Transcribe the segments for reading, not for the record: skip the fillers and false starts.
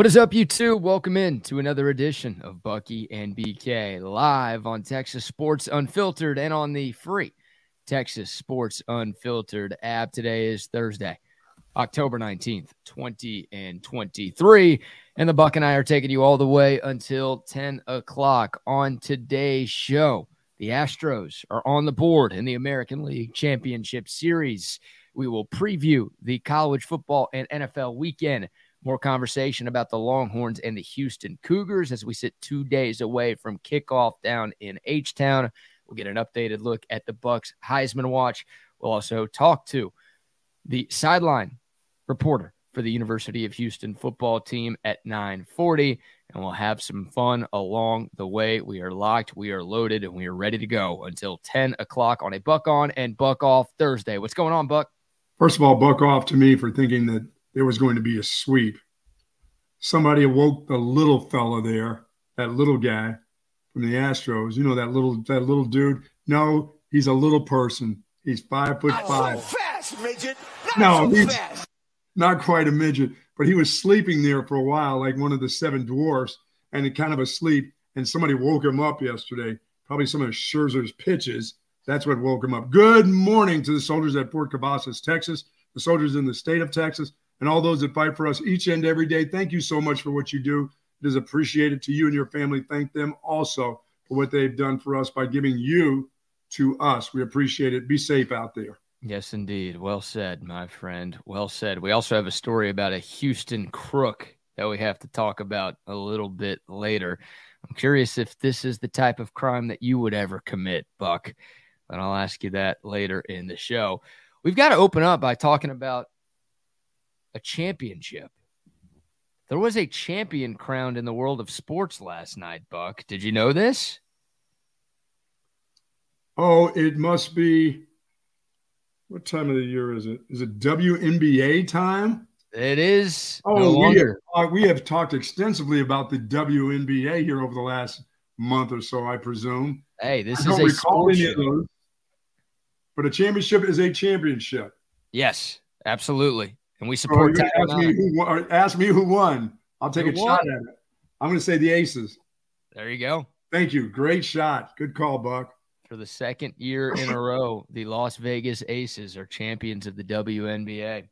What is up, YouTube? Welcome in to another edition of Bucky and BK live on Texas Sports Unfiltered and on the free Texas Sports Unfiltered app. Today is Thursday, October 19th, 2023, and the Buck and I are taking you all the way until 10 o'clock on today's show. The Astros are on the board in the American League Championship Series. We will preview the college football and NFL weekend. More conversation about the Longhorns and the Houston Cougars as we sit 2 days away from kickoff down in H-Town. We'll get an updated look at the Bucks Heisman Watch. We'll also talk to the sideline reporter for the University of Houston football team at 9:40, and we'll have some fun along the way. We are locked, we are loaded, and we are ready to go until 10 o'clock on a Buck On and Buck Off Thursday. What's going on, Buck? First of all, Buck Off to me for thinking that there was going to be a sweep. Somebody awoke the little fella there, that little guy from the Astros. You know, that little dude. No, he's a little person. He's 5'5". Not so fast, midget. He's not quite a midget, but he was sleeping there for a while, like one of the seven dwarfs, and kind of asleep. And somebody woke him up yesterday. Probably some of Scherzer's pitches. That's what woke him up. Good morning to the soldiers at Fort Cavazos, Texas. The soldiers in the state of Texas. And all those that fight for us each and every day, thank you so much for what you do. It is appreciated to you and your family. Thank them also for what they've done for us by giving you to us. We appreciate it. Be safe out there. Yes, indeed. Well said, my friend. Well said. We also have a story about a Houston crook that we have to talk about a little bit later. I'm curious if this is the type of crime that you would ever commit, Buck. But I'll ask you that later in the show. We've got to open up by talking about a championship. There was a champion crowned in the world of sports last night, Buck. Did you know this? Oh, it must be. What time of the year is it? Is it WNBA time? It is. Oh, no longer. We have talked extensively about the WNBA here over the last month or so, I presume. Hey, this is a sports show. But a championship is a championship. Yes, absolutely. And we support that. Ask me who won. I'll take a shot at it. I'm going to say the Aces. There you go. Thank you. Great shot. Good call, Buck. For the second year in a row, the Las Vegas Aces are champions of the WNBA.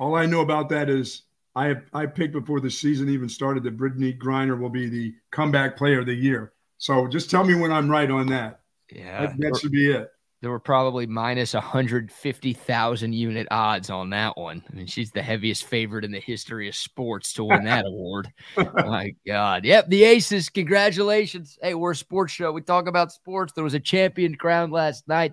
All I know about that is I picked before the season even started that Brittany Griner will be the comeback player of the year. So just tell me when I'm right on that. Yeah. That should be it. There were probably minus 150,000 unit odds on that one. I mean, she's the heaviest favorite in the history of sports to win that award. My God. Yep, the Aces, congratulations. Hey, we're a sports show. We talk about sports. There was a champion crowned last night,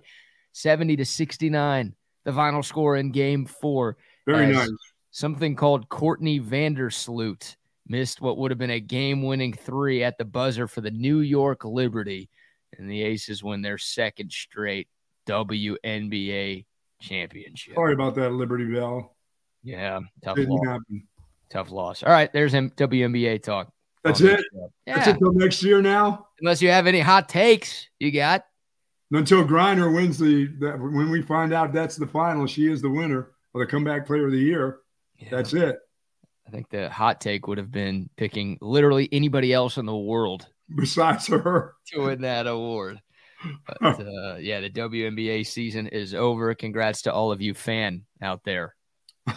70-69, the final score in game 4. Very nice. Something called Courtney Vandersloot missed what would have been a game-winning 3 at the buzzer for the New York Liberty, and the Aces win their second straight WNBA championship. Sorry about that, Libertyville. Yeah, tough loss. All right, there's WNBA talk. That's it? Yeah. That's it till next year now? Unless you have any hot takes you got. Until Griner wins when we find out that's the final, she is the winner or the comeback player of the year. Yeah. That's it. I think the hot take would have been picking literally anybody else in the world besides her to win that award. But the WNBA season is over. Congrats to all of you fan out there. You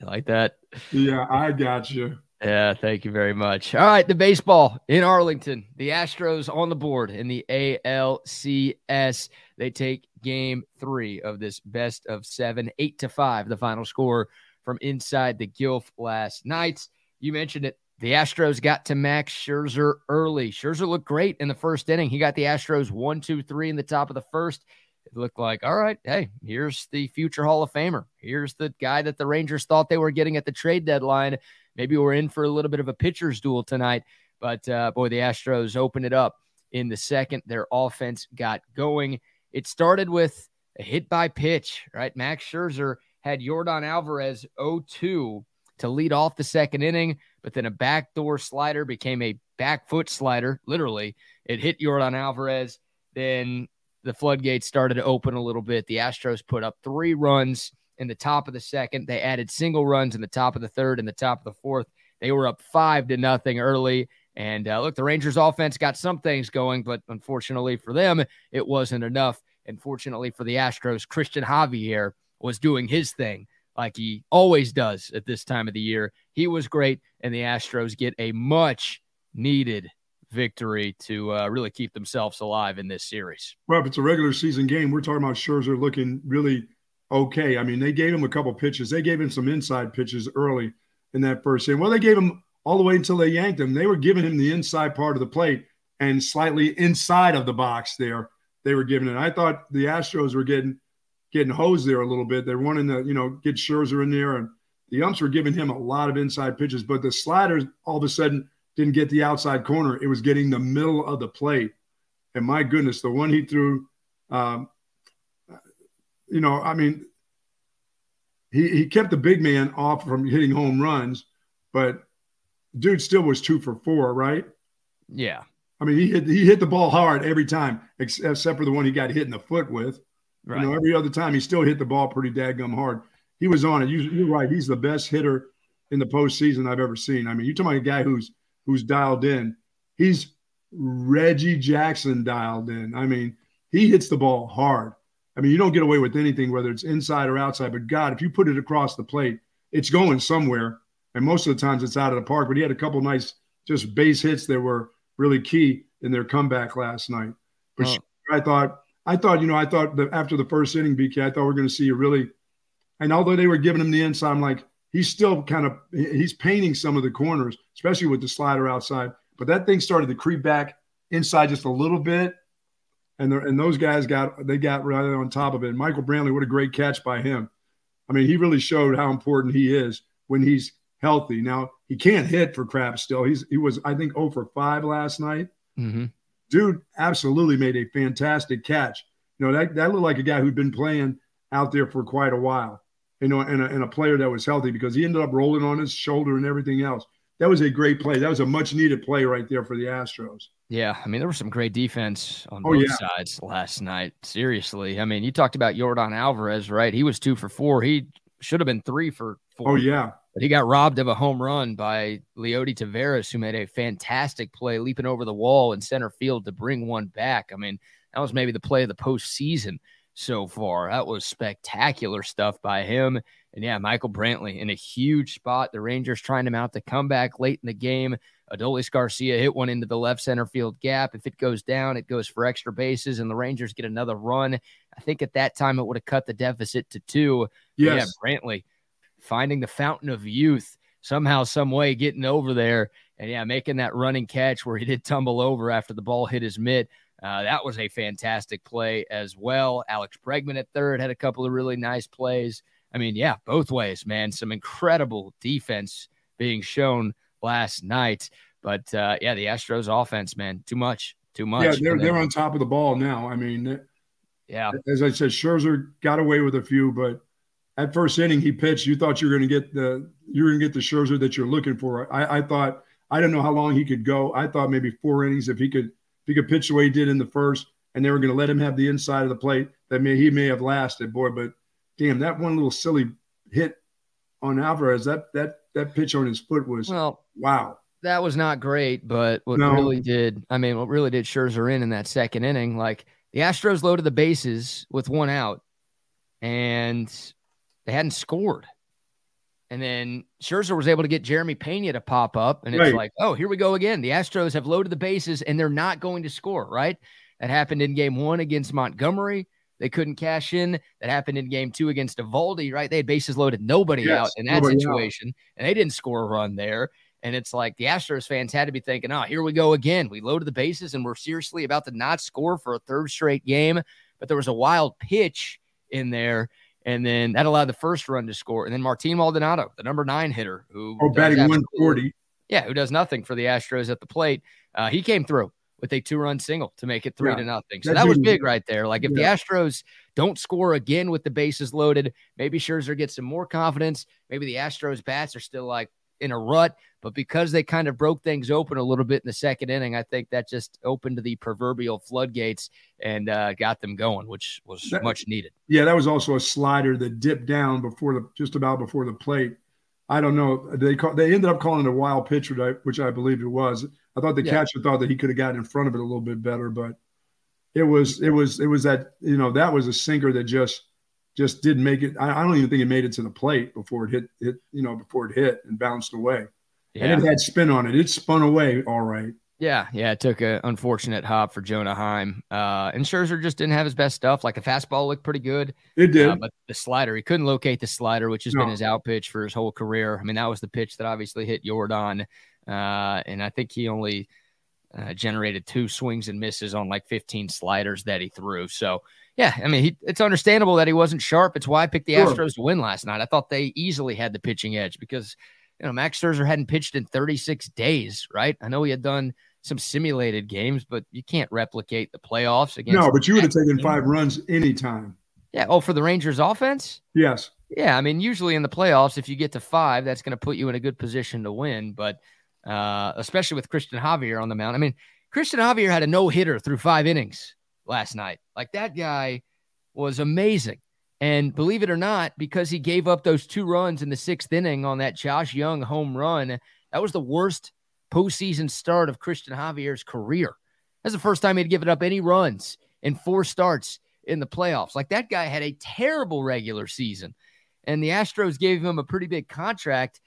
like that? Yeah, I got you. Yeah, thank you very much. All right, the baseball in Arlington. The Astros on the board in the ALCS. They take game 3 of this best of 7, 8-5, the final score from inside the Gilf last night. You mentioned it. The Astros got to Max Scherzer early. Scherzer looked great in the first inning. He got the Astros 1-2-3 in the top of the first. It looked like, all right, hey, here's the future Hall of Famer. Here's the guy that the Rangers thought they were getting at the trade deadline. Maybe we're in for a little bit of a pitcher's duel tonight. But, boy, the Astros opened it up in the second. Their offense got going. It started with a hit by pitch, right? Max Scherzer had Yordan Alvarez 0-2 to lead off the second inning, but then a backdoor slider became a back foot slider, literally. It hit Yordan Alvarez. Then the floodgates started to open a little bit. The Astros put up 3 runs in the top of the second. They added single runs in the top of the third and the top of the fourth. They were up 5-0 early. And look, the Rangers offense got some things going, but unfortunately for them, it wasn't enough. And fortunately for the Astros, Christian Javier was doing his thing like he always does at this time of the year. He was great, and the Astros get a much-needed victory to really keep themselves alive in this series. Well, if it's a regular season game, we're talking about Scherzer looking really okay. I mean, they gave him a couple pitches. They gave him some inside pitches early in that first inning. Well, they gave him all the way until they yanked him. They were giving him the inside part of the plate and slightly inside of the box there. They were giving it. I thought the Astros were getting hosed there a little bit. They're wanting to, get Scherzer in there, and the umps were giving him a lot of inside pitches, but the sliders all of a sudden didn't get the outside corner. It was getting the middle of the plate. And my goodness, the one he threw, he kept the big man off from hitting home runs, but dude still was 2 for 4, right? Yeah. I mean, he hit the ball hard every time, except for the one he got hit in the foot with. Right. Every other time he still hit the ball pretty dadgum hard. He was on it. You're right. He's the best hitter in the postseason I've ever seen. I mean, you're talking about a guy who's dialed in. He's Reggie Jackson dialed in. I mean, he hits the ball hard. I mean, you don't get away with anything, whether it's inside or outside. But, God, if you put it across the plate, it's going somewhere. And most of the times it's out of the park. But he had a couple nice just base hits that were really key in their comeback last night. But I thought after the first inning, BK, I thought we're going to see a really – and although they were giving him the inside, I'm like, he's still kind of – he's painting some of the corners, especially with the slider outside. But that thing started to creep back inside just a little bit, and those guys got right on top of it. And Michael Brantley, what a great catch by him. I mean, he really showed how important he is when he's healthy. Now, he can't hit for crap still. He was, I think, 0 for 5 last night. Mm-hmm. Dude absolutely made a fantastic catch. That looked like a guy who'd been playing out there for quite a while, and a player that was healthy, because he ended up rolling on his shoulder and everything else. That was a great play. That was a much-needed play right there for the Astros. Yeah, I mean, there was some great defense on both sides last night. Seriously. I mean, you talked about Yordan Alvarez, right? He was 2 for 4. He should have been 3 for 4. Oh, yeah. But he got robbed of a home run by Leody Taveras, who made a fantastic play, leaping over the wall in center field to bring one back. I mean, that was maybe the play of the postseason so far. That was spectacular stuff by him. And, yeah, Michael Brantley in a huge spot. The Rangers trying him out to come back late in the game. Adolis Garcia hit one into the left center field gap. If it goes down, it goes for extra bases, and the Rangers get another run. I think at that time it would have cut the deficit to 2. Yes. Yeah, Brantley finding the fountain of youth somehow, some way, getting over there. And, yeah, making that running catch where he did tumble over after the ball hit his mitt. That was a fantastic play as well. Alex Bregman at third had a couple of really nice plays. I mean, yeah, both ways, man. Some incredible defense being shown last night. But, yeah, the Astros offense, man, too much. Yeah, they're on top of the ball now. I mean, yeah, as I said, Scherzer got away with a few, but that first inning he pitched, you thought you were going to get the Scherzer that you're looking for. I thought – I didn't know how long he could go. I thought maybe 4 innings if he could pitch the way he did in the first, and they were going to let him have the inside of the plate, he may have lasted, boy, but – damn, that one little silly hit on Alvarez, that pitch on his foot was, wow. That was not great, but what really did Scherzer in that second inning, like the Astros loaded the bases with one out, and they hadn't scored. And then Scherzer was able to get Jeremy Pena to pop up, and it's like, oh, here we go again. The Astros have loaded the bases, and they're not going to score, right? That happened in game 1 against Montgomery. They couldn't cash in. That happened in game 2 against Eovaldi, right? They had bases loaded, nobody out in that situation, and they didn't score a run there. And it's like the Astros fans had to be thinking, oh, here we go again. We loaded the bases, and we're seriously about to not score for a third straight game. But there was a wild pitch in there, and then that allowed the first run to score. And then Martin Maldonado, the number 9 hitter, who batting 140. Yeah, who does nothing for the Astros at the plate. He came through with a 2-run single to make it 3-0. So that was big right there. Like if the Astros don't score again with the bases loaded, maybe Scherzer gets some more confidence. Maybe the Astros bats are still like, in a rut, but because they kind of broke things open a little bit in the second inning, I think that just opened the proverbial floodgates and got them going, which was much needed. Yeah, that was also a slider that dipped down before the just about before the plate. I don't know. They ended up calling it a wild pitch, which I believe it was. I thought the catcher thought that he could have gotten in front of it a little bit better, but it was that, you know, that was a sinker that just didn't make it. I don't even think it made it to the plate before it hit, you know, before it hit and bounced away. Yeah. And it had spin on it. It spun away all right. Yeah, yeah, it took an unfortunate hop for Jonah Heim. And Scherzer just didn't have his best stuff. Like, the fastball looked pretty good. It did. But the slider, he couldn't locate the slider, which has been his out pitch for his whole career. I mean, that was the pitch that obviously hit Yordan. And I think he only generated 2 swings and misses on, like, 15 sliders that he threw. So, yeah, I mean, it's understandable that he wasn't sharp. It's why I picked the Astros to win last night. I thought they easily had the pitching edge because, you know, Max Scherzer hadn't pitched in 36 days, right? I know he had done some simulated games, but you can't replicate the playoffs against. No, but you would have taken 5 runs anytime. Yeah. Oh, for the Rangers offense? Yes. Yeah. I mean, usually in the playoffs, if you get to 5, that's going to put you in a good position to win. But especially with Christian Javier on the mound. I mean, Christian Javier had a no-hitter through 5 innings last night. Like, that guy was amazing. And believe it or not, because he gave up those 2 runs in the 6th inning on that Josh Young home run, that was the worst postseason start of Christian Javier's career. That's the first time he'd given up any runs in 4 starts in the playoffs. Like, that guy had a terrible regular season. And the Astros gave him a pretty big contract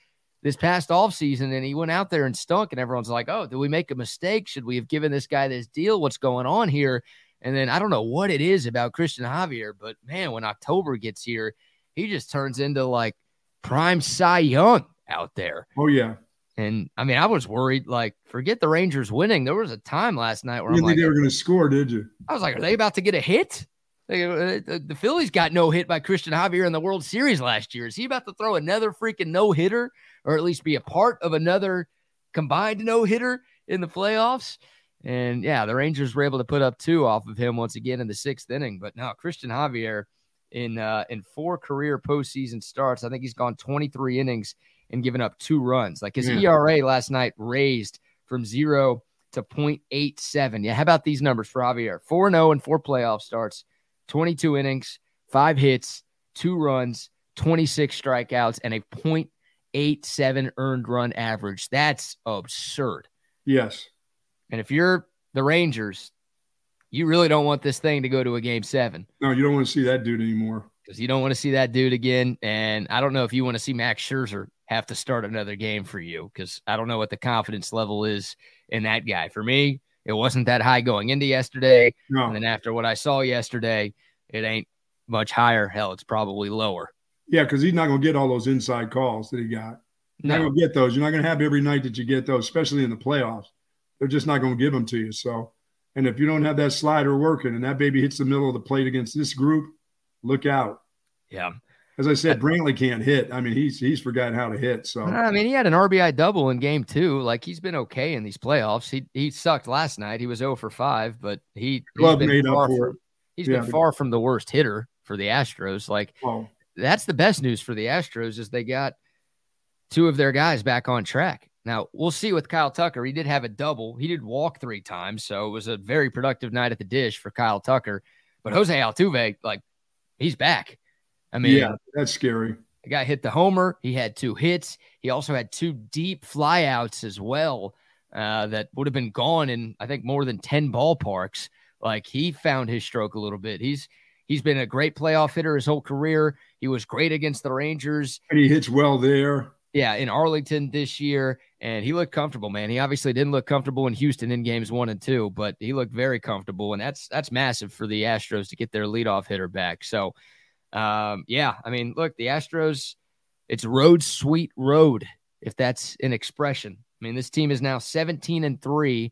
this past offseason, and he went out there and stunk, and everyone's like, oh, did we make a mistake? Should we have given this guy this deal? What's going on here? And then I don't know what it is about Christian Javier, but, man, when October gets here, he just turns into, like, prime Cy Young out there. Oh, yeah. And, I mean, I was worried, like, forget the Rangers winning. There was a time last night where you didn't think they were going to score, did you? I was like, are they about to get a hit? The Phillies got no hit by Christian Javier in the World Series last year. Is he about to throw another freaking no-hitter or at least be a part of another combined no-hitter in the playoffs? And, yeah, the Rangers were able to put up 2 off of him once again in the 6th inning. But, no, Christian Javier in 4 career postseason starts, I think he's gone 23 innings and given up 2 runs. Like, his ERA last night raised from 0 to 0.87. Yeah, how about these numbers for Javier? 4-0 in 4 playoff starts, 22 innings, 5 hits, 2 runs, 26 strikeouts, and a 0.87 earned run average. That's absurd. Yes. And if you're the Rangers, you really don't want this thing to go to a Game 7. No, you don't want to see that dude anymore. Because you don't want to see that dude again. And I don't know if you want to see Max Scherzer have to start another game for you, because I don't know what the confidence level is in that guy. For me, it wasn't that high going into yesterday. No. And then after what I saw yesterday, it ain't much higher. Hell, it's probably lower. Yeah, because he's not going to get all those inside calls that he got. You're not going to get those. You're not going to have every night that you get those, especially in the playoffs. They're just not going to give them to you. So, and if you don't have that slider working and that baby hits the middle of the plate against this group, look out. Yeah. As I said, Brantley can't hit. I mean, he's forgotten how to hit. So, I mean, he had an RBI double in Game 2. Like, he's been okay in these playoffs. He sucked last night. He was 0-for-5, but he's been far from the worst hitter for the Astros. Like, that's the best news for the Astros is they got 2 of their guys back on track. Now, we'll see with Kyle Tucker. He did have a double. He did walk 3 times, so it was a very productive night at the dish for Kyle Tucker. But Jose Altuve, like, he's back. I mean, yeah, that's scary. The guy hit the homer. He had 2 hits. He also had 2 deep flyouts as well that would have been gone in, I think, more than 10 ballparks. Like, he found his stroke a little bit. He's been a great playoff hitter his whole career. He was great against the Rangers. And he hits well there. Yeah, in Arlington this year, and he looked comfortable, man. He obviously didn't look comfortable in Houston in games 1 and 2, but he looked very comfortable, and that's massive for the Astros to get their leadoff hitter back. So, yeah, I mean, look, the Astros, it's road sweet road, if that's an expression. I mean, this team is now 17-3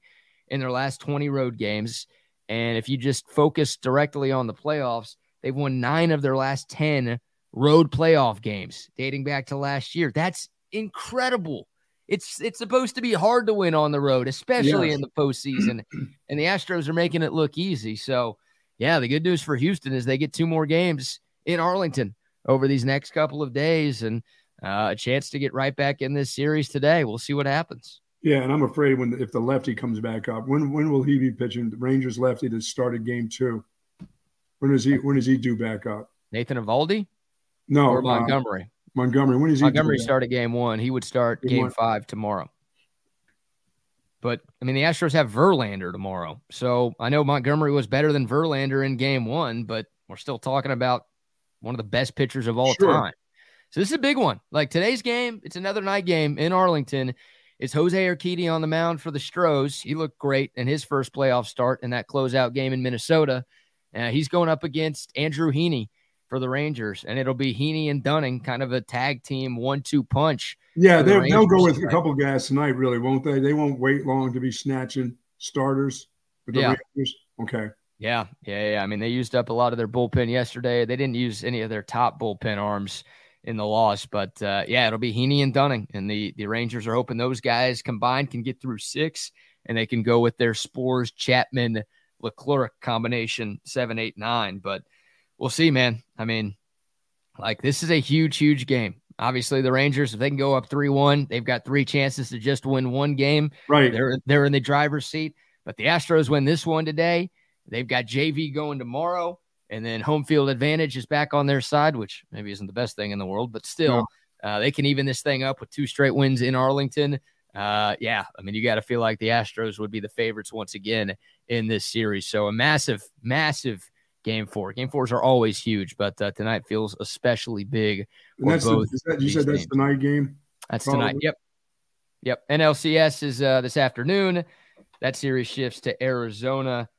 in their last 20 road games, and if you just focus directly on the playoffs, they've won 9 of their last 10 road playoff games dating back to last year. That's incredible. It's supposed to be hard to win on the road, especially in the postseason, and the Astros are making it look easy. So, yeah, the good news for Houston is they get 2 more games in Arlington over these next couple of days, and a chance to get right back in this series today. We'll see what happens. Yeah, and I'm afraid if the lefty comes back up, when will he be pitching? The Rangers lefty that started game two. When is he due back up? Nathan Eovaldi? No. Or Montgomery? Montgomery. When is he? Montgomery started game one. He would start game five tomorrow. But, I mean, the Astros have Verlander tomorrow. So I know Montgomery was better than Verlander in game one, but we're still talking about one of the best pitchers of all time. So this is a big one. Like today's game, it's another night game in Arlington. It's Jose Urquidy on the mound for the Stros. He looked great in his first playoff start in that closeout game in Minnesota. He's going up against Andrew Heaney for the Rangers, and it'll be Heaney and Dunning, kind of a tag team 1-2 punch. Yeah, they'll go with a couple guys tonight, really, won't they? They won't wait long to be snatching starters for the Rangers. Okay. Yeah. I mean, they used up a lot of their bullpen yesterday. They didn't use any of their top bullpen arms in the loss, but it'll be Heaney and Dunning, and the Rangers are hoping those guys combined can get through six, and they can go with their Spores, Chapman, LeClerc combination 7, 8, 9, but we'll see, man. I mean, like, this is a huge, huge game. Obviously, the Rangers, if they can go up 3-1, they've got three chances to just win one game. Right. They're in the driver's seat. But the Astros win this one today. They've got JV going tomorrow. And then home field advantage is back on their side, which maybe isn't the best thing in the world. But still, they can even this thing up with two straight wins in Arlington. I mean, you got to feel like the Astros would be the favorites once again in this series. So a massive, massive game four. Game fours are always huge, but tonight feels especially big. And that's that's the night game? That's probably tonight, yep. NLCS is this afternoon. That series shifts to Arizona.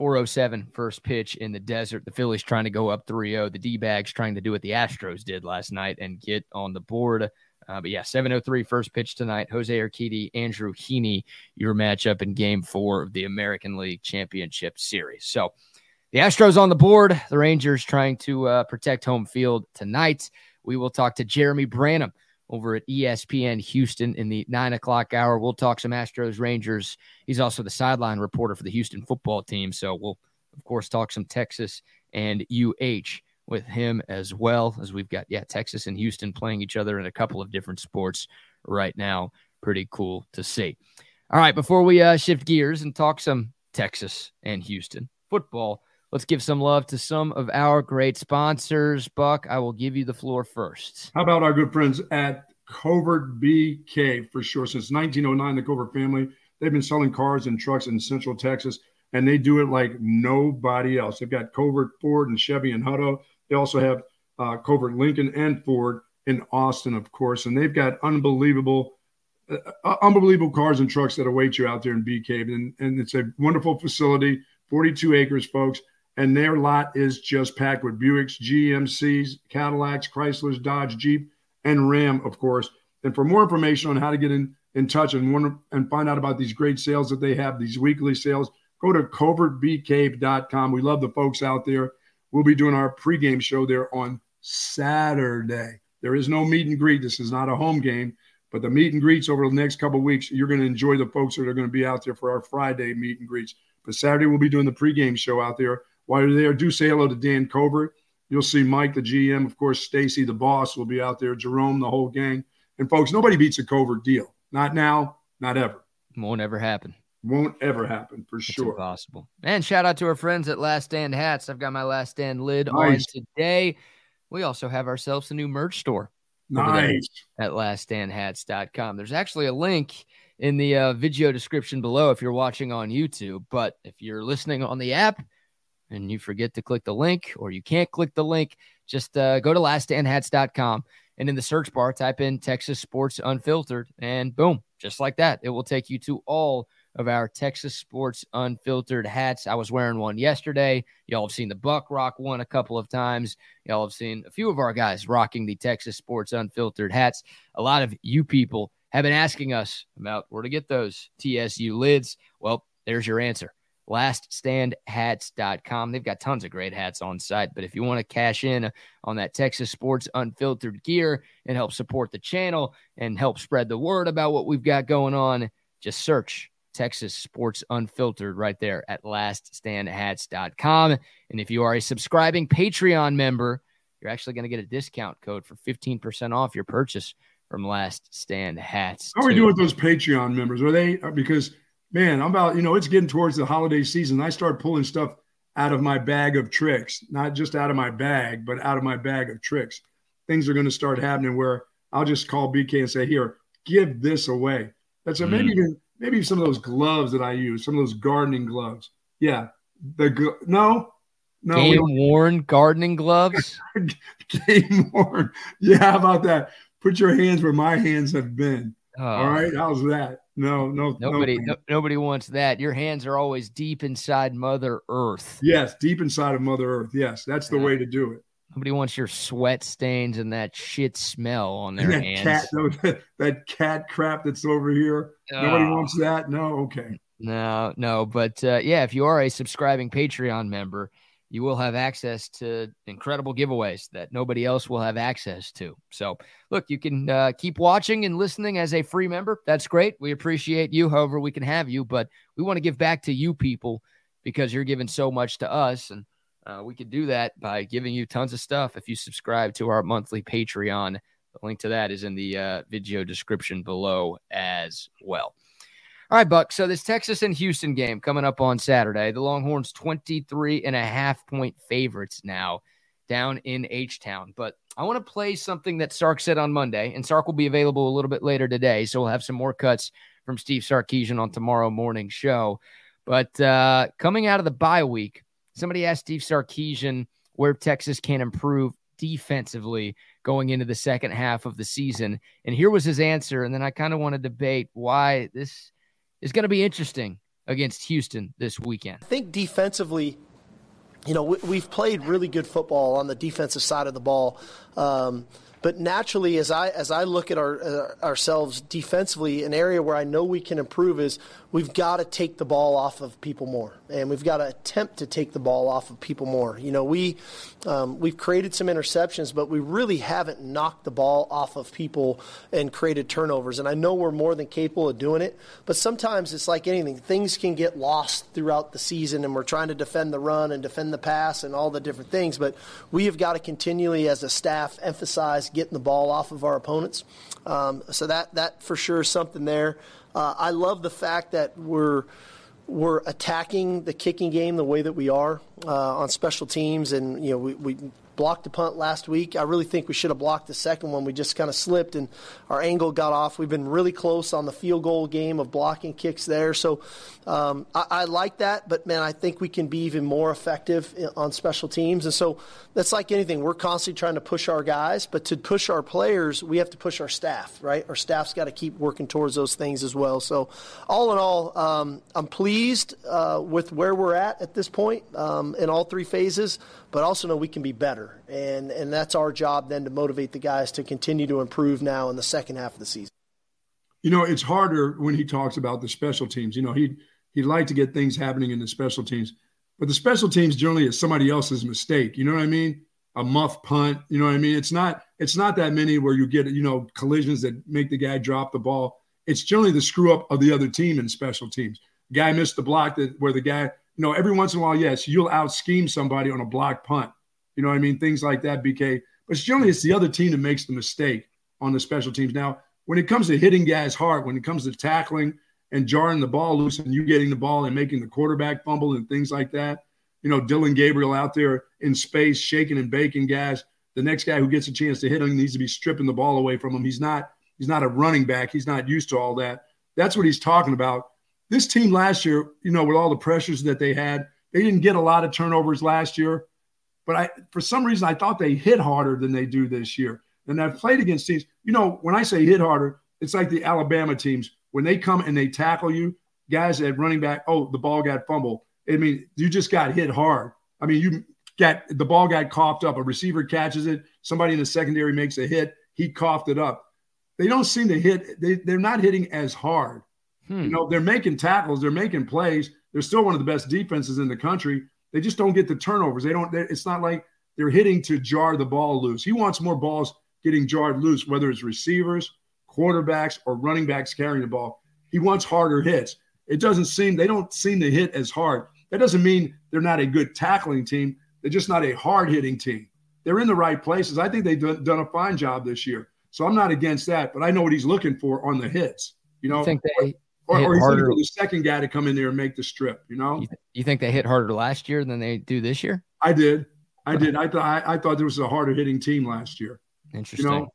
4:07 first pitch in the desert. The Phillies trying to go up 3-0. The D-bags trying to do what the Astros did last night and get on the board. 7:03 first pitch tonight. Jose Urquidy, Andrew Heaney, your matchup in game four of the American League Championship Series. So the Astros on the board. The Rangers trying to protect home field tonight. We will talk to Jeremy Branham over at ESPN Houston in the 9 o'clock hour. We'll talk some Astros Rangers. He's also the sideline reporter for the Houston football team. So we'll, of course, talk some Texas and UH with him as well, as we've got, Texas and Houston playing each other in a couple of different sports right now. Pretty cool to see. All right, before we shift gears and talk some Texas and Houston football, let's give some love to some of our great sponsors. Buck, I will give you the floor first. How about our good friends at Covert BK for sure? Since 1909, the Covert family, they've been selling cars and trucks in Central Texas, and they do it like nobody else. They've got Covert Ford and Chevy and Hutto. They also have Covert Lincoln and Ford in Austin, of course, and they've got unbelievable cars and trucks that await you out there in BK. And it's a wonderful facility, 42 acres, folks. And their lot is just packed with Buicks, GMCs, Cadillacs, Chryslers, Dodge, Jeep, and Ram, of course. And for more information on how to get in touch and find out about these great sales that they have, these weekly sales, go to covertbcave.com. We love the folks out there. We'll be doing our pregame show there on Saturday. There is no meet and greet. This is not a home game, but the meet and greets over the next couple of weeks, you're going to enjoy the folks that are going to be out there for our Friday meet and greets. But Saturday, we'll be doing the pregame show out there. While you're there, do say hello to Dan Covert. You'll see Mike, the GM. Of course, Stacy, the boss, will be out there. Jerome, the whole gang. And, folks, nobody beats a Covert deal. Not now, not ever. Won't ever happen, for sure. It's impossible. And shout out to our friends at Last Stand Hats. I've got my Last Stand lid on today. We also have ourselves a new merch store. Nice. At laststandhats.com. There's actually a link in the video description below if you're watching on YouTube. But if you're listening on the app, and you forget to click the link or you can't click the link, just go to laststandhats.com and in the search bar, type in Texas Sports Unfiltered and boom, just like that. It will take you to all of our Texas Sports Unfiltered hats. I was wearing one yesterday. Y'all have seen the Buck rock one a couple of times. Y'all have seen a few of our guys rocking the Texas Sports Unfiltered hats. A lot of you people have been asking us about where to get those TSU lids. Well, there's your answer. LastStandHats.com. They've got tons of great hats on site, but if you want to cash in on that Texas Sports Unfiltered gear and help support the channel and help spread the word about what we've got going on, just search Texas Sports Unfiltered right there at LastStandHats.com. And if you are a subscribing Patreon member, you're actually going to get a discount code for 15% off your purchase from Last Stand Hats. How are we doing with those Patreon members? Are they, because man, I'm about, you know, it's getting towards the holiday season. I start pulling stuff out of my bag of tricks, not just out of my bag, but out of my bag of tricks. Things are going to start happening where I'll just call BK and say, here, give this away. That's a, maybe some of those gloves that I use, some of those gardening gloves. Yeah. No. Game-worn gardening gloves? Game-worn. Yeah, how about that? Put your hands where my hands have been. All right, how's that? Nobody wants that. Your hands are always deep inside Mother Earth. Yes, deep inside of Mother Earth. Yes, that's the way to do it. Nobody wants your sweat stains and that shit smell on their hands. That cat crap that's over here. Nobody wants that? No? Okay. No. But, yeah, if you are a subscribing Patreon member, you will have access to incredible giveaways that nobody else will have access to. So, look, you can keep watching and listening as a free member. That's great. We appreciate you, however we can have you. But we want to give back to you people because you're giving so much to us. And we could do that by giving you tons of stuff if you subscribe to our monthly Patreon. The link to that is in the video description below as well. All right, Buck. So this Texas and Houston game coming up on Saturday, the Longhorns 23.5-point favorites now down in H-Town. But I want to play something that Sark said on Monday, and Sark will be available a little bit later today. So we'll have some more cuts from Steve Sarkisian on tomorrow morning's show. But coming out of the bye week, somebody asked Steve Sarkisian where Texas can improve defensively going into the second half of the season. And here was his answer. And then I kind of want to debate why this is going to be interesting against Houston this weekend. I think defensively, you know, we've played really good football on the defensive side of the ball. But naturally, as I look at ourselves defensively, an area where I know we can improve is we've got to take the ball off of people more, and we've got to attempt to take the ball off of people more. You know, we've created some interceptions, but we really haven't knocked the ball off of people and created turnovers. And I know we're more than capable of doing it, but sometimes it's like anything. Things can get lost throughout the season, and we're trying to defend the run and defend the pass and all the different things. But we have got to continually, as a staff, emphasize getting the ball off of our opponents. So that for sure is something there. I love the fact that we're attacking the kicking game the way that we are on special teams. And, you know, we blocked a punt last week. I really think we should have blocked the second one. We just kind of slipped and our angle got off. We've been really close on the field goal game of blocking kicks there. So I like that, but, man, I think we can be even more effective on special teams. And so that's like anything. We're constantly trying to push our guys, but to push our players, we have to push our staff, right? Our staff's got to keep working towards those things as well. So all in all, I'm pleased with where we're at this point in all three phases, but also know we can be better. And that's our job then to motivate the guys to continue to improve now in the second half of the season. You know, it's harder when he talks about the special teams. You know, he'd like to get things happening in the special teams, but the special teams generally is somebody else's mistake. You know what I mean? A muff punt. You know what I mean? It's not that many where you get, you know, collisions that make the guy drop the ball. It's generally the screw up of the other team in special teams. Guy missed the block where the guy, you know, every once in a while, yes, you'll out scheme somebody on a block punt. You know what I mean? Things like that, BK. But generally, it's the other team that makes the mistake on the special teams. Now, when it comes to hitting guys hard, when it comes to tackling and jarring the ball loose and you getting the ball and making the quarterback fumble and things like that, you know, Dylan Gabriel out there in space shaking and baking guys. The next guy who gets a chance to hit him needs to be stripping the ball away from him. He's not a running back. He's not used to all that. That's what he's talking about. This team last year, you know, with all the pressures that they had, they didn't get a lot of turnovers last year. But for some reason, I thought they hit harder than they do this year. And I've played against teams. You know, when I say hit harder, it's like the Alabama teams. When they come and they tackle you, guys at running back, oh, the ball got fumbled. I mean, you just got hit hard. I mean, the ball got coughed up. A receiver catches it. Somebody in the secondary makes a hit. He coughed it up. They don't seem to hit. They're not hitting as hard. You know, they're making tackles. They're making plays. They're still one of the best defenses in the country. They just don't get the turnovers. It's not like they're hitting to jar the ball loose. He wants more balls getting jarred loose, whether it's receivers, quarterbacks, or running backs carrying the ball. He wants harder hits. They don't seem to hit as hard. That doesn't mean they're not a good tackling team. They're just not a hard-hitting team. they're in the right places. I think they've done a fine job this year. So I'm not against that, but I know what he's looking for on the hits. You know, or he's looking for the second guy to come in there and make the strip, you know? You think they hit harder last year than they do this year? I did. I thought there was a harder hitting team last year. Interesting. You know?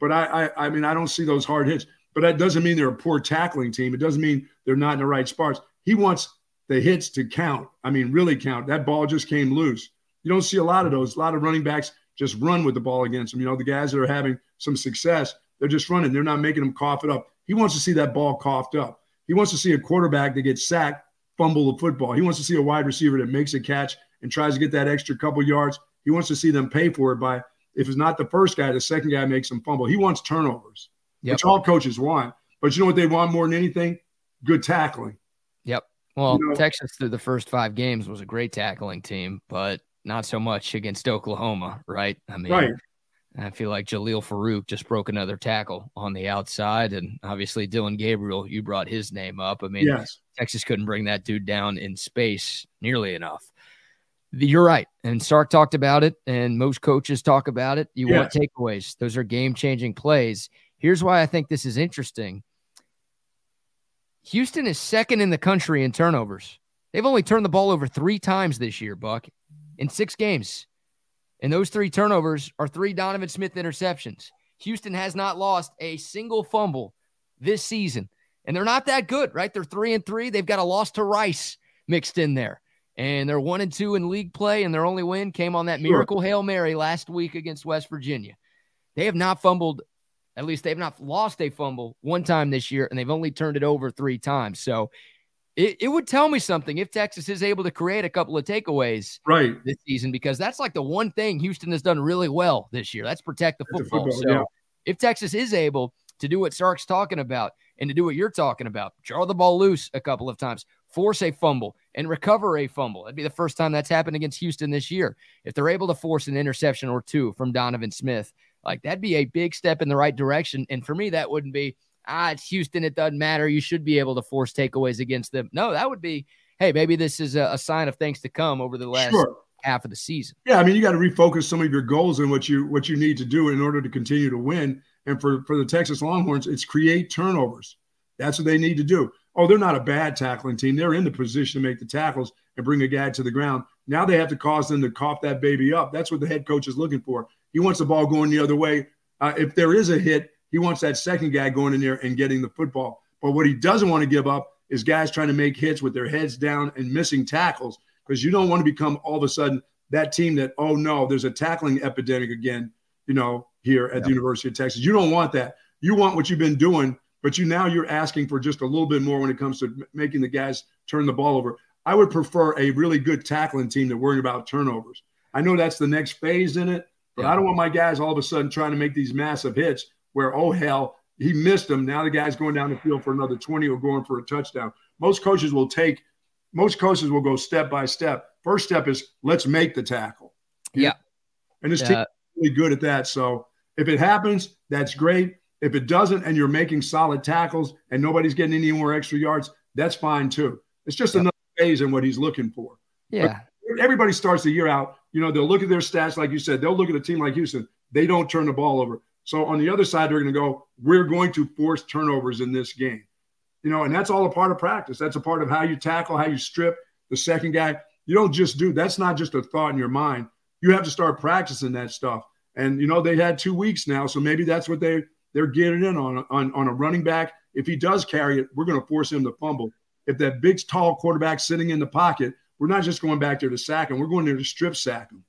But I mean, I don't see those hard hits. But that doesn't mean they're a poor tackling team. It doesn't mean they're not in the right spots. He wants the hits to count. I mean, really count. That ball just came loose. You don't see a lot of those. A lot of running backs just run with the ball against them. You know, the guys that are having some success, they're just running. They're not making them cough it up. He wants to see that ball coughed up. He wants to see a quarterback that gets sacked fumble the football. He wants to see a wide receiver that makes a catch and tries to get that extra couple yards. He wants to see them pay for it by, if it's not the first guy, the second guy makes them fumble. He wants turnovers. Yep. Which all coaches want. But you know what they want more than anything? Good tackling. Yep. Well, you know, Texas through the first five games was a great tackling team, but not so much against Oklahoma, right? I mean, right. I feel like Jaleel Farouk just broke another tackle on the outside, and obviously Dylan Gabriel, you brought his name up. I mean, yes. Texas couldn't bring that dude down in space nearly enough. You're right. And Sark talked about it, and most coaches talk about it. You want takeaways. Those are game-changing plays. Here's why I think this is interesting. Houston is second in the country in turnovers. They've only turned the ball over three times this year, Buck, in six games. And those three turnovers are three Donovan Smith interceptions. Houston has not lost a single fumble this season. And they're not that good, right? They're 3-3. They've got a loss to Rice mixed in there. And they're 1-2 in league play, and their only win came on that miracle Hail Mary last week against West Virginia. They have not fumbled. At least they've not lost a fumble one time this year, and they've only turned it over three times. So it would tell me something if Texas is able to create a couple of takeaways this season, because that's like the one thing Houston has done really well this year. That's protect the football. If Texas is able to do what Sark's talking about and to do what you're talking about, jar the ball loose a couple of times, force a fumble, and recover a fumble. That'd be the first time that's happened against Houston this year. If they're able to force an interception or two from Donovan Smith, like, that'd be a big step in the right direction. And for me, that wouldn't be, it's Houston, it doesn't matter, you should be able to force takeaways against them. No, that would be, hey, maybe this is a sign of things to come over the last half of the season. Yeah, I mean, you got to refocus some of your goals and what you need to do in order to continue to win. And for the Texas Longhorns, it's create turnovers. That's what they need to do. Oh, they're not a bad tackling team. They're in the position to make the tackles and bring a guy to the ground. Now they have to cause them to cough that baby up. That's what the head coach is looking for. He wants the ball going the other way. If there is a hit, he wants that second guy going in there and getting the football. But what he doesn't want to give up is guys trying to make hits with their heads down and missing tackles, because you don't want to become all of a sudden that team that, oh, no, there's a tackling epidemic again, you know, here at the University of Texas. You don't want that. You want what you've been doing, but you're asking for just a little bit more when it comes to making the guys turn the ball over. I would prefer a really good tackling team than worrying about turnovers. I know that's the next phase in it, but I don't want my guys all of a sudden trying to make these massive hits where, oh, hell, he missed them. Now the guy's going down the field for another 20 or going for a touchdown. Most coaches will go step by step. First step is let's make the tackle. Yeah. And this team is really good at that. So if it happens, that's great. If it doesn't and you're making solid tackles and nobody's getting any more extra yards, that's fine too. It's just another phase in what he's looking for. Yeah. But everybody starts the year out. You know, they'll look at their stats, like you said. They'll look at a team like Houston. They don't turn the ball over. So on the other side, they're going to go, we're going to force turnovers in this game. You know, and that's all a part of practice. That's a part of how you tackle, how you strip the second guy. You don't just do – that's not just a thought in your mind. You have to start practicing that stuff. And, you know, they had 2 weeks now, so maybe that's what they're getting in on a running back. If he does carry it, we're going to force him to fumble. If that big, tall quarterback's sitting in the pocket, we're not just going back there to sack him. We're going there to strip sack him.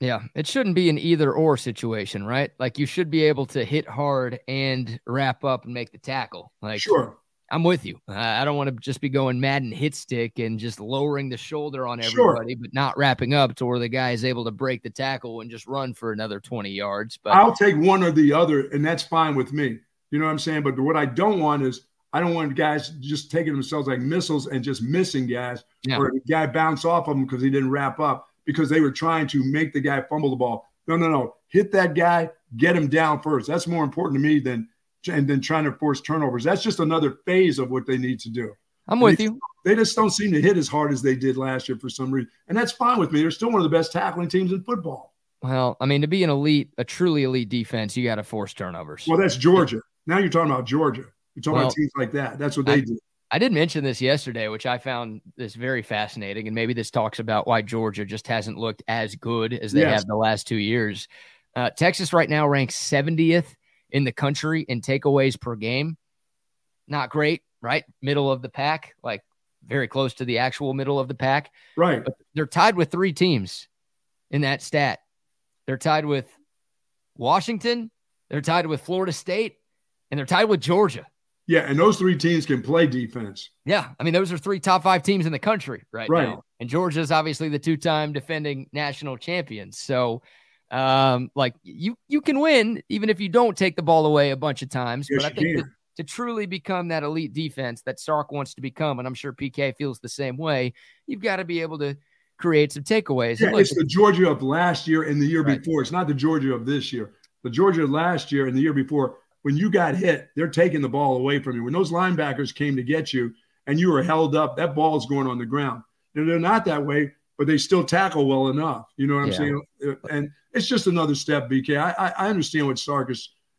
Yeah, it shouldn't be an either-or situation, right? Like, you should be able to hit hard and wrap up and make the tackle. Like, sure. I'm with you. I don't want to just be going Madden hit stick and just lowering the shoulder on everybody, but not wrapping up to where the guy is able to break the tackle and just run for another 20 yards. But I'll take one or the other, and that's fine with me. You know what I'm saying? But what I don't want is I don't want guys just taking themselves like missiles and just missing guys or a guy bounce off of them because he didn't wrap up because they were trying to make the guy fumble the ball. No. Hit that guy, get him down first. That's more important to me than trying to force turnovers. That's just another phase of what they need to do. I'm with you. They just don't seem to hit as hard as they did last year for some reason. And that's fine with me. They're still one of the best tackling teams in football. Well, I mean, to be a truly elite defense, you got to force turnovers. Well, that's Georgia. Now you're talking about Georgia. You're talking about teams like that. That's what they do. I did mention this yesterday, which I found this very fascinating, and maybe this talks about why Georgia just hasn't looked as good as they have the last 2 years. Texas right now ranks 70th in the country in takeaways per game. Not great, right? Middle of the pack, like very close to the actual middle of the pack. Right. But they're tied with three teams in that stat. They're tied with Washington, they're tied with Florida State, and they're tied with Georgia. Yeah, and those three teams can play defense. Yeah, I mean, those are three top five teams in the country right now. And Georgia is obviously the two-time defending national champions. So, you can win even if you don't take the ball away a bunch of times. Yes, but I think to truly become that elite defense that Sark wants to become, and I'm sure PK feels the same way, you've got to be able to create some takeaways. Yeah, it's the Georgia of last year and the year before. It's not the Georgia of this year. The Georgia of last year and the year before, when you got hit, they're taking the ball away from you. When those linebackers came to get you and you were held up, that ball is going on the ground. And they're not that way, but they still tackle well enough. You know what I'm saying? And it's just another step, BK. I understand what Sark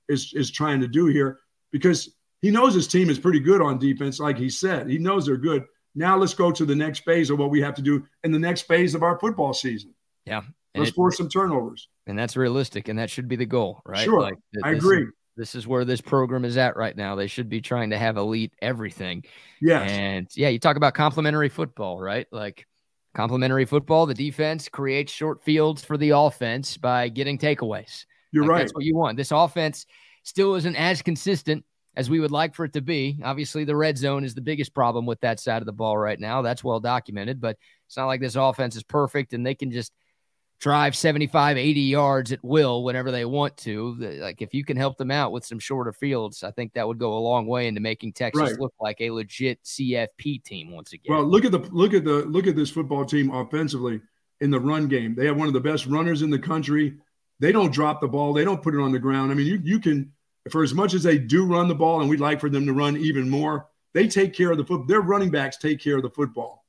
is trying to do here because he knows his team is pretty good on defense, like he said. He knows they're good. Now let's go to the next phase of what we have to do in the next phase of our football season. Yeah. Let's force some turnovers. And that's realistic, and that should be the goal, right? Sure, like, I agree. This is where this program is at right now. They should be trying to have elite everything. Yes. And, you talk about complementary football, right? Like complementary football, the defense creates short fields for the offense by getting takeaways. You're right. That's what you want. This offense still isn't as consistent as we would like for it to be. Obviously, the red zone is the biggest problem with that side of the ball right now. That's well documented, but it's not like this offense is perfect and they can just drive 75, 80 yards at will whenever they want to. Like, if you can help them out with some shorter fields, I think that would go a long way into making Texas look like a legit CFP team once again. Well, look at this football team offensively in the run game. They have one of the best runners in the country. They don't drop the ball. They don't put it on the ground. I mean, you can, for as much as they do run the ball, and we'd like for them to run even more, they take care of the football. Their running backs take care of the football.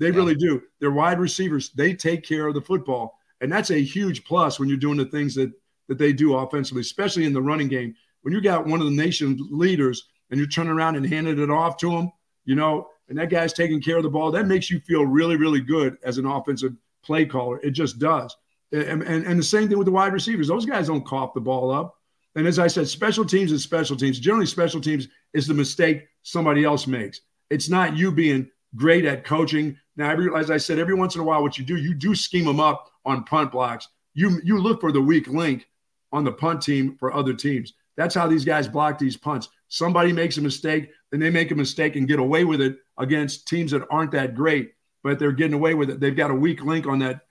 They really do. Their wide receivers, they take care of the football. And that's a huge plus when you're doing the things that they do offensively, especially in the running game. When you got one of the nation's leaders and you're turning around and handing it off to him, and that guy's taking care of the ball, that makes you feel really, really good as an offensive play caller. It just does. And the same thing with the wide receivers. Those guys don't cough the ball up. And as I said, special teams is special teams. Generally, special teams is the mistake somebody else makes. It's not you being great at coaching. Now, as I said, every once in a while, what you do scheme them up on punt blocks. You look for the weak link on the punt team for other teams. That's how these guys block these punts. Somebody makes a mistake, then they make a mistake and get away with it against teams that aren't that great, but they're getting away with it. They've got a weak link on that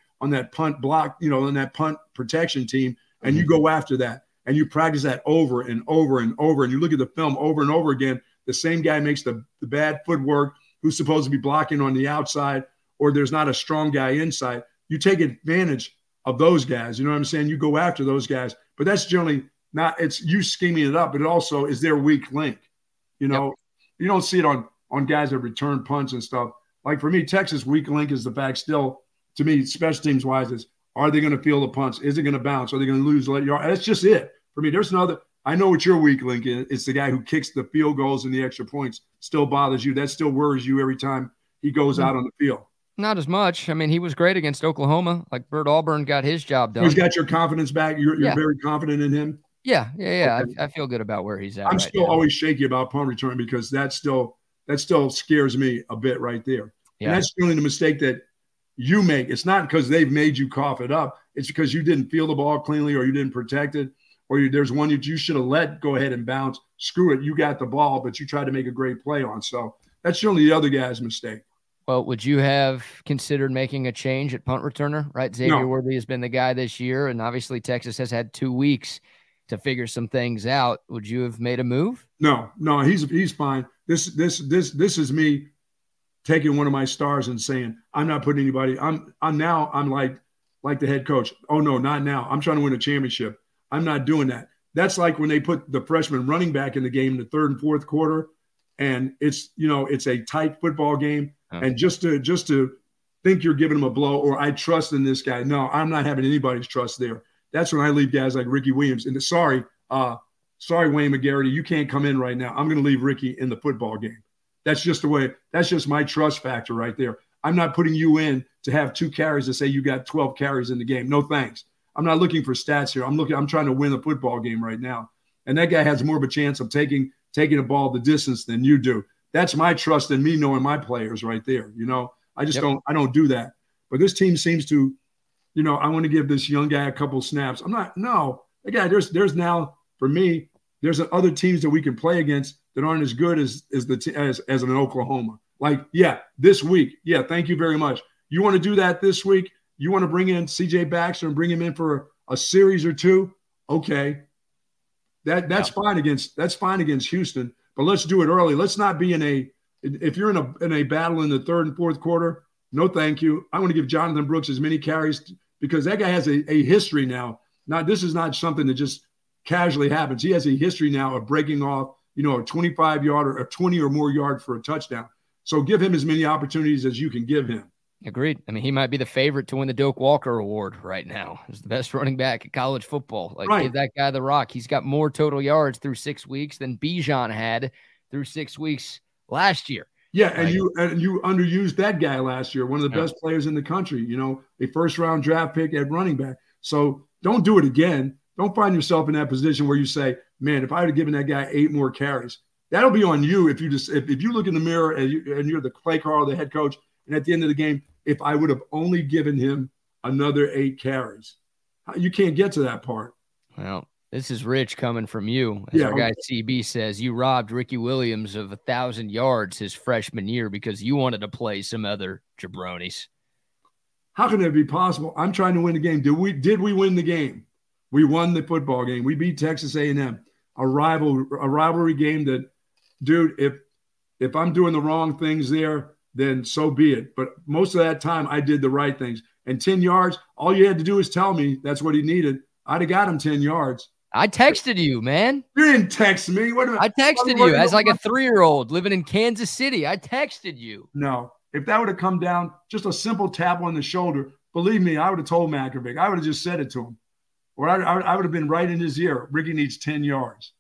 punt block, on that punt protection team, and you go after that, and you practice that over and over and over, and you look at the film over and over again. The same guy makes the bad footwork who's supposed to be blocking on the outside, or there's not a strong guy inside. You take advantage of those guys. You know what I'm saying? You go after those guys. But that's generally not – it's you scheming it up, but it also is their weak link. You don't see it on guys that return punts and stuff. Like for me, Texas' weak link is the fact still, to me, special teams-wise, is are they going to feel the punts? Is it going to bounce? Are they going to lose? That's just it. For me, there's no other – I know what your weak link is. It's the guy who kicks the field goals and the extra points. Still bothers you. That still worries you every time he goes out on the field. Not as much. I mean, he was great against Oklahoma. Like Bert Auburn got his job done. He's got your confidence back. You're very confident in him. Yeah. Okay. I feel good about where he's at. I'm still always shaky about punt return because that still scares me a bit right there. Yeah. And that's really the mistake that you make. It's not because they've made you cough it up. It's because you didn't feel the ball cleanly, or you didn't protect it, or there's one that you should have let go ahead and bounce. Screw it. You got the ball, but you tried to make a great play on. So that's generally the other guy's mistake. Well, would you have considered making a change at punt returner, right? Xavier Worthy has been the guy this year, and obviously Texas has had 2 weeks to figure some things out. Would you have made a move? No, he's fine. This is me taking one of my stars and saying, I'm not putting anybody – I'm like the head coach. Oh, no, not now. I'm trying to win a championship. I'm not doing that. That's like when they put the freshman running back in the game in the third and fourth quarter, and it's a tight football game. And just to think you're giving him a blow, or I trust in this guy. No, I'm not having anybody's trust there. That's when I leave guys like Ricky Williams. And sorry, Wayne McGarity, you can't come in right now. I'm going to leave Ricky in the football game. That's just the way. That's just my trust factor right there. I'm not putting you in to have 2 carries to say you got 12 carries in the game. No thanks. I'm not looking for stats here. I'm trying to win a football game right now. And that guy has more of a chance of taking a ball the distance than you do. That's my trust in me knowing my players right there. You know, I just don't do that. But this team seems to, you know, I want to give this young guy a couple snaps. There's now for me, there's other teams that we can play against that aren't as good as an Oklahoma. Like, yeah, this week. Yeah, thank you very much. You want to do that this week? You want to bring in C.J. Baxter and bring him in for a series or 2? Okay. That's fine against Houston, but let's do it early. Let's not be if you're in a battle in the third and fourth quarter, no thank you. I want to give Jonathan Brooks as many carries because that guy has a history now. Now, this is not something that just casually happens. He has a history now of breaking off, you know, a 25-yard or a 20 or more yard for a touchdown. So give him as many opportunities as you can give him. Agreed. I mean, he might be the favorite to win the Doak Walker Award right now. He's the best running back in college football. Like, right. Give that guy the rock. He's got more total yards through 6 weeks than Bijan had through 6 weeks last year. Yeah, and you underused that guy last year, one of the best players in the country, you know, a first-round draft pick at running back. So don't do it again. Don't find yourself in that position where you say, man, if I would have given that guy 8 more carries, that'll be on you if you just if you look in the mirror and you're the play caller, the head coach, and at the end of the game, if I would have only given him another 8 carries. You can't get to that part. Well, this is rich coming from you. As our guy CB says, you robbed Ricky Williams of 1,000 yards his freshman year because you wanted to play some other jabronis. How can that be possible? I'm trying to win the game. Did we win the game? We won the football game. We beat Texas A&M, a rivalry game that, dude, if I'm doing the wrong things there, then so be it. But most of that time, I did the right things. And 10 yards, all you had to do is tell me that's what he needed. I'd have got him 10 yards. I texted you, man. You didn't text me. What I texted you as like a 3-year-old living in Kansas City. I texted you. No. If that would have come down, just a simple tap on the shoulder, believe me, I would have told Mackovic. I would have just said it to him. Or I would have been right in his ear. Ricky needs 10 yards.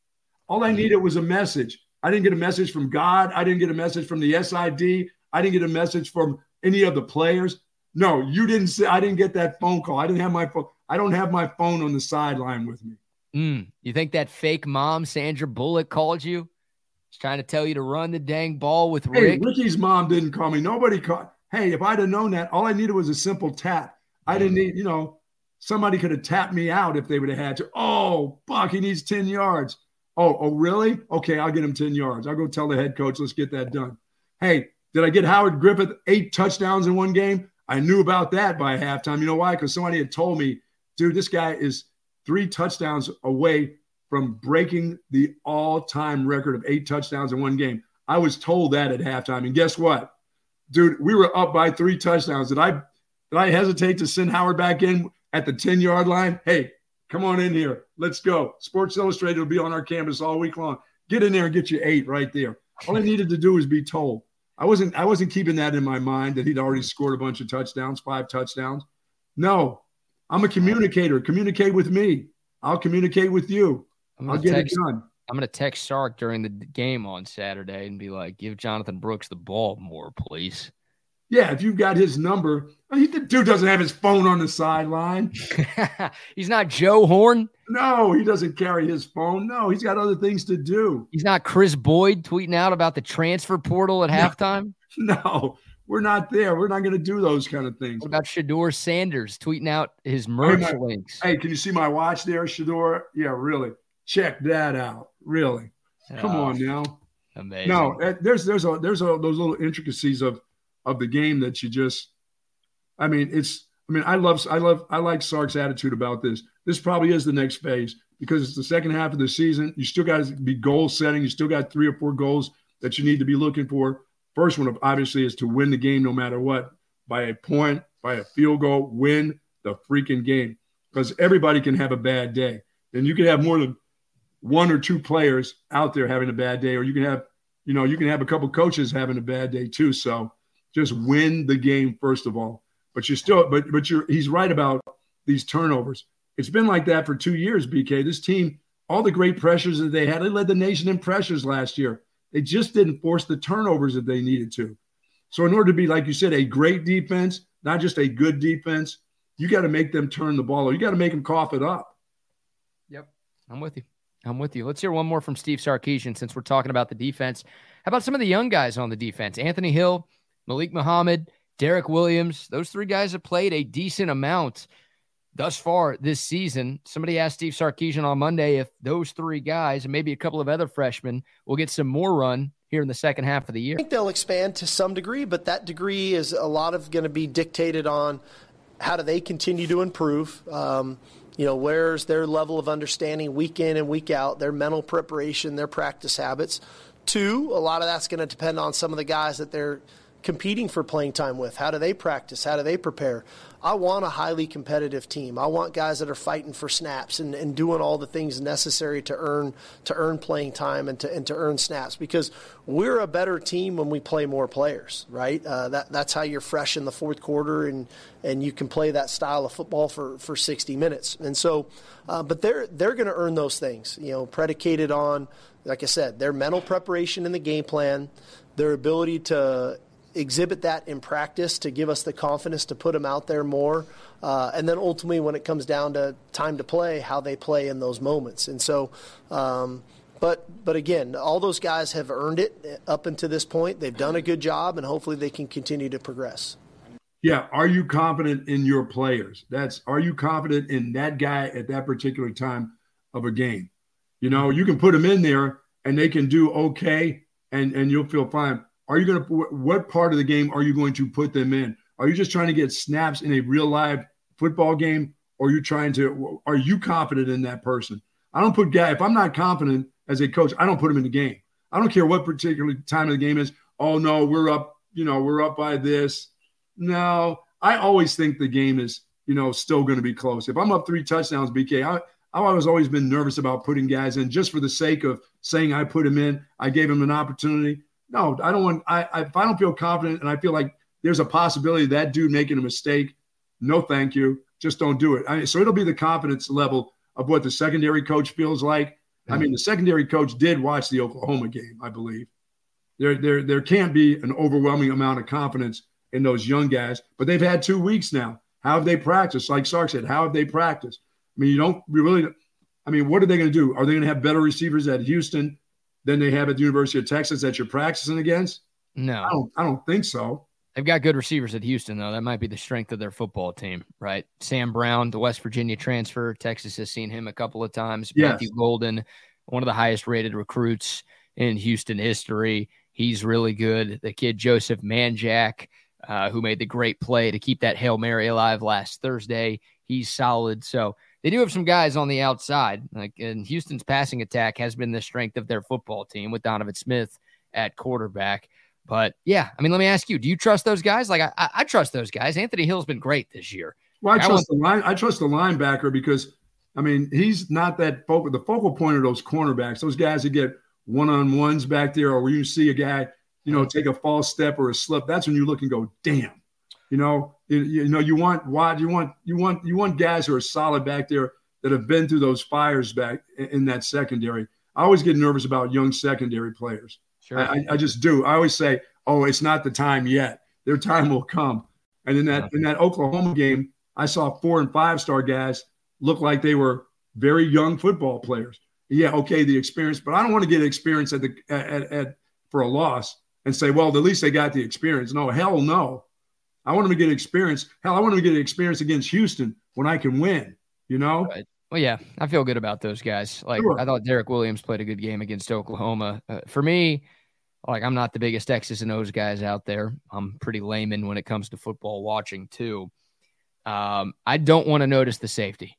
All I needed was a message. I didn't get a message from God. I didn't get a message from the SID. I didn't get a message from any of the players. No, you didn't say. I didn't get that phone call. I didn't have my phone. I don't have my phone on the sideline with me. You think that fake mom, Sandra Bullock, called you? She's trying to tell you to run the dang ball with Rick. Ricky's mom didn't call me. Nobody called. Hey, if I'd have known that, all I needed was a simple tap. I didn't need, you know, somebody could have tapped me out if they would have had to. Oh, fuck, he needs 10 yards. Oh, really? Okay, I'll get him 10 yards. I'll go tell the head coach, let's get that done. Hey, did I get Howard Griffith 8 touchdowns in one game? I knew about that by halftime. You know why? Because somebody had told me, dude, this guy is 3 touchdowns away from breaking the all-time record of 8 touchdowns in one game. I was told that at halftime. And guess what? Dude, we were up by 3 touchdowns. Did I hesitate to send Howard back in at the 10-yard line? Hey, come on in here. Let's go. Sports Illustrated will be on our campus all week long. Get in there and get you 8 right there. All I needed to do was be told. I wasn't keeping that in my mind that he'd already scored a bunch of touchdowns, 5 touchdowns. No, I'm a communicator. Communicate with me. I'll communicate with you. I'll get it done. I'm going to text Sark during the game on Saturday and be like, give Jonathan Brooks the ball more, please. Yeah, if you've got his number. The dude doesn't have his phone on the sideline. He's not Joe Horn. No, he doesn't carry his phone. No, he's got other things to do. He's not Chris Boyd tweeting out about the transfer portal at halftime. No, we're not there. We're not going to do those kind of things. What about Shador Sanders tweeting out his merch links? Hey, can you see my watch there, Shador? Yeah, really. Check that out. Really. Come on now. Amazing. No, there's those little intricacies of the game that you just – I mean, I like Sark's attitude about this. This probably is the next phase because it's the second half of the season. You still got to be goal setting. You still got 3 or 4 goals that you need to be looking for. First one, obviously, is to win the game no matter what, by a point, by a field goal, win the freaking game because everybody can have a bad day. And you can have more than 1 or 2 players out there having a bad day, or you can have, you know, you can have a couple coaches having a bad day too. So just win the game first of all. But you're still, but he's right about these turnovers. It's been like that for 2 years, BK. This team, all the great pressures that they had, they led the nation in pressures last year. They just didn't force the turnovers that they needed to. So in order to be, like you said, a great defense, not just a good defense, you got to make them turn the ball, or you got to make them cough it up. Yep, I'm with you. I'm with you. Let's hear one more from Steve Sarkisian since we're talking about the defense. How about some of the young guys on the defense? Anthony Hill, Malik Muhammad, Derek Williams. Those three guys have played a decent amount thus far this season. Somebody asked Steve Sarkisian on Monday if those three guys and maybe a couple of other freshmen will get some more run here in the second half of the year. I think they'll expand to some degree, but that degree is a lot of going to be dictated on how do they continue to improve. You know, where's their level of understanding week in and week out, their mental preparation, their practice habits. Two, a lot of that's going to depend on some of the guys that they're competing for playing time with. How do they practice? How do they prepare? I want a highly competitive team. I want guys that are fighting for snaps and doing all the things necessary to earn playing time and to earn snaps, because we're a better team when we play more players, right? That's how you're fresh in the fourth quarter and you can play that style of football for 60 minutes. And so, but they're going to earn those things, you know, predicated on, like I said, their mental preparation in the game plan, their ability to exhibit that in practice to give us the confidence to put them out there more. And then ultimately when it comes down to time to play, how they play in those moments. And so, but again, all those guys have earned it up until this point. They've done a good job, and hopefully they can continue to progress. Yeah. Are you confident in your players? Are you confident in that guy at that particular time of a game? You know, you can put them in there and they can do okay, and you'll feel fine. What part of the game are you going to put them in? Are you just trying to get snaps in a real live football game, or are you confident in that person? If I'm not confident as a coach, I don't put them in the game. I don't care what particular time of the game is. Oh no, we're up by this. No, I always think the game is, still going to be close. If I'm up 3 touchdowns, BK, I've always been nervous about putting guys in just for the sake of saying I put him in. I gave him an opportunity. No, I don't want. If I don't feel confident and I feel like there's a possibility of that dude making a mistake, no, thank you. Just don't do it. So it'll be the confidence level of what the secondary coach feels like. I mean, the secondary coach did watch the Oklahoma game, I believe. There can't be an overwhelming amount of confidence in those young guys, but they've had 2 weeks now. How have they practiced? Like Sark said, how have they practiced? I mean, what are they going to do? Are they going to have better receivers at Houston than they have at the University of Texas that you're practicing against? No. I don't think so. They've got good receivers at Houston, though. That might be the strength of their football team, right? Sam Brown, the West Virginia transfer. Texas has seen him a couple of times. Yes. Matthew Golden, one of the highest-rated recruits in Houston history. He's really good. The kid Joseph Manjack, who made the great play to keep that Hail Mary alive last Thursday, he's solid. So they do have some guys on the outside, and Houston's passing attack has been the strength of their football team with Donovan Smith at quarterback. But yeah, I mean, let me ask you: do you trust those guys? Like I trust those guys. Anthony Hill's been great this year. Well, I trust the linebacker because he's not that focal. The focal point are those cornerbacks, those guys that get one-on-ones back there, or where you see a guy, take a false step or a slip. That's when you look and go, damn. You want guys who are solid back there that have been through those fires back in that secondary. I always get nervous about young secondary players. Sure. I just do. I always say, oh, it's not the time yet. Their time will come. And in that Oklahoma game, I saw 4- and 5-star guys look like they were very young football players. Yeah, okay, the experience, but I don't want to get experience for a loss and say, well, at least they got the experience. No, hell no. I want them to get experience. Hell, I want them to get experience against Houston when I can win, Right. Well, yeah, I feel good about those guys. Like, sure. I thought Derek Williams played a good game against Oklahoma. For me, I'm not the biggest X's and O's guys out there. I'm pretty layman when it comes to football watching, too. I don't want to notice the safety.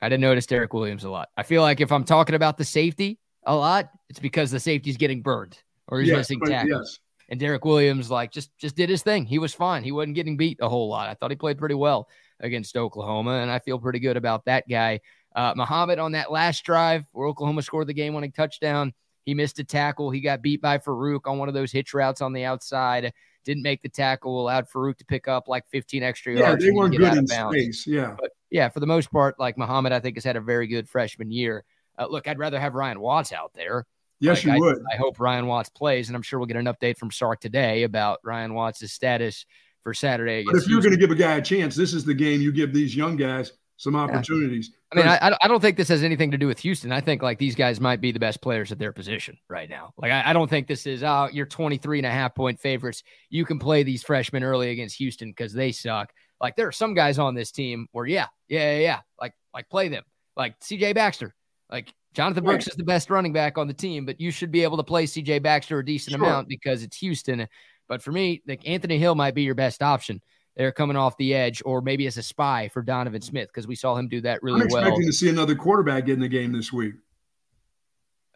I didn't notice Derek Williams a lot. I feel like if I'm talking about the safety a lot, it's because the safety's getting burned or he's missing tackles. Yes. And Derek Williams, just did his thing. He was fine. He wasn't getting beat a whole lot. I thought he played pretty well against Oklahoma, and I feel pretty good about that guy. Muhammad on that last drive where Oklahoma scored the game-winning touchdown, he missed a tackle. He got beat by Farouk on one of those hitch routes on the outside. Didn't make the tackle, allowed Farouk to pick up 15 extra yards. Yeah, they weren't good in space. Yeah. But yeah, for the most part, like Muhammad, I think, has had a very good freshman year. Look, I'd rather have Ryan Watts out there. Yes, like, you would. I hope Ryan Watts plays, and I'm sure we'll get an update from Sark today about Ryan Watts' status for Saturday against But if you're going to give a guy a chance, this is the game you give these young guys some opportunities. I mean, I don't think this has anything to do with Houston. I think, like, these guys might be the best players at their position right now. Like, I don't think this is, oh, you're 23.5-point favorites. You can play these freshmen early against Houston because they suck. Like, there are some guys on this team where, like play them. Like, C.J. Baxter. Like, Jonathan Brooks is the best running back on the team, but you should be able to play C.J. Baxter a decent amount because it's Houston. But for me, like, Anthony Hill might be your best option. They're coming off the edge, or maybe as a spy for Donovan Smith, because we saw him do that really well. I'm expecting to see another quarterback get in the game this week.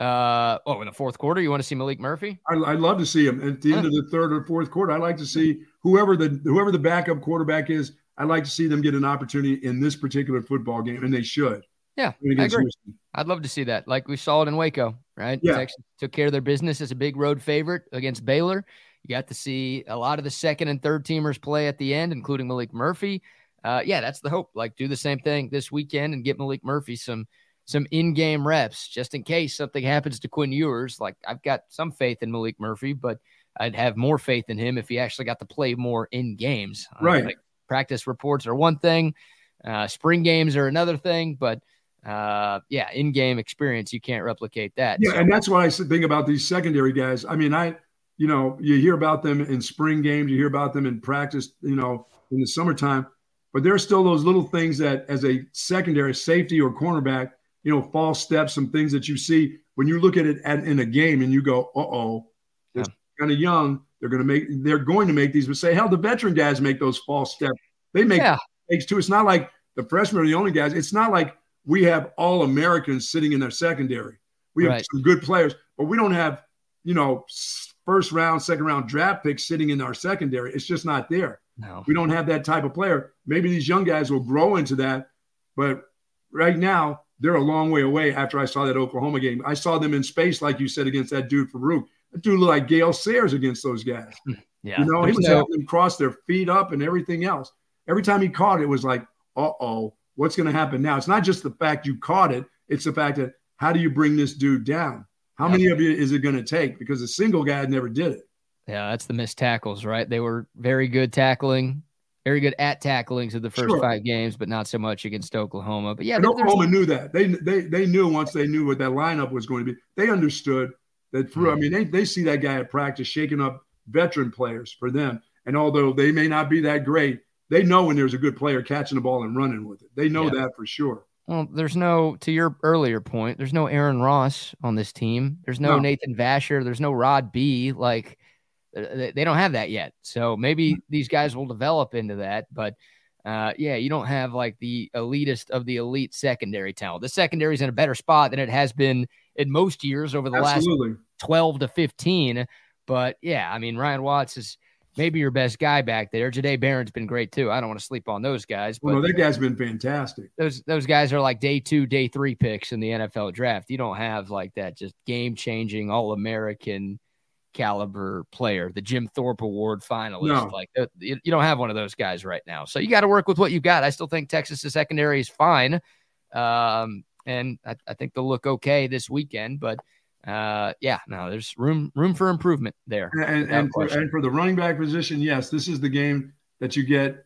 In the fourth quarter, you want to see Malik Murphy? I'd love to see him at the end of the third or fourth quarter. I'd like to see whoever the backup quarterback is. I'd like to see them get an opportunity in this particular football game, and they should. Yeah, I agree. I'd love to see that. Like we saw it in Waco, right? Yeah. Texas took care of their business as a big road favorite against Baylor. You got to see a lot of the second and third teamers play at the end, including Malik Murphy. That's the hope. Like, do the same thing this weekend and get Malik Murphy some in-game reps just in case something happens to Quinn Ewers. Like, I've got some faith in Malik Murphy, but I'd have more faith in him if he actually got to play more in games. Right. Like, practice reports are one thing. Spring games are another thing, but in-game experience, you can't replicate that. Yeah, so. And that's why I think about these secondary guys. I mean, you hear about them in spring games, you hear about them in practice, in the summertime, but there are still those little things that as a secondary safety or cornerback, false steps, some things that you see when you look at it in a game and you go, kind of young. They're going to make these, but say, hell, the veteran guys make those false steps. They make mistakes too. It's not like the freshmen are the only guys. It's not like we have all Americans sitting in their secondary. We have some good players, but we don't have, first round, second round draft picks sitting in our secondary. It's just not there. No. We don't have that type of player. Maybe these young guys will grow into that, but right now they're a long way away. After I saw that Oklahoma game, I saw them in space, like you said, against that dude Farouk. That dude looked like Gale Sayers against those guys. Yeah, he was having them cross their feet up and everything else. Every time he caught it, it was like, what's going to happen now? It's not just the fact you caught it. It's the fact that how do you bring this dude down? How many of you is it going to take? Because a single guy never did it. Yeah, that's the missed tackles, right? They were very good tackling, very good at tacklings of the first five games, but not so much against Oklahoma. But yeah, Oklahoma knew that. They knew once they knew what that lineup was going to be. They understood that through. I mean, they see that guy at practice shaking up veteran players for them. And although they may not be that great, they know when there's a good player catching the ball and running with it. They know that for sure. Well, to your earlier point, there's no Aaron Ross on this team. There's no Nathan Vasher. There's no Rod B. Like, they don't have that yet. So maybe these guys will develop into that. But, you don't have, like, the elitist of the elite secondary talent. The secondary is in a better spot than it has been in most years over the last 12 to 15. But, Ryan Watts is maybe your best guy back there. Jahdae Barron's been great too. I don't want to sleep on those guys. But that guy's been fantastic. Those guys are like day 2, day 3 picks in the NFL draft. You don't have like that just game-changing, all-American caliber player, the Jim Thorpe Award finalist. No. Like you don't have one of those guys right now. So you got to work with what you've got. I still think Texas' secondary is fine, and I think they'll look okay this weekend, but. There's room for improvement there. And for the running back position, yes, this is the game that you get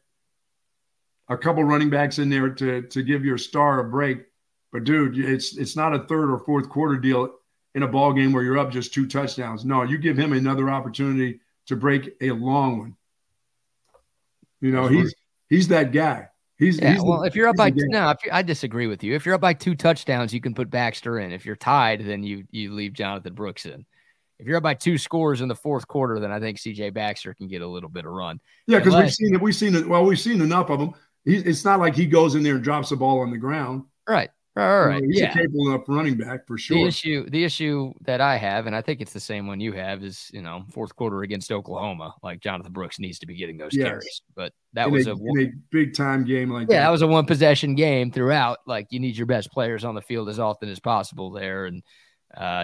a couple running backs in there to give your star a break. But, dude, it's not a third or fourth quarter deal in a ball game where you're up just 2 touchdowns. No, you give him another opportunity to break a long one. He's that guy. If you're up by two, I disagree with you. If you're up by 2 touchdowns, you can put Baxter in. If you're tied, then you leave Jonathan Brooks in. If you're up by 2 scores in the fourth quarter, then I think C.J. Baxter can get a little bit of run. Yeah, because we've seen enough of him. It's not like he goes in there and drops the ball on the ground. Right. All right. He's a capable enough running back for sure. The issue that I have, and I think it's the same one you have, is fourth quarter against Oklahoma. Like Jonathan Brooks needs to be getting those carries, but that was a big time game. Like that was a 1 possession game throughout. Like you need your best players on the field as often as possible there, and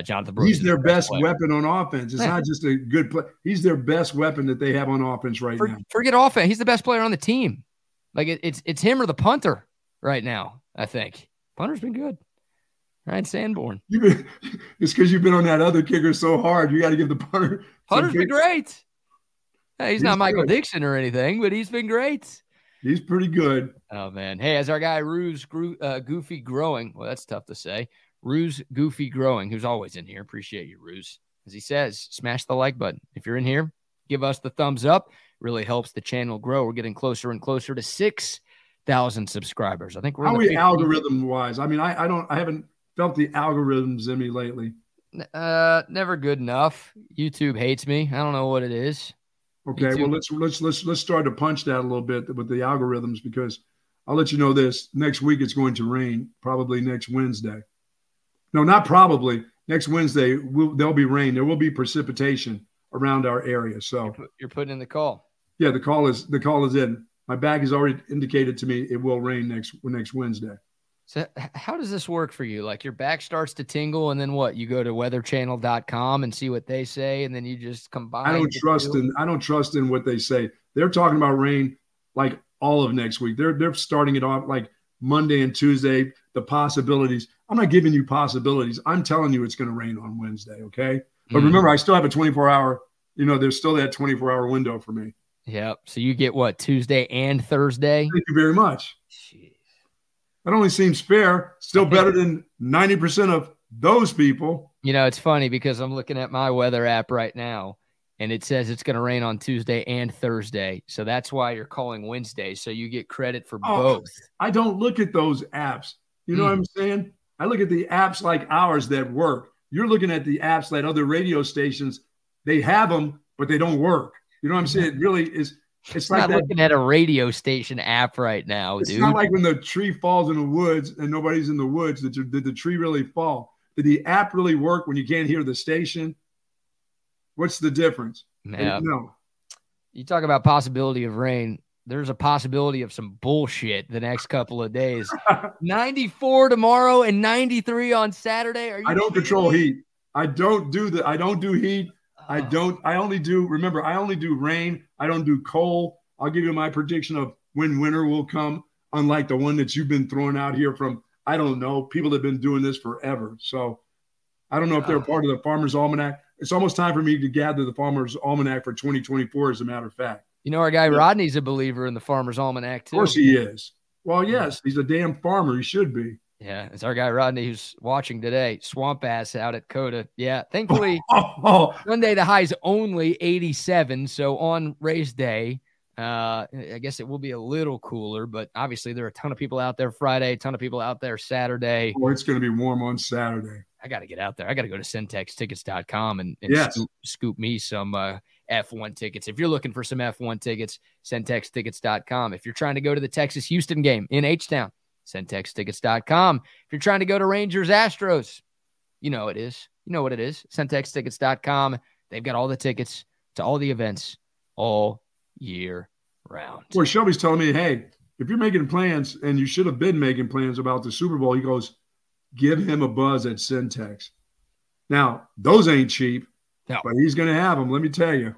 Jonathan Brooks. He's their best weapon on offense. It's not just a good play. He's their best weapon that they have on offense right now. Forget offense. He's the best player on the team. Like it's him or the punter. right now, I think. Punter's been good. Ryan Sanborn. It's because you've been on that other kicker so hard. You got to give the punter. Punter's been great. Hey, he's not Michael Dixon or anything, but he's been great. He's pretty good. Oh, man. Hey, as our guy Ruse Goofy Growing, well, that's tough to say. Ruse Goofy Growing, who's always in here. Appreciate you, Ruse. As he says, smash the like button. If you're in here, give us the thumbs up. Really helps the channel grow. We're getting closer and closer to 6,000 subscribers. I think we're algorithm-wise. I mean, I haven't felt the algorithms in me lately. Never good enough. YouTube hates me. I don't know what it is. Okay, well, let's start to punch that a little bit with the algorithms, because I'll let you know this. Next week it's going to rain, probably next Wednesday. No, not probably. Next Wednesday there'll be rain. There will be precipitation around our area. So you're putting in the call. Yeah, the call is in. My bag has already indicated to me it will rain next Wednesday. So how does this work for you? Like, your back starts to tingle, and then what? You go to weatherchannel.com and see what they say, and then you just combine. I don't trust in what they say. They're talking about rain like all of next week. They're starting it off like Monday and Tuesday. The possibilities. I'm not giving you possibilities. I'm telling you it's going to rain on Wednesday. Okay. But remember, I still have a 24-hour, there's still that 24-hour window for me. Yep. So you get what, Tuesday and Thursday? Thank you very much. Jeez. That only seems fair. Still better than 90% of those people. You know, it's funny because I'm looking at my weather app right now, and it says it's going to rain on Tuesday and Thursday. So that's why you're calling Wednesday. So you get credit for both. I don't look at those apps. You know what I'm saying? I look at the apps like ours that work. You're looking at the apps that other radio stations, they have them, but they don't work. You know what I'm saying? It really is. It's like looking at a radio station app right now, dude. It's not like when the tree falls in the woods and nobody's in the woods. Did the tree really fall? Did the app really work when you can't hear the station? What's the difference? No. You talk about possibility of rain. There's a possibility of some bullshit the next couple of days. 94 tomorrow and 93 on Saturday. I don't control heat. I don't do heat. I only do rain. I don't do cold. I'll give you my prediction of when winter will come, unlike the one that you've been throwing out here from, I don't know, people that have been doing this forever. So I don't know if they're part of the Farmer's Almanac. It's almost time for me to gather the Farmer's Almanac for 2024, as a matter of fact. You know, our guy Rodney's a believer in the Farmer's Almanac, too. Of course he is. Well, yes, he's a damn farmer. He should be. Yeah, it's our guy Rodney who's watching today. Swamp ass out at Coda. Yeah, thankfully, Monday the high's only 87. So on race day, I guess it will be a little cooler. But obviously, there are a ton of people out there Friday, a ton of people out there Saturday. Well, it's going to be warm on Saturday. I got to get out there. I got to go to syntextickets.com and scoop me some F1 tickets. If you're looking for some F1 tickets, syntextickets.com. If you're trying to go to the Texas-Houston game in H-Town, SentexTickets.com. If you're trying to go to Rangers Astros, you know what it is. SentexTickets.com. They've got all the tickets to all the events all year round. Well, Shelby's telling me, hey, if you're making plans, and you should have been making plans about the Super Bowl, he goes, give him a buzz at Sentex. Now, those ain't cheap, but he's going to have them, let me tell you.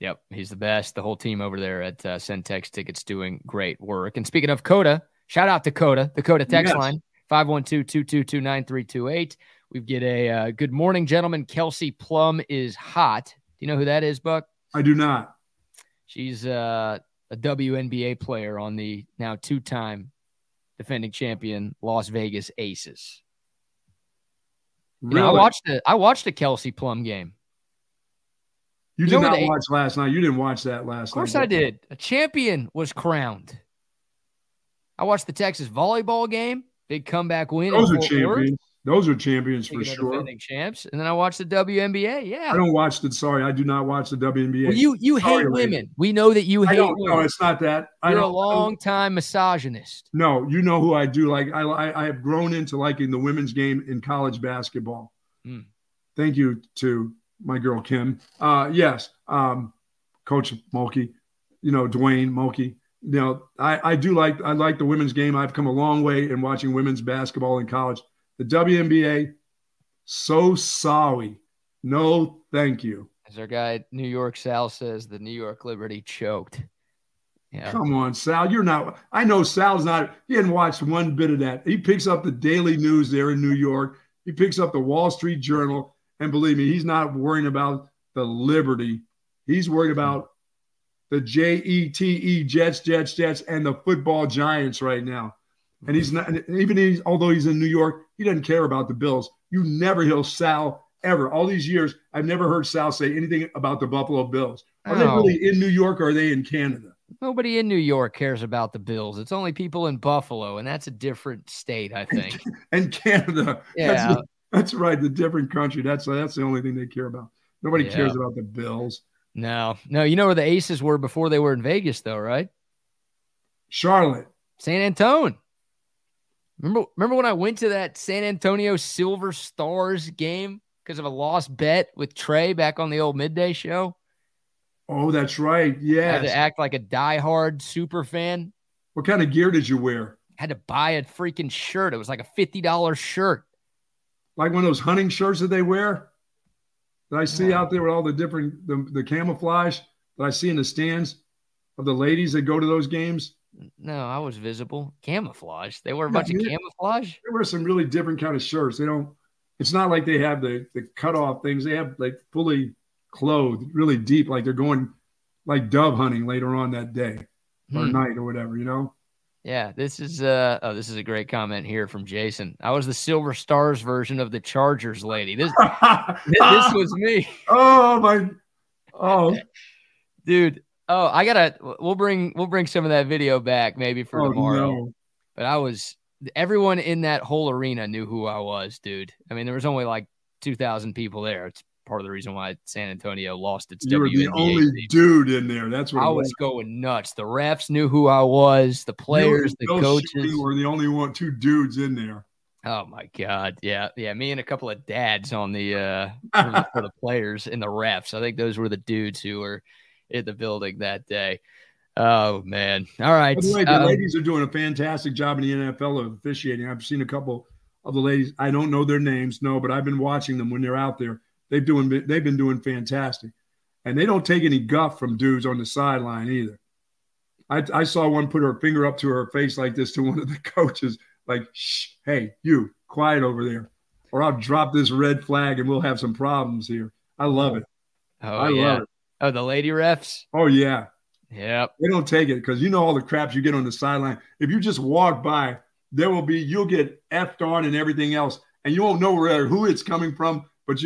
Yep, he's the best. The whole team over there at Sentex Tickets doing great work. And speaking of Coda, shout out to Coda, the Coda text line, 512-222-9328. We get a good morning, gentlemen. Kelsey Plum is hot. Do you know who that is, Buck? I do not. She's a WNBA player on the now two-time defending champion Las Vegas Aces. Really? I watched a Kelsey Plum game. You did not watch last night. You didn't watch that last night. Of course I did. A champion was crowned. I watched the Texas volleyball game. Big comeback win. Those are champions for sure. Defending champs. And then I watched the WNBA. Yeah. I do not watch the WNBA. Well, you hate women. Lady. We know that you hate women. No, it's not that. You're a long-time misogynist. No, you know who I do like. I have grown into liking the women's game in college basketball. Mm. Thank you to my girl, Kim. Coach Mulkey, Dwayne Mulkey. I like the women's game. I've come a long way in watching women's basketball in college. The WNBA, so sorry. No, thank you. As our guy, New York Sal, says, the New York Liberty choked. Yeah. Come on, Sal. You're not – I know Sal's not – he hadn't watched one bit of that. He picks up the Daily News there in New York. He picks up the Wall Street Journal. And believe me, he's not worrying about the Liberty. He's worried about the J-E-T-E, Jets, and the football Giants right now. And he's not – although he's in New York, he doesn't care about the Bills. You never hear Sal ever. All these years, I've never heard Sal say anything about the Buffalo Bills. Are they really in New York or are they in Canada? Nobody in New York cares about the Bills. It's only people in Buffalo, and that's a different state, I think. And Canada. Yeah. That's right, the different country. That's the only thing they care about. Nobody cares about the Bills. No. You know where the Aces were before they were in Vegas, though, right? Charlotte. San Antonio. Remember when I went to that San Antonio Silver Stars game because of a lost bet with Trey back on the old midday show? Oh, that's right. Yeah. Had to act like a diehard super fan. What kind of gear did you wear? Had to buy a freaking shirt. It was like a $50 shirt. Like one of those hunting shirts that they wear? That I see out there with all the different, the camouflage that I see in the stands of the ladies that go to those games? No, I was visible. Camouflage. They wear a bunch of camouflage? They wear some really different kind of shirts. They don't, it's not like they have the cutoff things. They have like fully clothed really deep, like they're going like dove hunting later on that day or night or whatever, you know? Yeah, this is this is a great comment here from Jason. I was the Silver Stars version of the Chargers lady. This was me. Dude. Oh, I gotta we'll bring some of that video back maybe for tomorrow. No. But everyone in that whole arena knew who I was, dude. I mean, there was only like 2,000 people there. It's part of the reason why San Antonio lost its WNBA. You were the only dude in there. That's what I was going nuts. The refs knew who I was. The players, the coaches. You were the only two dudes in there. Oh my God! Yeah. Me and a couple of dads on the for the players and the refs. I think those were the dudes who were in the building that day. Oh man! All right. By the way, the ladies are doing a fantastic job in the NFL of officiating. I've seen a couple of the ladies. I don't know their names, but I've been watching them when they're out there. They've been doing fantastic. And they don't take any guff from dudes on the sideline either. I saw one put her finger up to her face like this to one of the coaches, like, shh, hey, you, quiet over there, or I'll drop this red flag and we'll have some problems here. I love it. I love it. Oh, the lady refs? Oh, yeah. Yep. They don't take it because you know all the crap you get on the sideline. If you just walk by, you'll get effed on and everything else, and you won't know who it's coming from. But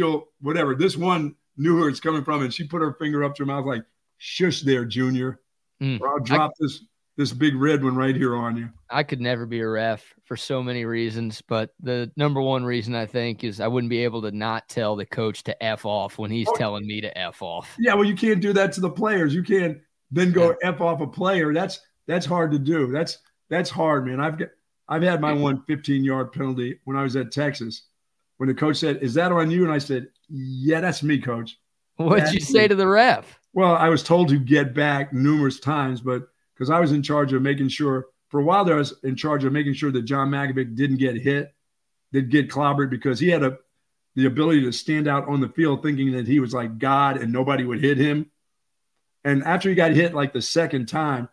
this one knew where it's coming from, and she put her finger up to her mouth like, shush there, Junior, or I'll drop this big red one right here on you. I could never be a ref for so many reasons, but the number one reason I think is I wouldn't be able to not tell the coach to F off when he's telling me to F off. Yeah, well, you can't do that to the players. You can't then go F off a player. That's hard to do. That's hard, man. I've had my one 15-yard penalty when I was at Texas. When the coach said, is that on you? And I said, yeah, that's me, coach. What'd you say to the ref? Well, I was told to get back numerous times, but because I was in charge of making sure – for a while there, I was in charge of making sure that John Magovic didn't get hit, didn't get clobbered, because he had the ability to stand out on the field thinking that he was like God and nobody would hit him. And after he got hit like the second time,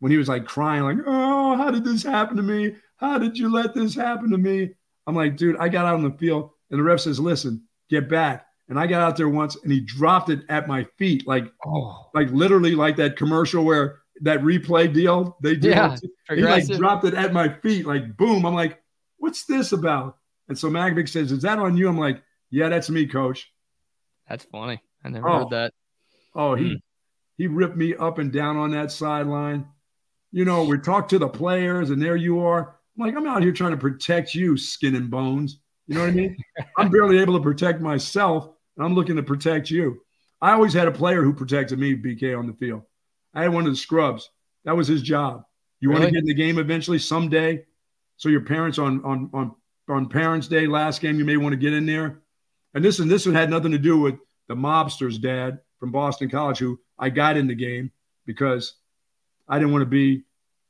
when he was like crying, like, oh, how did this happen to me? How did you let this happen to me? I'm like, dude, I got out on the field, and the ref says, listen, get back. And I got out there once, and he dropped it at my feet, like literally like that commercial where that replay deal they do. Yeah, he like dropped it at my feet, like boom. I'm like, what's this about? And so Magovic says, is that on you? I'm like, yeah, that's me, coach. That's funny. I never heard that. Oh, he ripped me up and down on that sideline. You know, we talk to the players, and there you are. I'm like, I'm out here trying to protect you, skin and bones. You know what I mean? I'm barely able to protect myself, and I'm looking to protect you. I always had a player who protected me, BK, on the field. I had one of the scrubs. That was his job. You want to get in the game eventually someday? So your parents on Parents' Day, last game, you may want to get in there. And this one had nothing to do with the mobster's dad from Boston College who I got in the game because I didn't want to be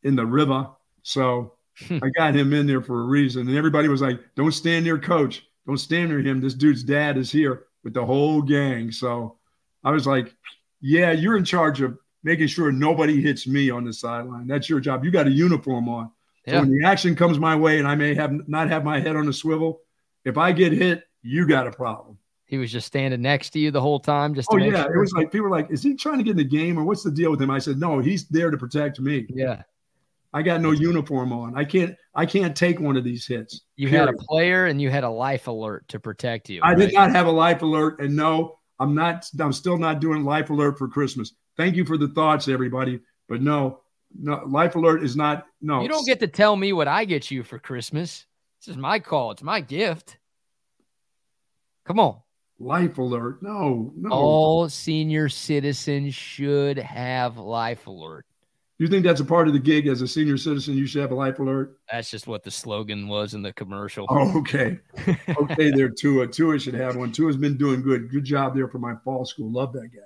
in the river. So – I got him in there for a reason. And everybody was like, don't stand near coach. Don't stand near him. This dude's dad is here with the whole gang. So I was like, yeah, you're in charge of making sure nobody hits me on the sideline. That's your job. You got a uniform on. Yeah. So when the action comes my way and I may have not have my head on a swivel, if I get hit, you got a problem. He was just standing next to you the whole time. Just It was like people were like, is he trying to get in the game or what's the deal with him? I said, no, he's there to protect me. Yeah. I got no uniform on. I can't take one of these hits. You had a player and you had a life alert to protect you. I did not have a life alert, and no, I'm still not doing life alert for Christmas. Thank you for the thoughts, everybody. But no, life alert is not no. You don't get to tell me what I get you for Christmas. This is my call. It's my gift. Come on. Life alert. No. All senior citizens should have life alert. You think that's a part of the gig as a senior citizen? You should have a life alert. That's just what the slogan was in the commercial. Oh, okay. Okay, there, Tua. Tua should have one. Tua's been doing good. Good job there for my fall school. Love that guy.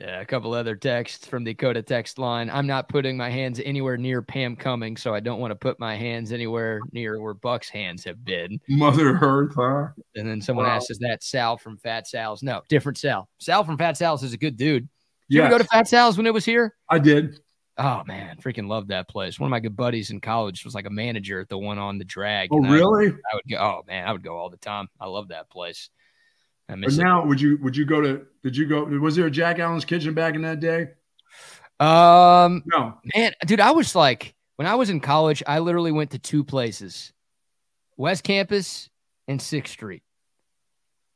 Yeah, a couple other texts from the Dakota text line. I'm not putting my hands anywhere near Pam Cummings, so I don't want to put my hands anywhere near where Buck's hands have been. Mother Earth, huh? And then someone asks, is that Sal from Fat Sal's? No, different Sal. Sal from Fat Sal's is a good dude. You ever go to Fat Sal's when it was here? I did. Oh, man, freaking love that place. One of my good buddies in college was like a manager at the one on the drag. Oh, really? I would go. Oh, man, I would go all the time. I love that place. I miss it. Now, would you go to – did you go – was there a Jack Allen's Kitchen back in that day? No. Man, dude, I was like – when I was in college, I literally went to two places, West Campus and 6th Street.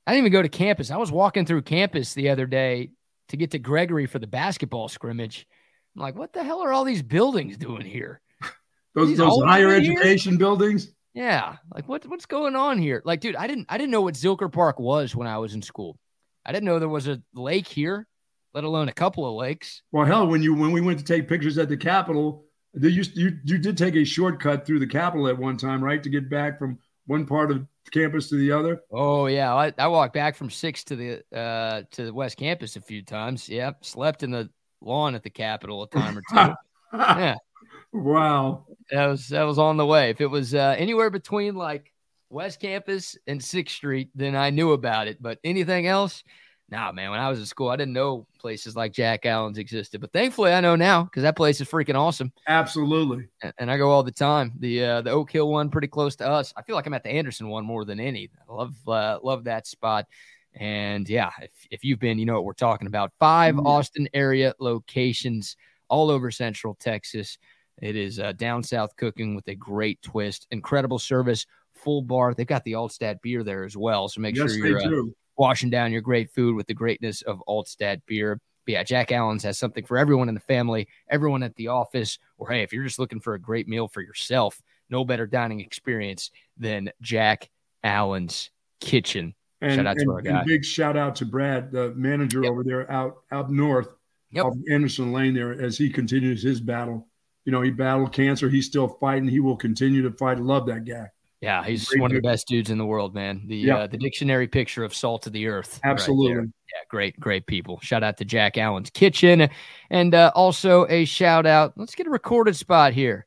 I didn't even go to campus. I was walking through campus the other day to get to Gregory for the basketball scrimmage. I'm like, what the hell are all these buildings doing here? those higher education buildings? Yeah. Like, what's going on here? Like, dude, I didn't know what Zilker Park was when I was in school. I didn't know there was a lake here, let alone a couple of lakes. Well, hell, when we went to take pictures at the Capitol, you did take a shortcut through the Capitol at one time, right, to get back from one part of campus to the other? Oh, yeah. I walked back from 6 to the West Campus a few times. Yeah, slept in the lawn at the Capitol a time or two. Yeah. Wow. That was on the way. If it was anywhere between like West Campus and 6th Street, then I knew about it. But anything else? Nah, man, when I was in school, I didn't know places like Jack Allen's existed. But thankfully I know now because that place is freaking awesome. Absolutely. And I go all the time. The Oak Hill one pretty close to us. I feel like I'm at the Anderson one more than any. I love that spot. And, yeah, if you've been, you know what we're talking about. 5 Austin-area locations all over Central Texas. It is down south cooking with a great twist. Incredible service, full bar. They've got the Altstadt beer there as well, so make sure you're washing down your great food with the greatness of Altstadt beer. But, yeah, Jack Allen's has something for everyone in the family, everyone at the office, or, hey, if you're just looking for a great meal for yourself, no better dining experience than Jack Allen's Kitchen. And big shout out to Brad, the manager over there out north of Anderson Lane there as he continues his battle. You know, he battled cancer. He's still fighting. He will continue to fight. Love that guy. Yeah, he's one of the best dudes in the world, man. The dictionary picture of salt of the earth. Absolutely. Right, yeah, great people. Shout out to Jack Allen's Kitchen. And also a shout out. Let's get a recorded spot here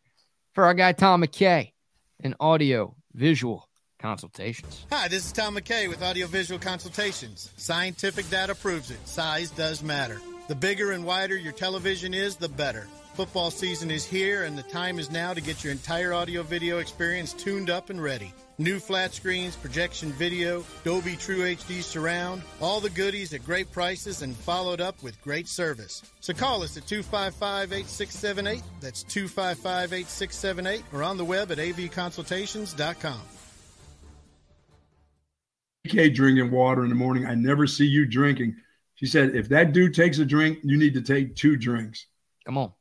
for our guy Tom McKay in audio visual consultations. Hi, this is Tom McKay with Audiovisual Consultations. Scientific data proves it. Size does matter. The bigger and wider your television is, the better. Football season is here, and the time is now to get your entire audio-video experience tuned up and ready. New flat screens, projection video, Dolby True HD Surround, all the goodies at great prices and followed up with great service. So call us at 255-8678. That's 255-8678, or on the web at avconsultations.com. BK drinking water in the morning. I never see you drinking. She said, if that dude takes a drink, you need to take 2 drinks. Come on.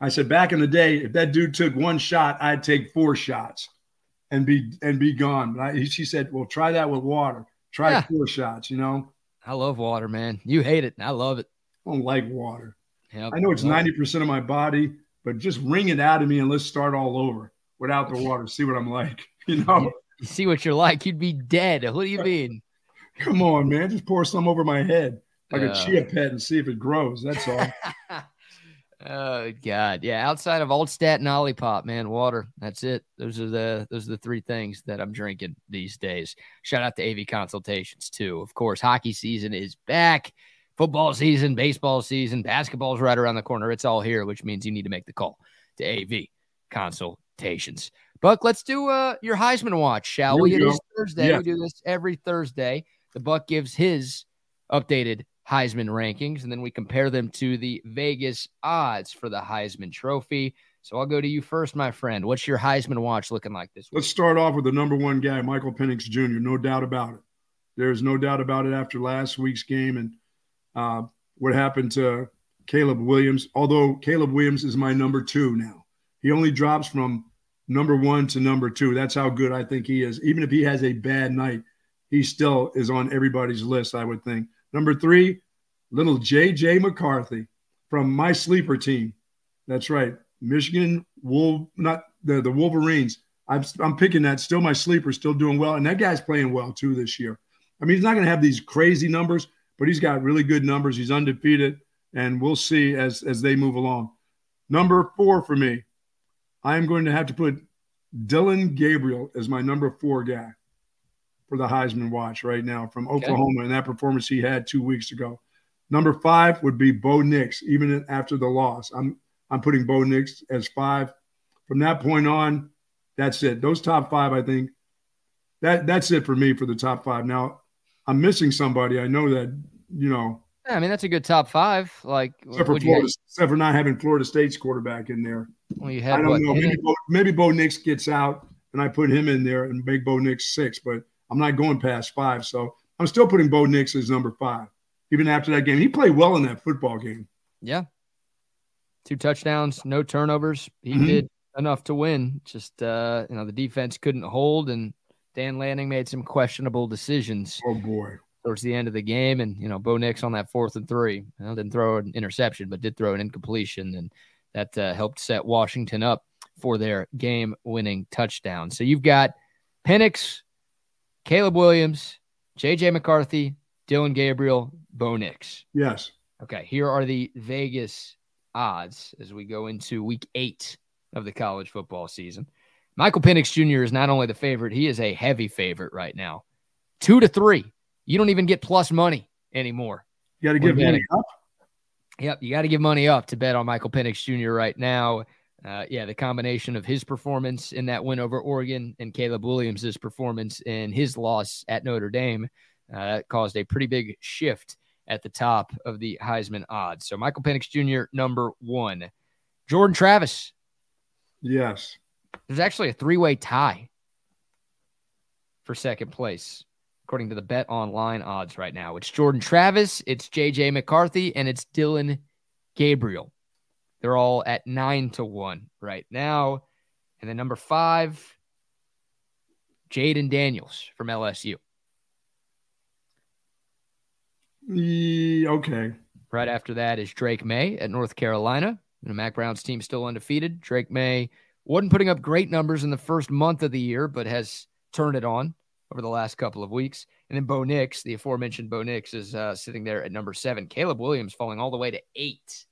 I said, back in the day, if that dude took one shot, I'd take 4 shots and be gone. But she said, well, try that with water. Try 4 shots, you know. I love water, man. You hate it, and I love it. I don't like water. Yep, I know it's 90% of my body, but just wring it out of me and let's start all over without the water. See what I'm like, you know. You see what you're like. You'd be dead. What do you mean? Come on, man. Just pour some over my head like a chia pet and see if it grows. That's all. Oh, God. Yeah, outside of Altstadt and Olipop, man, water. That's it. Those are the 3 things that I'm drinking these days. Shout out to AV Consultations, too. Of course, hockey season is back. Football season, baseball season, basketball's right around the corner. It's all here, which means you need to make the call to AV Consultations. Buck, let's do your Heisman watch, shall we? It is Thursday. Yeah. We do this every Thursday. The Buck gives his updated Heisman rankings, and then we compare them to the Vegas odds for the Heisman Trophy. So I'll go to you first, my friend. What's your Heisman watch looking like this week? Let's start off with the number one guy, Michael Penix Jr. No doubt about it. There's no doubt about it after last week's game and what happened to Caleb Williams, although Caleb Williams is my number two now. He only drops from number one to number two. That's how good I think he is. Even if he has a bad night, he still is on everybody's list, I would think. Number three, little J.J. McCarthy from my sleeper team. That's right. Michigan, not the Wolverines. I'm picking that. Still my sleeper, still doing well. And that guy's playing well, too, this year. I mean, he's not going to have these crazy numbers, but he's got really good numbers. He's undefeated, and we'll see as they move along. Number four for me, I am going to have to put Dylan Gabriel as my number four guy for the Heisman watch right now from Oklahoma and that performance he had 2 weeks ago. Number five would be Bo Nix, even after the loss. I'm putting Bo Nix as five. From that point on, that's it. Those top five, I think, that's it for me for the top five. Now, I'm missing somebody. I know that, you know. Yeah, I mean, that's a good top five. Like, except for not having Florida State's quarterback in there. Well, you had, I don't know. Maybe Bo Nix gets out, and I put him in there and make Bo Nix six, but I'm not going past five. So I'm still putting Bo Nix as number five, even after that game. He played well in that football game. Yeah. 2 touchdowns, no turnovers. He did enough to win. Just, the defense couldn't hold, and Dan Lanning made some questionable decisions. Oh, boy. Towards the end of the game, and, Bo Nix on that 4th and 3. Didn't throw an interception, but did throw an incompletion, and that helped set Washington up for their game-winning touchdown. So you've got Penix, Caleb Williams, J.J. McCarthy, Dylan Gabriel, Bo Nix. Yes. Okay, here are the Vegas odds as we go into week 8 of the college football season. Michael Penix Jr. is not only the favorite, he is a heavy favorite right now. 2 to 3. You don't even get plus money anymore. You got to give money up? Yep, you got to give money up to bet on Michael Penix Jr. right now. The combination of his performance in that win over Oregon and Caleb Williams' performance in his loss at Notre Dame caused a pretty big shift at the top of the Heisman odds. So Michael Penix Jr., number one. Jordan Travis. Yes. There's actually a 3-way tie for second place, according to the Bet Online odds right now. It's Jordan Travis, it's J.J. McCarthy, and it's Dylan Gabriel. They're all at 9 to 1 right now. And then number 5, Jaden Daniels from LSU. Okay. Right after that is Drake May at North Carolina. Mac Brown's team still undefeated. Drake May wasn't putting up great numbers in the first month of the year, but has turned it on over the last couple of weeks. And then Bo Nix, the aforementioned Bo Nix, is sitting there at number 7. Caleb Williams falling all the way to 8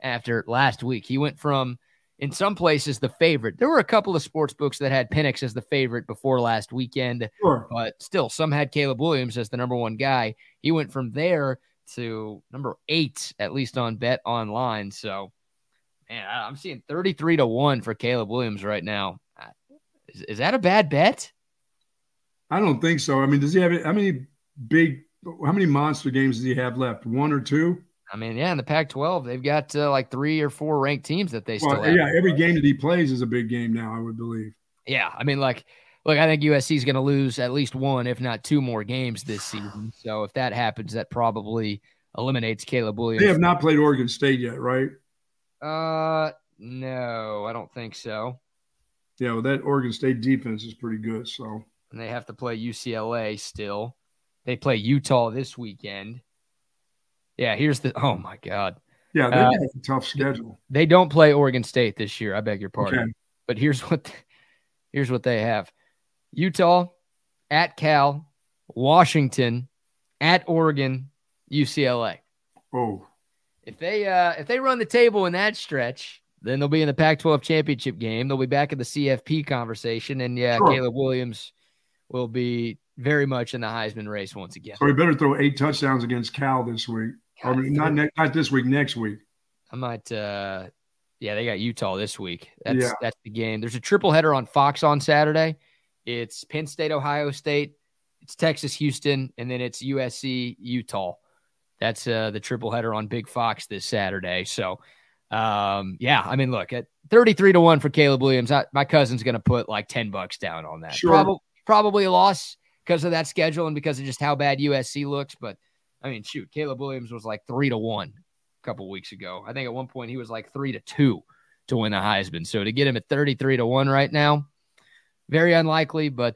after last week. He went from, in some places, the favorite. There were a couple of sports books that had Penix as the favorite before last weekend, sure, but still, some had Caleb Williams as the number one guy. He went from there to number 8, at least on Bet Online. So, man, I'm seeing 33 to 1 for Caleb Williams right now. Is that a bad bet? I don't think so. I mean, does he have how many monster games does he have left? 1 or 2? I mean, yeah, in the Pac-12, they've got 3 or 4 ranked teams that they still have. Yeah, every game that he plays is a big game now, I would believe. Yeah, I mean, I think USC is going to lose at least 1, if not 2 more games this season. So if that happens, that probably eliminates Caleb Williams. They have not played Oregon State yet, right? No, I don't think so. Yeah, well, that Oregon State defense is pretty good, so. And they have to play UCLA still. They play Utah this weekend. Yeah, here's the – oh, my God. Yeah, they have a tough schedule. They don't play Oregon State this year. I beg your pardon. Okay. But here's what they have. Utah, at Cal, Washington, at Oregon, UCLA. Oh. If they run the table in that stretch, then they'll be in the Pac-12 championship game. They'll be back in the CFP conversation. And, yeah, sure, Caleb Williams will be very much in the Heisman race once again. So he better throw 8 touchdowns against Cal this week. God, not this week, next week. I might. Yeah, they got Utah this week. That's the game. There's a triple header on Fox on Saturday. It's Penn State, Ohio State. It's Texas, Houston, and then it's USC, Utah. That's the triple header on Big Fox this Saturday. So, I mean, look, at 33-1 for Caleb Williams, my cousin's going to put like $10 down on that. Sure. Probably a loss because of that schedule and because of just how bad USC looks. But, I mean, shoot, Caleb Williams was like 3-1 a couple weeks ago. I think at one point he was like 3-2 to win the Heisman. So to get him at 33-1 right now, very unlikely, but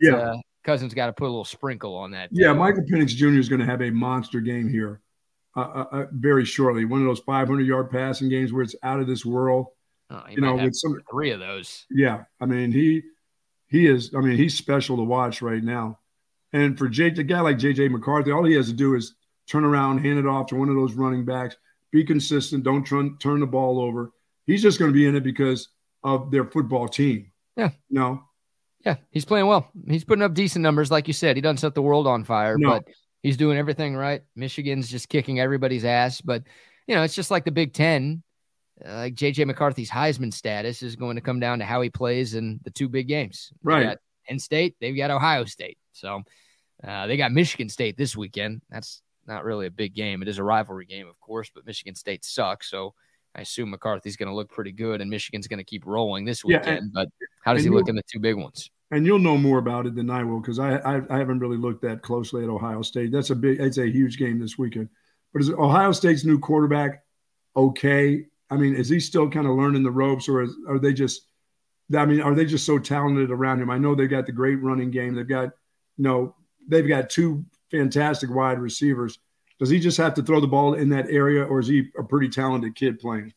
Cousins got to put a little sprinkle on that. Yeah, Michael Penix Jr. is going to have a monster game here very shortly. One of those 500-yard passing games where it's out of this world. Three of those. Yeah, I mean, he's special to watch right now. And for Jake, the guy like J.J. McCarthy, all he has to do is turn around, hand it off to one of those running backs, be consistent, don't turn the ball over. He's just going to be in it because of their football team. Yeah. Yeah, he's playing well. He's putting up decent numbers. Like you said, he doesn't set the world on fire, but he's doing everything right. Michigan's just kicking everybody's ass. But, it's just like the Big Ten. Like J.J. McCarthy's Heisman status is going to come down to how he plays in the two big games. Right. They've got Penn State. They've got Ohio State. So they got Michigan State this weekend. That's not really a big game. It is a rivalry game, of course, but Michigan State sucks. So I assume McCarthy's going to look pretty good and Michigan's going to keep rolling this weekend. Yeah, but how does he look in the two big ones? And you'll know more about it than I will because I haven't really looked that closely at Ohio State. It's a huge game this weekend. But is Ohio State's new quarterback okay? I mean, is he still kind of learning the ropes or are they just so talented around him? I know they've got the great running game. They've got, they've got two fantastic wide receivers. Does he just have to throw the ball in that area, or is he a pretty talented kid playing?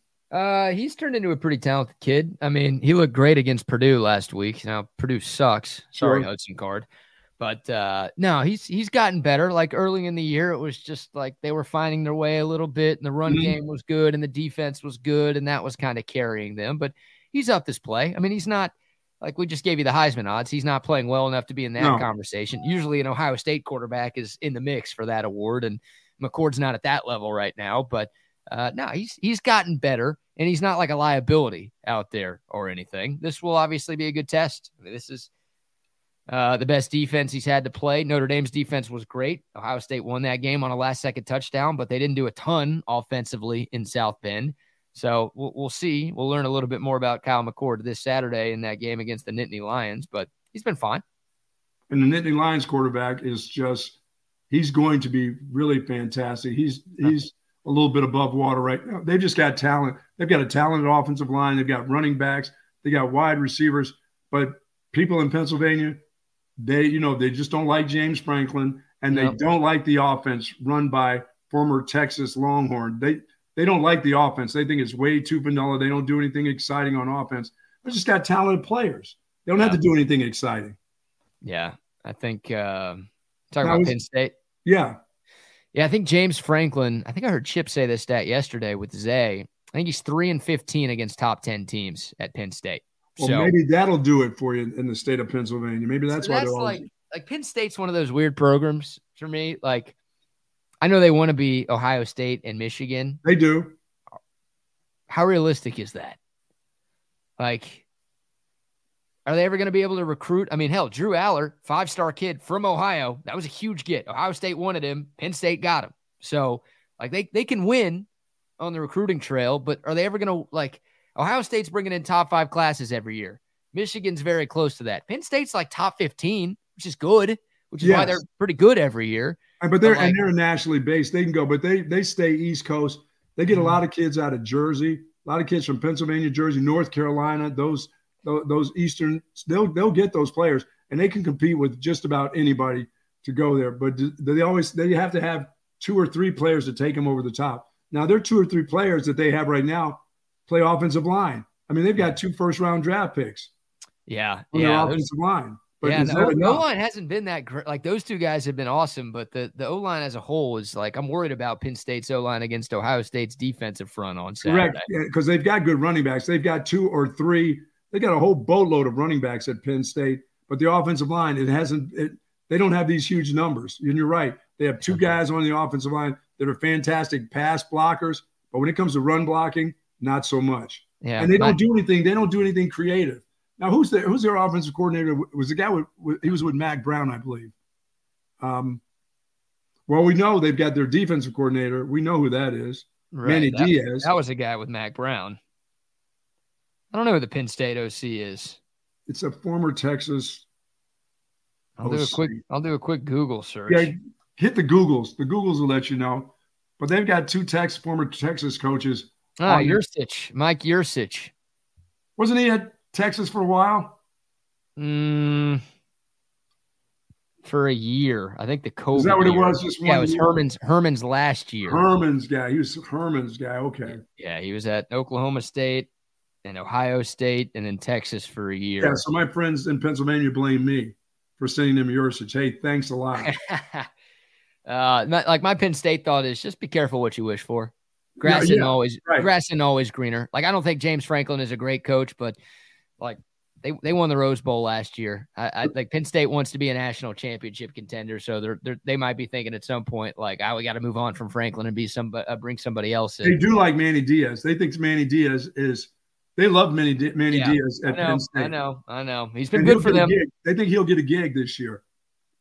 He's turned into a pretty talented kid. I mean, he looked great against Purdue last week. Now, Purdue sucks. Sorry, Hudson Card. But, no, he's gotten better. Like, early in the year, it was just like they were finding their way a little bit, and the run game was good, and the defense was good, and that was kind of carrying them. But he's up this play. I mean, he's not – like, we just gave you the Heisman odds. He's not playing well enough to be in that conversation. Usually an Ohio State quarterback is in the mix for that award, and McCord's not at that level right now, but he's gotten better, and he's not like a liability out there or anything. This will obviously be a good test. I mean, this is the best defense he's had to play. Notre Dame's defense was great. Ohio State won that game on a last-second touchdown, but they didn't do a ton offensively in South Bend. So we'll see. We'll learn a little bit more about Kyle McCord this Saturday in that game against the Nittany Lions, but he's been fine. And the Nittany Lions quarterback is just – he's going to be really fantastic. He's a little bit above water right now. They've just got talent. They've got a talented offensive line. They've got running backs. They got wide receivers. But people in Pennsylvania, they just don't like James Franklin, and they don't like the offense run by former Texas Longhorn. They don't like the offense. They think it's way too vanilla. They don't do anything exciting on offense. They just got talented players. They don't have to do anything exciting. Yeah, I think about Penn State. Yeah. Yeah, I think James Franklin, I think I heard Chip say this stat yesterday with Zay. I think he's 3-15 against top 10 teams at Penn State. Well, so maybe that'll do it for you in the state of Pennsylvania. Maybe that's why they're like Penn State's one of those weird programs for me. Like, I know they want to be Ohio State and Michigan. They do. How realistic is that? Like, are they ever going to be able to recruit? I mean, hell, Drew Aller, 5-star kid from Ohio. That was a huge get. Ohio State wanted him. Penn State got him. So, like, they can win on the recruiting trail, but are they ever going to, like, Ohio State's bringing in top 5 classes every year. Michigan's very close to that. Penn State's, like, top 15, which is good, which is why they're pretty good every year. But they're nationally based. They can go, but they stay East Coast. They get a lot of kids out of Jersey, a lot of kids from Pennsylvania, Jersey, North Carolina, those Eastern, they'll get those players, and they can compete with just about anybody to go there. But they have to have 2 or 3 players to take them over the top. Now, their 2 or 3 players that they have right now play offensive line. I mean, they've got 2 1st-round draft picks. Yeah, their offensive line. But the O-line hasn't been that great. Like, those 2 guys have been awesome, but the O-line as a whole is like, I'm worried about Penn State's O-line against Ohio State's defensive front on Saturday. Correct, because they've got good running backs. They've got 2 or 3. They got a whole boatload of running backs at Penn State, but the offensive line, they don't have these huge numbers. And you're right. They have 2 guys on the offensive line. that are fantastic pass blockers, but when it comes to run blocking, not so much. Yeah, and they don't do anything. They don't do anything creative. Now, who's their offensive coordinator? Was the guy he was with Mac Brown, I believe. Well, we know they've got their defensive coordinator. We know who that is. Right. Manny Diaz. That was a guy with Mac Brown. I don't know who the Penn State OC is. It's a former Texas OC. I'll do a quick Google search. Yeah, hit the Googles. The Googles will let you know. But they've got two former Texas coaches. Ah, Yursich. Mike Yursich. Wasn't he at Texas for a while? For a year. I think the COVID. Is that what it was? Just one year? It was Herman's last year. Herman's guy. He was Herman's guy. Okay. Yeah, he was at Oklahoma State and Ohio State and then Texas for a year. Yeah, so my friends in Pennsylvania blame me for sending them Yursich. Hey, thanks a lot. My Penn State thought is just be careful what you wish for. Grass isn't always greener. Like, I don't think James Franklin is a great coach, but like they won the Rose Bowl last year. I think Penn State wants to be a national championship contender, so they might be thinking at some point like, we got to move on from Franklin and bring somebody else in. They do like Manny Diaz. They think Manny Diaz is. They love Manny Diaz at Penn State. I know. He's been good for them. They think he'll get a gig this year.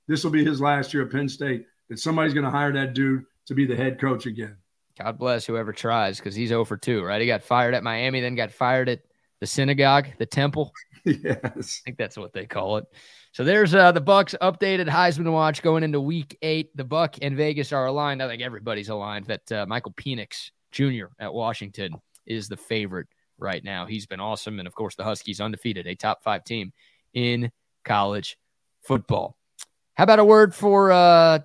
This will be his last year at Penn State. That somebody's going to hire that dude to be the head coach again. God bless whoever tries, because he's 0-2, right? He got fired at Miami, then got fired at the synagogue, the temple. Yes. I think that's what they call it. So there's the Bucks updated Heisman watch going into week 8. The Buck and Vegas are aligned. I think everybody's aligned that Michael Penix Jr. at Washington is the favorite right now. He's been awesome. And, of course, the Huskies undefeated, a top 5 team in college football. How about a word for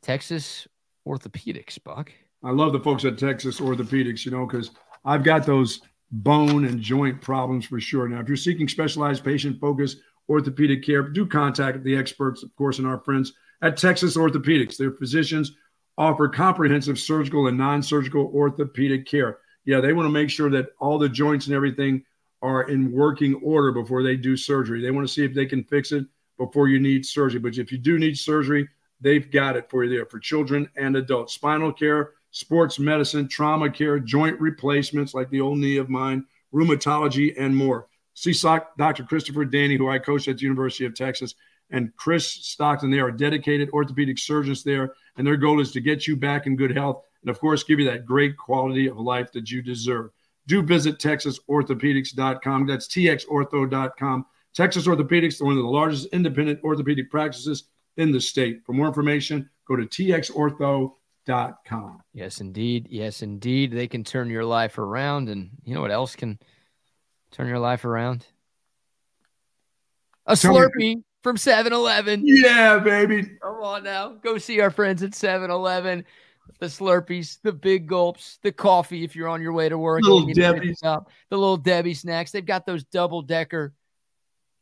Texas Orthopedics, Buck? I love the folks at Texas Orthopedics, because I've got those bone and joint problems for sure. Now, if you're seeking specialized patient-focused orthopedic care, do contact the experts, of course, and our friends at Texas Orthopedics. Their physicians offer comprehensive surgical and non-surgical orthopedic care. Yeah, they want to make sure that all the joints and everything are in working order before they do surgery. They want to see if they can fix it before you need surgery. But if you do need surgery, they've got it for you there for children and adults. Spinal care, sports medicine, trauma care, joint replacements like the old knee of mine, rheumatology, and more. See Dr. Christopher Danny, who I coached at the University of Texas, and Chris Stockton. They are dedicated orthopedic surgeons there, and their goal is to get you back in good health and, of course, give you that great quality of life that you deserve. Do visit TexasOrthopedics.com. That's TXOrtho.com. Texas Orthopedics, one of the largest independent orthopedic practices in the state. For more information, go to TXOrtho.com. Yes indeed, they can turn your life around. And you know what else can turn your life around? A Slurpee from 7-Eleven. Yeah, baby, come on now. Go see our friends at 7-Eleven. The Slurpees, the big gulps, the coffee if you're on your way to work, the little Debbie snacks. They've got those double decker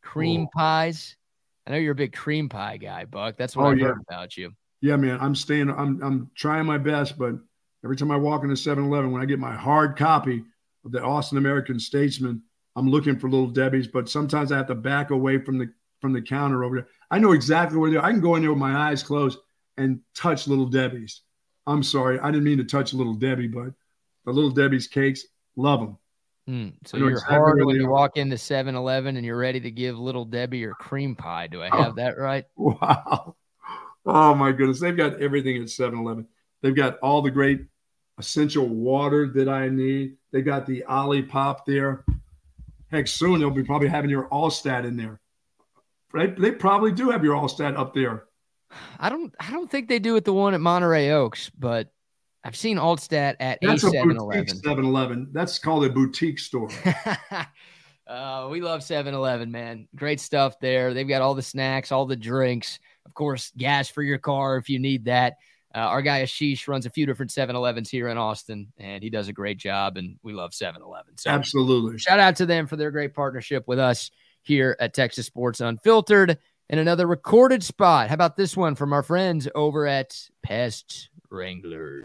cream pies. I know you're a big cream pie guy, Buck. That's what I heard about you. Yeah, man, I'm trying my best, but every time I walk into 7-Eleven, when I get my hard copy of the Austin American Statesman, I'm looking for Little Debbie's, but sometimes I have to back away from the counter over there. I know exactly where they are. I can go in there with my eyes closed and touch Little Debbie's. I'm sorry, I didn't mean to touch Little Debbie, but the Little Debbie's cakes, love them. So you're exactly hard when you walk into 7-Eleven and you're ready to give Little Debbie your cream pie. Do I have that right? Wow. Oh, my goodness. They've got everything at 7-Eleven. They've got all the great essential water that I need. They got the Olipop there. Heck, soon they'll be probably having your Allstat in there. Right? They probably do have your Allstat up there. I don't think they do at the one at Monterey Oaks, but I've seen Allstat at a 7-Eleven. 7-Eleven. That's called a boutique store. We love 7-Eleven, man. Great stuff there. They've got all the snacks, all the drinks. Of course, gas for your car if you need that. Our guy Ashish runs a few different 7-Elevens here in Austin, and he does a great job, and we love 7-Eleven. So absolutely. Shout out to them for their great partnership with us here at Texas Sports Unfiltered. And another recorded spot. How about this one from our friends over at Pest Wranglers.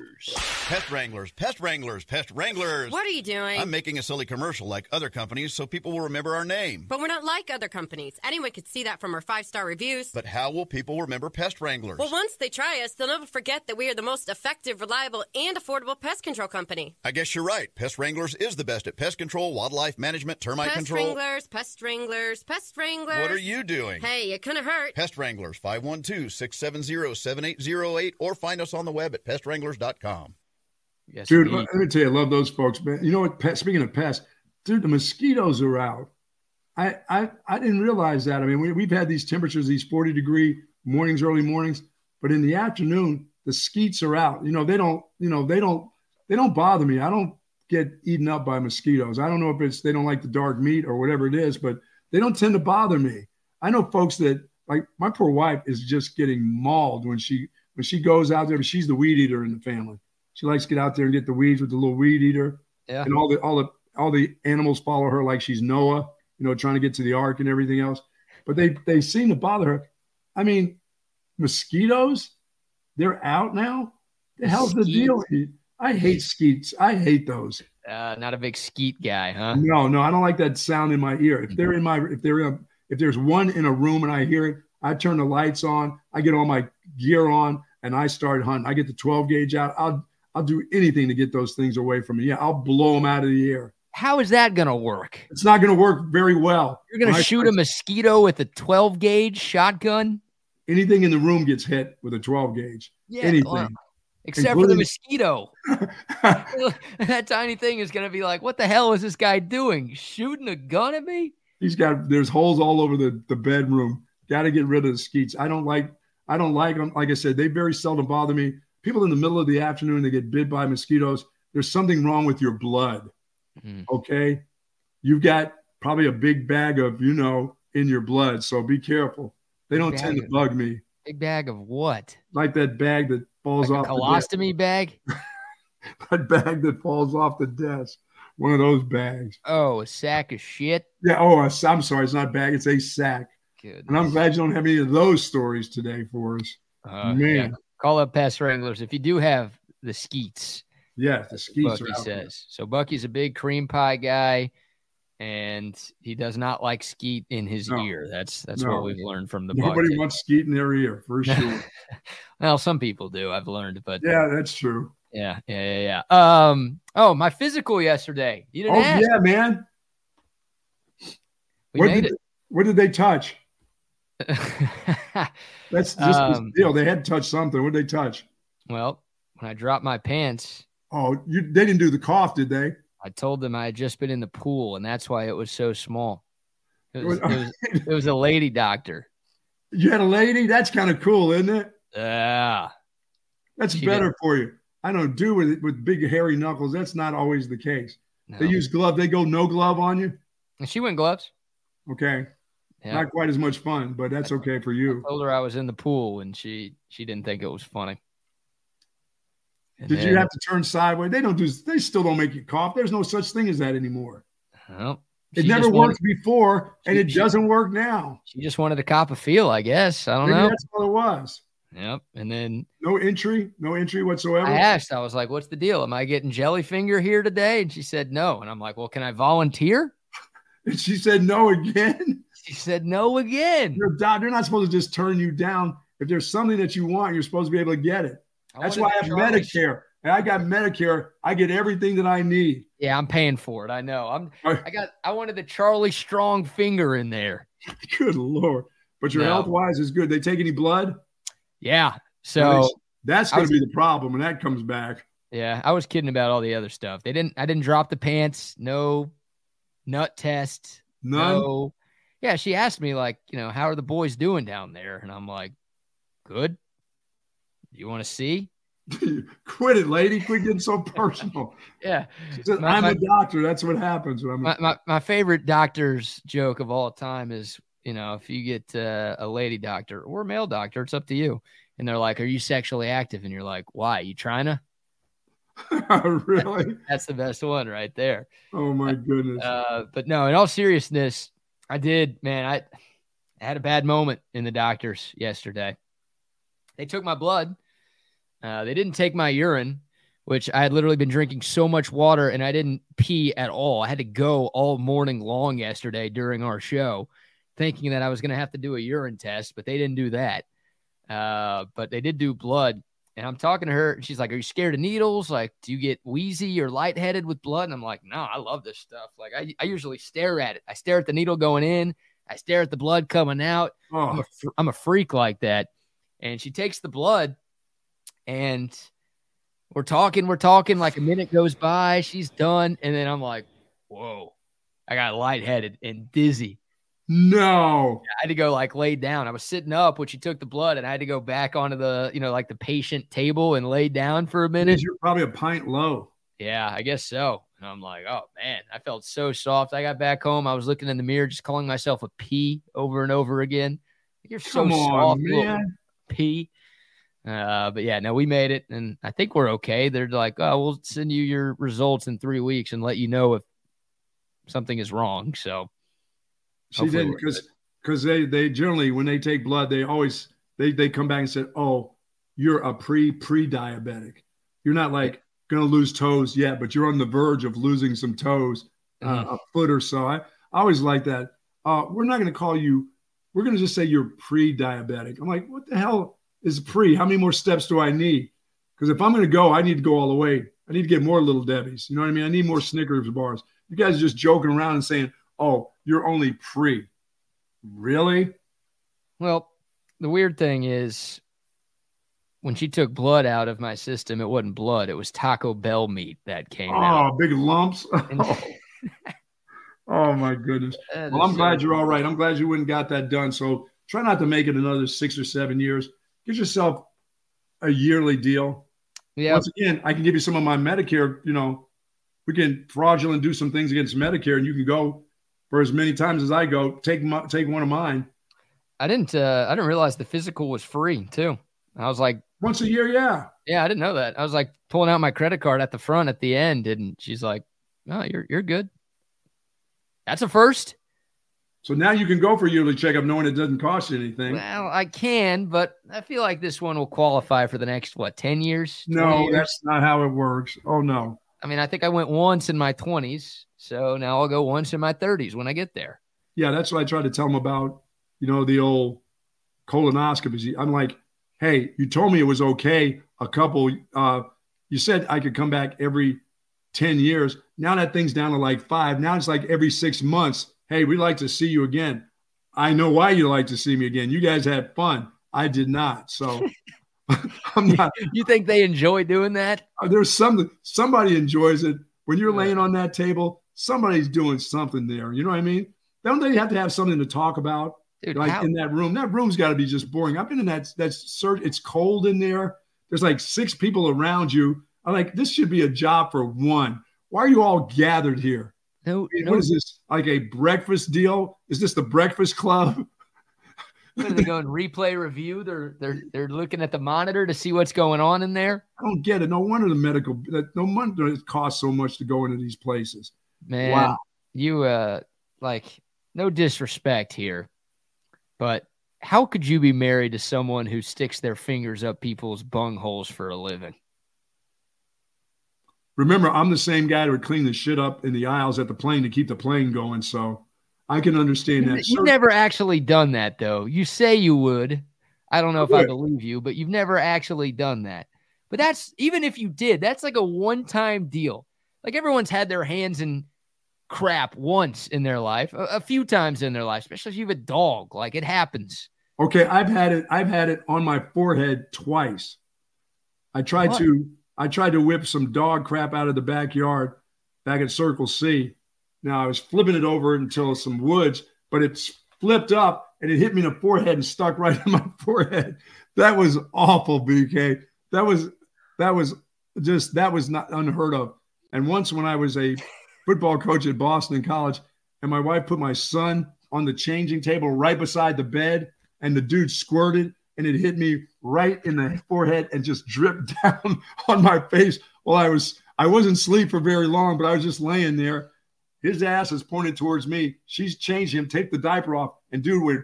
Pest Wranglers, Pest Wranglers, Pest Wranglers. What are you doing? I'm making a silly commercial like other companies so people will remember our name. But we're not like other companies. Anyone could see that from our 5-star reviews. But how will people remember Pest Wranglers? Well, once they try us, they'll never forget that we are the most effective, reliable, and affordable pest control company. I guess you're right. Pest Wranglers is the best at pest control, wildlife management, termite control. Pest Wranglers, Pest Wranglers, Pest Wranglers. What are you doing? Hey, it couldn't hurt. Pest Wranglers, 512-670-7808, or find us on the web at pestwranglers.com. Yes, dude, indeed. Let me tell you, I love those folks, man. You know what? Speaking of pests, dude, the mosquitoes are out. I didn't realize that. I mean, we've had these temperatures, these 40-degree mornings, early mornings, but in the afternoon, the skeets are out. You know, they don't bother me. I don't get eaten up by mosquitoes. I don't know if it's they don't like the dark meat or whatever it is, but they don't tend to bother me. I know folks that, like, my poor wife is just getting mauled when she goes out there. But she's the weed eater in the family. She likes to get out there and get the weeds with the little weed eater. Yeah. And all the animals follow her like she's Noah, you know, trying to get to the ark and everything else. But they seem to bother her. I mean, mosquitoes, they're out now. The hell's the deal? I hate skeets. I hate those. Not a big skeet guy, huh? No, I don't like that sound in my ear. If there's one in a room and I hear it, I turn the lights on, I get all my gear on, and I start hunting. I get the 12 gauge out. I'll do anything to get those things away from me. Yeah, I'll blow them out of the air. How is that going to work? It's not going to work very well. You're going to shoot a mosquito with a 12 gauge shotgun? Anything in the room gets hit with a 12 gauge. Yeah, anything. Well, except for the mosquito. That tiny thing is going to be like, what the hell is this guy doing? Shooting a gun at me? There's holes all over the bedroom. Got to get rid of the skeets. I don't like them. Like I said, they very seldom bother me. People in the middle of the afternoon, they get bit by mosquitoes. There's something wrong with your blood. Mm-hmm. Okay. You've got probably a big bag of, in your blood. So be careful. They don't tend to bug me. Big bag of what? Like that bag that falls off. A colostomy bag? That bag that falls off the desk. One of those bags. Oh, a sack of shit? Yeah. Oh, I'm sorry. It's not a bag. It's a sack. Goodness. And I'm glad you don't have any of those stories today for us. Man. Yeah. Call up Pest Wranglers if you do have the skeets. Yeah, the skeets Bucky says. There. So Bucky's a big cream pie guy, and he does not like skeet in his ear. That's what we've learned from the Bucky. Nobody wants skeet in their ear, for sure. Well, some people do, I've learned. But yeah, that's true. Yeah. My physical yesterday. You didn't ask. Yeah, man. What did they touch? That's just the deal. They had to touch something. What did they touch? Well, when I dropped my pants. Oh, they didn't do the cough, did they? I told them I had just been in the pool, and that's why it was so small. It was a lady doctor. You had a lady? That's kind of cool, isn't it? Yeah. That's better for you. I don't do with big hairy knuckles. That's not always the case. No. They use gloves. They go no glove on you. And she went gloves. Okay. Yeah. Not quite as much fun, but that's okay for you. I told her I was in the pool, and she didn't think it was funny. And Did you have to turn sideways? They still don't make you cough. There's no such thing as that anymore. Well, it never worked before, and it doesn't work now. She just wanted to cop a feel, I guess. I don't know. That's all it was. Yep. And then no entry whatsoever. I asked, I was like, what's the deal? Am I getting jelly finger here today? And she said, no. And I'm like, well, can I volunteer? And she said, no again. You're not supposed to just turn you down. If there's something that you want, you're supposed to be able to get it. That's why I have Medicare. And I got Medicare. I get everything that I need. Yeah. I'm paying for it. I know. I wanted the Charlie Strong finger in there. Good Lord. But your health wise is good. They take any blood? Yeah, so that's going to be the problem when that comes back. Yeah, I was kidding about all the other stuff. I didn't drop the pants. No nut test. None. No. Yeah, she asked me, like, how are the boys doing down there? And I'm like, good. You want to see? Quit it, lady. Quit getting so personal. Yeah. She said, I'm a doctor. That's what happens. My favorite doctor's joke of all time is, if you get a lady doctor or a male doctor, it's up to you. And they're like, are you sexually active? And you're like, why? You trying to? Really? That's the best one right there. Oh, my goodness. But no, in all seriousness, I did, man. I had a bad moment in the doctor's yesterday. They took my blood They didn't take my urine, which I had literally been drinking so much water and I didn't pee at all. I had to go all morning long yesterday during our show thinking that I was going to have to do a urine test, but they didn't do that. But they did do blood. And I'm talking to her and she's like, are you scared of needles? Like, do you get wheezy or lightheaded with blood? And I'm like, no, I love this stuff. Like I usually stare at it. I stare at the needle going in. I stare at the blood coming out. Oh. I'm a freak like that. And she takes the blood and we're talking like a minute goes by. She's done. And then I'm like, whoa, I got lightheaded and dizzy. No, I had to go like lay down. I was sitting up when she took the blood and I had to go back onto the, like the patient table and lay down for a minute. You're probably a pint low. Yeah, I guess so. And I'm like, oh man, I felt so soft. I got back home. I was looking in the mirror, just calling myself a P over and over again. You're so soft, man. P. But yeah, no, we made it and I think we're okay. They're like, oh, we'll send you your results in 3 weeks and let you know if something is wrong. So. She didn't because they generally, when they take blood, they always, they come back and say, oh, you're a pre-diabetic. You're not like going to lose toes yet, but you're on the verge of losing some toes, a foot or so. I always like that. We're not going to call you. We're going to just say you're pre-diabetic. I'm like, what the hell is pre? How many more steps do I need? Because if I'm going to go, I need to go all the way. I need to get more Little Debbie's. You know what I mean? I need more Snickers bars. You guys are just joking around and saying, oh, you're only pre. Really? Well, the weird thing is when she took blood out of my system, it wasn't blood. It was Taco Bell meat that came out. Oh, big lumps. Oh, my goodness. Well, I'm glad you're all right. I'm glad you went and got that done. So try not to make it another 6 or 7 years. Get yourself a yearly deal. Yeah. Once again, I can give you some of my Medicare. We can fraudulent do some things against Medicare, and you can go for as many times as I go, take one of mine. I didn't realize the physical was free too. I was like, once a year, yeah. Yeah, I didn't know that. I was like pulling out my credit card at the front at the end, and she's like, "No, you're good." That's a first. So now you can go for a yearly checkup, knowing it doesn't cost you anything. Well, I can, but I feel like this one will qualify for the next 10 years? No, that's not how it works. Oh no. I mean, I think I went once in my 20s, so now I'll go once in my 30s when I get there. Yeah, that's what I tried to tell them about, the old colonoscopies. I'm like, hey, you told me it was okay a couple. You said I could come back every 10 years. Now that thing's down to like 5. Now it's like every 6 months. Hey, we'd like to see you again. I know why you like to see me again. You guys had fun. I did not, so... I'm not. You think they enjoy doing that? There's somebody enjoys it. When you're laying on that table, somebody's doing something there. You know what I mean? Don't they have to have something to talk about? Dude, in that room. That room's got to be just boring. I've been in that it's cold in there. There's like 6 people around you. I'm like, this should be a job for one. Why are you all gathered here? No. What is this? Like a breakfast deal? Is this the Breakfast Club? They go and replay review. They're looking at the monitor to see what's going on in there. I don't get it. No wonder no wonder it costs so much to go into these places. Man, wow. You no disrespect here, but how could you be married to someone who sticks their fingers up people's bungholes for a living? Remember, I'm the same guy that would clean the shit up in the aisles at the plane to keep the plane going. So. I can understand that. You've never actually done that, though. You say you would. I don't know if I believe you, but you've never actually done that. But that's, even if you did, that's like a one-time deal. Like everyone's had their hands in crap once in their life, a few times in their life, especially if you have a dog. Like it happens. Okay, I've had it on my forehead twice. I tried to whip some dog crap out of the backyard back at Circle C. Now, I was flipping it over until some woods, but it's flipped up and it hit me in the forehead and stuck right in my forehead. That was awful, BK. That was not unheard of. And once when I was a football coach at Boston College and my wife put my son on the changing table right beside the bed and the dude squirted and it hit me right in the forehead and just dripped down on my face while I wasn't asleep for very long, but I was just laying there. His ass is pointed towards me. She's changed him, take the diaper off, and dude went,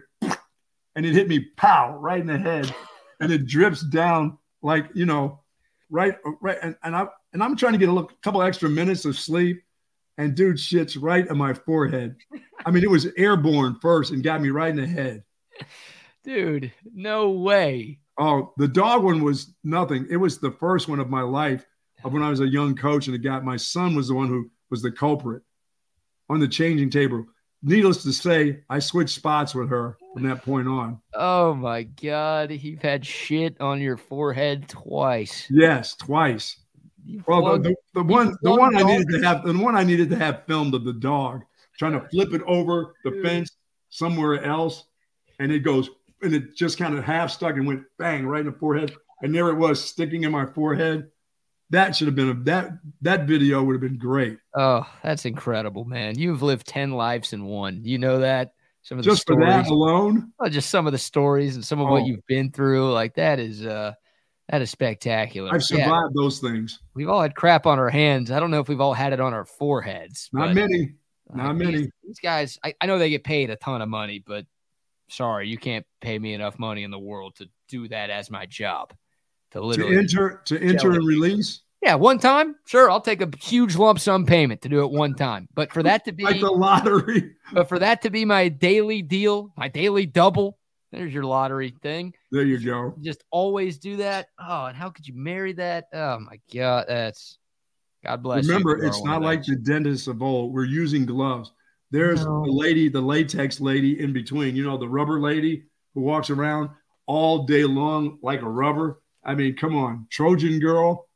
and it hit me, pow, right in the head. And it drips down like, right. And I'm trying to get a couple extra minutes of sleep, and dude shits right in my forehead. I mean, it was airborne first and got me right in the head. Dude, no way. Oh, the dog one was nothing. It was the first one of my life of when I was a young coach, and my son was the one who was the culprit on the changing table. Needless to say, I switched spots with her from that point on. Oh, my God. You've had shit on your forehead twice. Yes, twice. The one I needed to have filmed of the dog trying to flip it over the fence somewhere else, and it goes and it just kind of half stuck and went bang right in the forehead, and there it was sticking in my forehead. That should have been that video would have been great. Oh, that's incredible, man! You've lived 10 lives in one. You know that some of the just stories, for that alone. Oh, just some of the stories and some of what you've been through, like that is That is spectacular. I've survived those things. We've all had crap on our hands. I don't know if we've all had it on our foreheads. Not many. These guys, I know they get paid a ton of money, but sorry, you can't pay me enough money in the world to do that as my job. To enter and release? Yeah, one time? Sure, I'll take a huge lump sum payment to do it one time. But for that to be like the lottery. But for that to be my daily deal, my daily double, there's your lottery thing. There you go. Just always do that. Oh, and how could you marry that? Oh, my God. God bless you. Remember, it's not like the dentist of old. We're using gloves. There's the lady, the latex lady in between. You know, the rubber lady who walks around all day long like a rubber. I mean, come on. Trojan girl,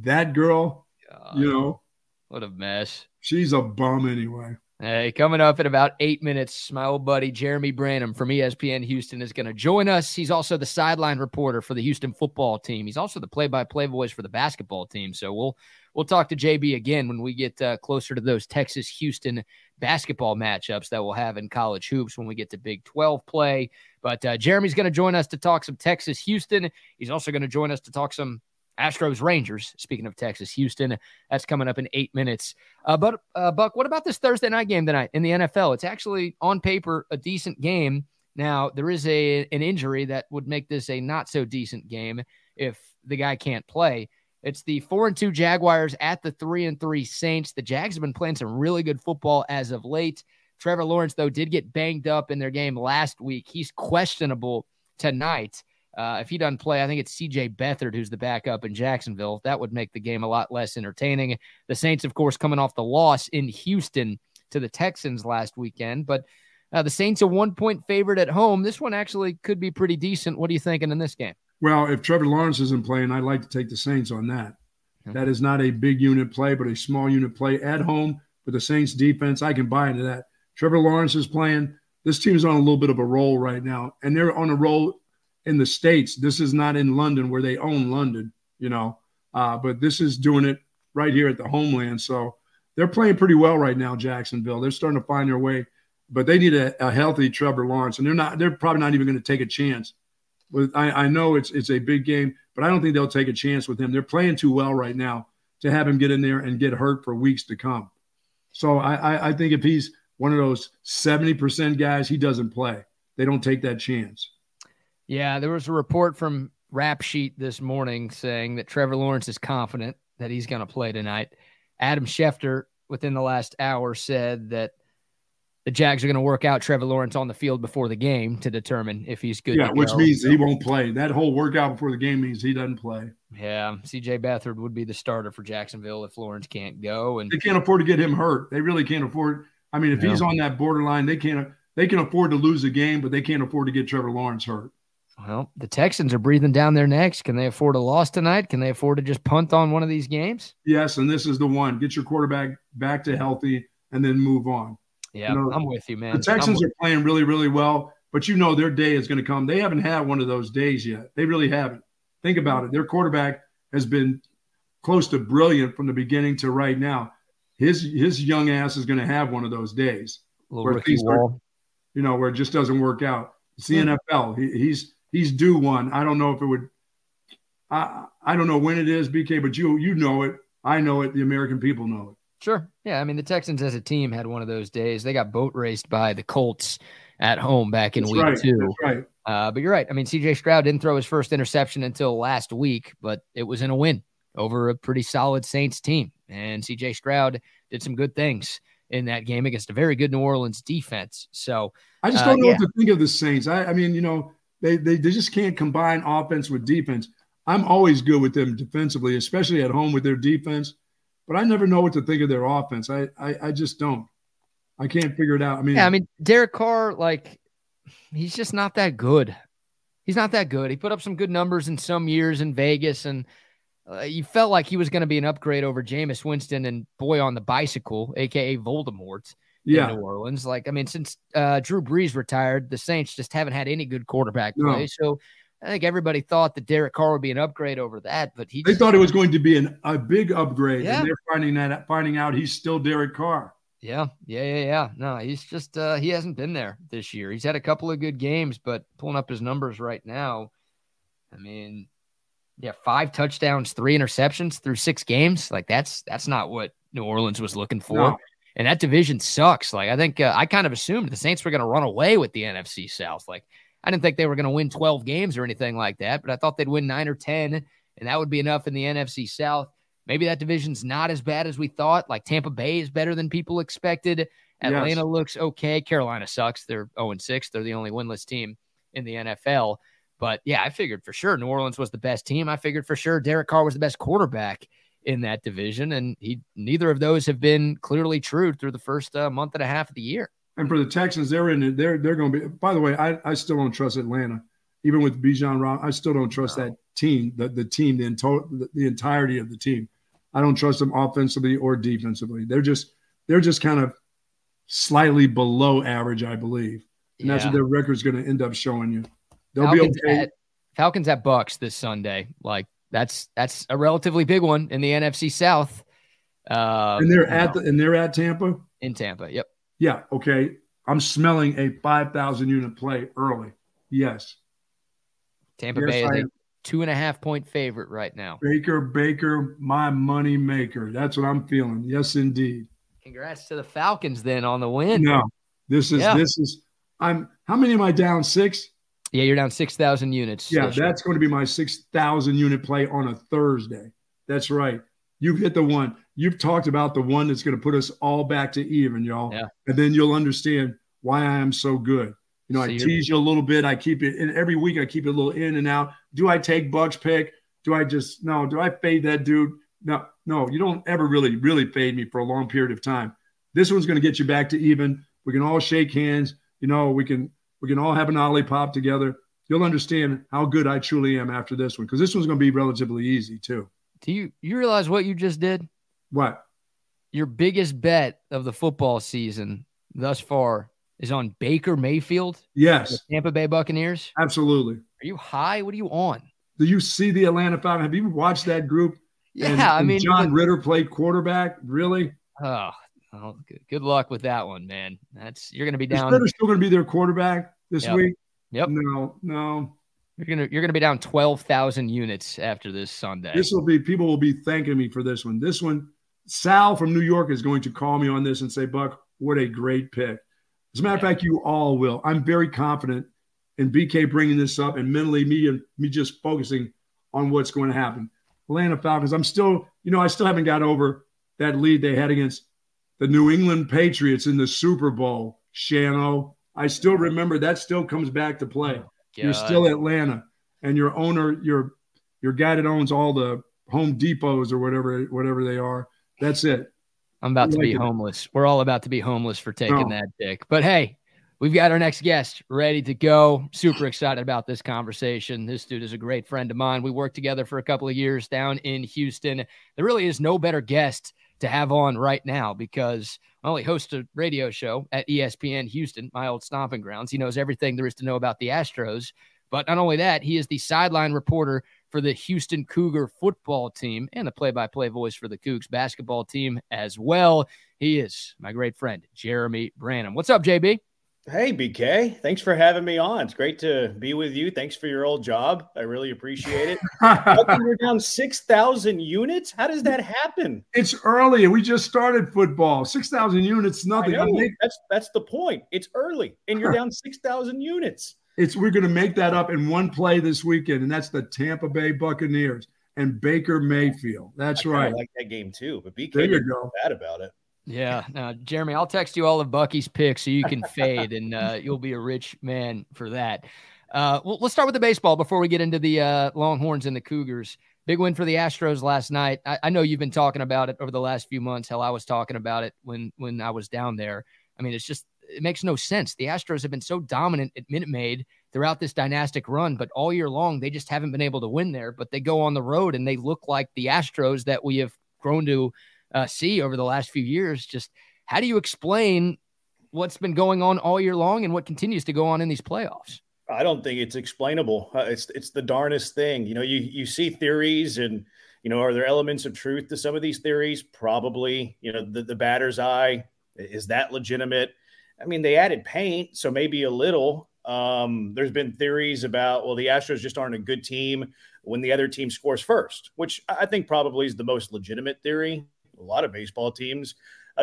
that girl, God, you know. What a mess. She's a bum anyway. Hey, coming up in about 8 minutes, my old buddy Jeremy Branham from ESPN Houston is going to join us. He's also the sideline reporter for the Houston football team. He's also the play-by-play voice for the basketball team. So we'll talk to JB again when we get closer to those Texas-Houston basketball matchups that we'll have in college hoops when we get to Big 12 play. But Jeremy's going to join us to talk some Texas-Houston. He's also going to join us to talk some Astros-Rangers, speaking of Texas-Houston. That's coming up in 8 minutes. But Buck, what about this Thursday night game tonight in the NFL? It's actually, on paper, a decent game. Now, there is an injury that would make this a not-so-decent game if the guy can't play. It's the 4-2 Jaguars at the 3-3 Saints. The Jags have been playing some really good football as of late. Trevor Lawrence, though, did get banged up in their game last week. He's questionable tonight. If he doesn't play, I think it's C.J. Beathard who's the backup in Jacksonville. That would make the game a lot less entertaining. The Saints, of course, coming off the loss in Houston to the Texans last weekend. But the Saints a one-point favorite at home. This one actually could be pretty decent. What are you thinking in this game? Well, if Trevor Lawrence isn't playing, I'd like to take the Saints on that. Okay. That is not a big unit play, but a small unit play at home with the Saints defense. I can buy into that. Trevor Lawrence is playing. This team is on a little bit of a roll right now, and they're on a roll in the States. This is not in London where they own London, you know, but this is doing it right here at the homeland. So they're playing pretty well right now, Jacksonville. They're starting to find their way, but they need a healthy Trevor Lawrence, and they're probably not even going to take a chance. I know it's a big game, but I don't think they'll take a chance with him. They're playing too well right now to have him get in there and get hurt for weeks to come. So I think if he's one of those 70% guys, he doesn't play. They don't take that chance. Yeah, there was a report from Rap Sheet this morning saying that Trevor Lawrence is confident that he's going to play tonight. Adam Schefter, within the last hour, said that the Jags are going to work out Trevor Lawrence on the field before the game to determine if he's good. Yeah, which means he won't play. That whole workout before the game means he doesn't play. Yeah, C.J. Beathard would be the starter for Jacksonville if Lawrence can't go. And they can't afford to get him hurt. They really can't afford. I mean, if he's on that borderline, they can afford to lose a game, but they can't afford to get Trevor Lawrence hurt. Well, the Texans are breathing down their necks. Can they afford a loss tonight? Can they afford to just punt on one of these games? Yes, and this is the one. Get your quarterback back to healthy and then move on. Yeah, you know, I'm with you, man. The Texans are playing really, really well, but you know their day is going to come. They haven't had one of those days yet. They really haven't. Think about it. Their quarterback has been close to brilliant from the beginning to right now. His young ass is going to have one of those days where things are, you know, where it just doesn't work out. It's the NFL. He's due one. I don't know if it would – I don't know when it is, BK, but you know it. I know it. The American people know it. Sure. Yeah, I mean, the Texans as a team had one of those days. They got boat raced by the Colts at home back in week two. That's right. But you're right. I mean, C.J. Stroud didn't throw his first interception until last week, but it was in a win. over a pretty solid Saints team. And C.J. Stroud did some good things in that game against a very good New Orleans defense. So I just don't know what to think of the Saints. I mean, you know, they just can't combine offense with defense. I'm always good with them defensively, especially at home with their defense. But I never know what to think of their offense. I just don't. I can't figure it out. I mean, Derek Carr, like, he's just not that good. He's not that good. He put up some good numbers in some years in Vegas, and you felt like he was going to be an upgrade over Jameis Winston and boy on the bicycle, a.k.a. Voldemort in New Orleans. Like, I mean, since Drew Brees retired, the Saints just haven't had any good quarterback play. So I think everybody thought that Derek Carr would be an upgrade over that, but they thought it was going to be a big upgrade, and they're finding out he's still Derek Carr. Yeah. No, he's just he hasn't been there this year. He's had a couple of good games, but pulling up his numbers right now, I mean, 5 touchdowns, 3 interceptions through 6 games. Like that's not what New Orleans was looking for, and that division sucks. Like I think I kind of assumed the Saints were going to run away with the NFC South. Like, I didn't think they were going to win 12 games or anything like that, but I thought they'd win 9 or 10, and that would be enough in the NFC South. Maybe that division's not as bad as we thought. Like Tampa Bay is better than people expected. Atlanta looks okay. Carolina sucks. They're 0-6. They're the only winless team in the NFL. But, yeah, I figured for sure New Orleans was the best team. I figured for sure Derek Carr was the best quarterback in that division, and neither of those have been clearly true through the first month and a half of the year. And for the Texans, they're going to be. By the way, I still don't trust Atlanta, even with Bijan Robinson. I still don't trust that team, the entirety of the team. I don't trust them offensively or defensively. They're just kind of slightly below average, I believe, and that's what their record's going to end up showing you. They'll be okay. Falcons at Bucks this Sunday. Like that's a relatively big one in the NFC South. And they're at Tampa. In Tampa, yep. Yeah, okay. I'm smelling a 5,000-unit play early. Yes. Tampa Bay is a 2.5-point favorite right now. Baker, my money maker. That's what I'm feeling. Yes, indeed. Congrats to the Falcons then on the win. No, how many am I down? 6? Yeah, you're down 6,000 units. Yeah, that's going to be my 6,000-unit play on a Thursday. That's right. You hit the one. You've talked about the one that's going to put us all back to even, y'all. Yeah. And then you'll understand why I am so good. You know, I tease you a little bit. I keep it in every week. I keep it a little in and out. Do I take Buck's pick? Do I fade that dude? No, you don't ever really, really fade me for a long period of time. This one's going to get you back to even. We can all shake hands. You know, we can all have an lollipop together. You'll understand how good I truly am after this one, because this one's going to be relatively easy too. Do you realize what you just did? What? Your biggest bet of the football season thus far is on Baker Mayfield? Yes. The Tampa Bay Buccaneers? Absolutely. Are you high? What are you on? Do you see the Atlanta Falcons? Have you watched that group? Yeah, John Ritter played quarterback? Really? Oh, well, good luck with that one, man. You're going to be down. Is Ritter still going to be their quarterback this week? Yep. No. You're gonna be down 12,000 units after this Sunday. People will be thanking me for this one. This one, Sal from New York is going to call me on this and say, "Buck, what a great pick." As a matter of fact, you all will. I'm very confident in BK bringing this up, and mentally me just focusing on what's going to happen. Atlanta Falcons. I'm still, I still haven't got over that lead they had against the New England Patriots in the Super Bowl. Shano, I still remember that. Still comes back to play. God. You're still Atlanta, and your owner, your guy that owns all the Home Depots or whatever they are. That's it. I'm about to be homeless. We're all about to be homeless for taking that pick. But hey, we've got our next guest ready to go. Super excited about this conversation. This dude is a great friend of mine. We worked together for a couple of years down in Houston. There really is no better guest to have on right now, because I only host a radio show at ESPN Houston, my old stomping grounds. He knows everything there is to know about the Astros. But not only that, he is the sideline reporter for the Houston Cougar football team and the play-by-play voice for the Cougs basketball team as well. He is my great friend, Jeremy Branham. What's up, JB? Hey, BK. Thanks for having me on. It's great to be with you. Thanks for your old job. I really appreciate it. How come you're down 6,000 units? How does that happen? It's early. We just started football. 6,000 units, nothing. I know. That's the point. It's early, and you're down 6,000 units. We're going to make that up in one play this weekend, and that's the Tampa Bay Buccaneers. and Baker Mayfield. That's right. I like that game too, but BK didn't go bad about it. Yeah. Now, Jeremy, I'll text you all of Bucky's picks so you can fade, and you'll be a rich man for that. Well, let's start with the baseball before we get into the Longhorns and the Cougars. Big win for the Astros last night. I know you've been talking about it over the last few months. Hell, I was talking about it when I was down there. I mean, it's just – it makes no sense. The Astros have been so dominant at Minute Maid throughout this dynastic run, but all year long, they just haven't been able to win there. But they go on the road, and they look like the Astros that we have grown to see over the last few years. Just how do you explain what's been going on all year long and what continues to go on in these playoffs? I don't think it's explainable. It's the darndest thing. You know, you see theories and, you know, are there elements of truth to some of these theories? Probably. You know, the batter's eye, is that legitimate? I mean, they added paint, so maybe a little. There's been theories about, well, the Astros just aren't a good team when the other team scores first, which I think probably is the most legitimate theory. A lot of baseball teams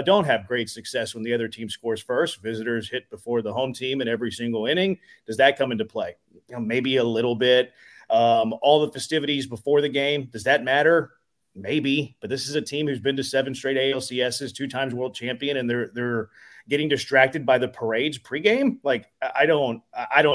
don't have great success when the other team scores first. Visitors hit before the home team in every single inning. Does that come into play? You know, maybe a little bit. All the festivities before the game, does that matter? Maybe, but this is a team who's been to 7 straight ALCSs, 2-time world champion, and they're getting distracted by the parades pregame. Like, I don't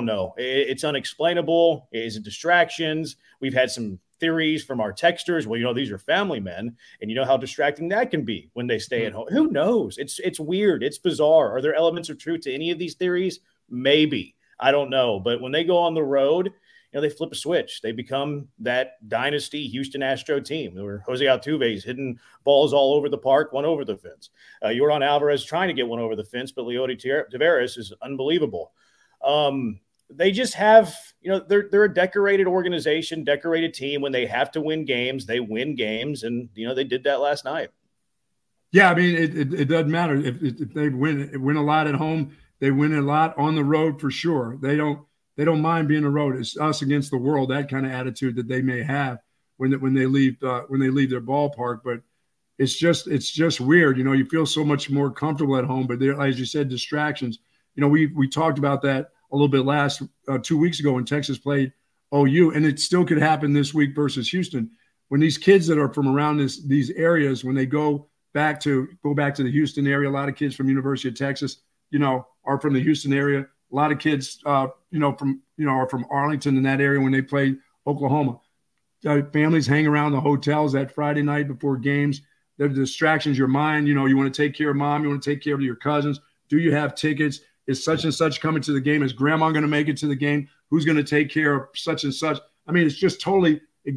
know. It's unexplainable. Is it distractions? We've had some theories from our texters. Well, you know, these are family men, and you know how distracting that can be when they stay at home. Who knows? It's weird. It's bizarre. Are there elements of truth to any of these theories? Maybe. I don't know. But when they go on the road, you know, they flip a switch. They become that dynasty Houston Astro team where Jose Altuve's hitting balls all over the park, one over the fence. Yordan Alvarez trying to get one over the fence, but Leody Taveras is unbelievable. They just have, you know, they're a decorated organization, decorated team. When they have to win games, they win games. And, you know, they did that last night. Yeah, I mean, it doesn't matter. If they win a lot at home, they win a lot on the road for sure. They don't mind being on the road. It's us against the world. That kind of attitude that they may have when they leave their ballpark. But it's just weird. You know, you feel so much more comfortable at home. But there, as you said, distractions. You know, we talked about that a little bit last 2 weeks ago when Texas played OU, and it still could happen this week versus Houston. When these kids that are from around these areas, when they go back to the Houston area, a lot of kids from University of Texas, you know, are from the Houston area. A lot of kids, are from Arlington in that area when they play Oklahoma. Families hang around the hotels that Friday night before games. There are distractions. Your mind, you know, you want to take care of mom. You want to take care of your cousins. Do you have tickets? Is such and such coming to the game? Is grandma going to make it to the game? Who's going to take care of such and such? I mean, it's just totally – it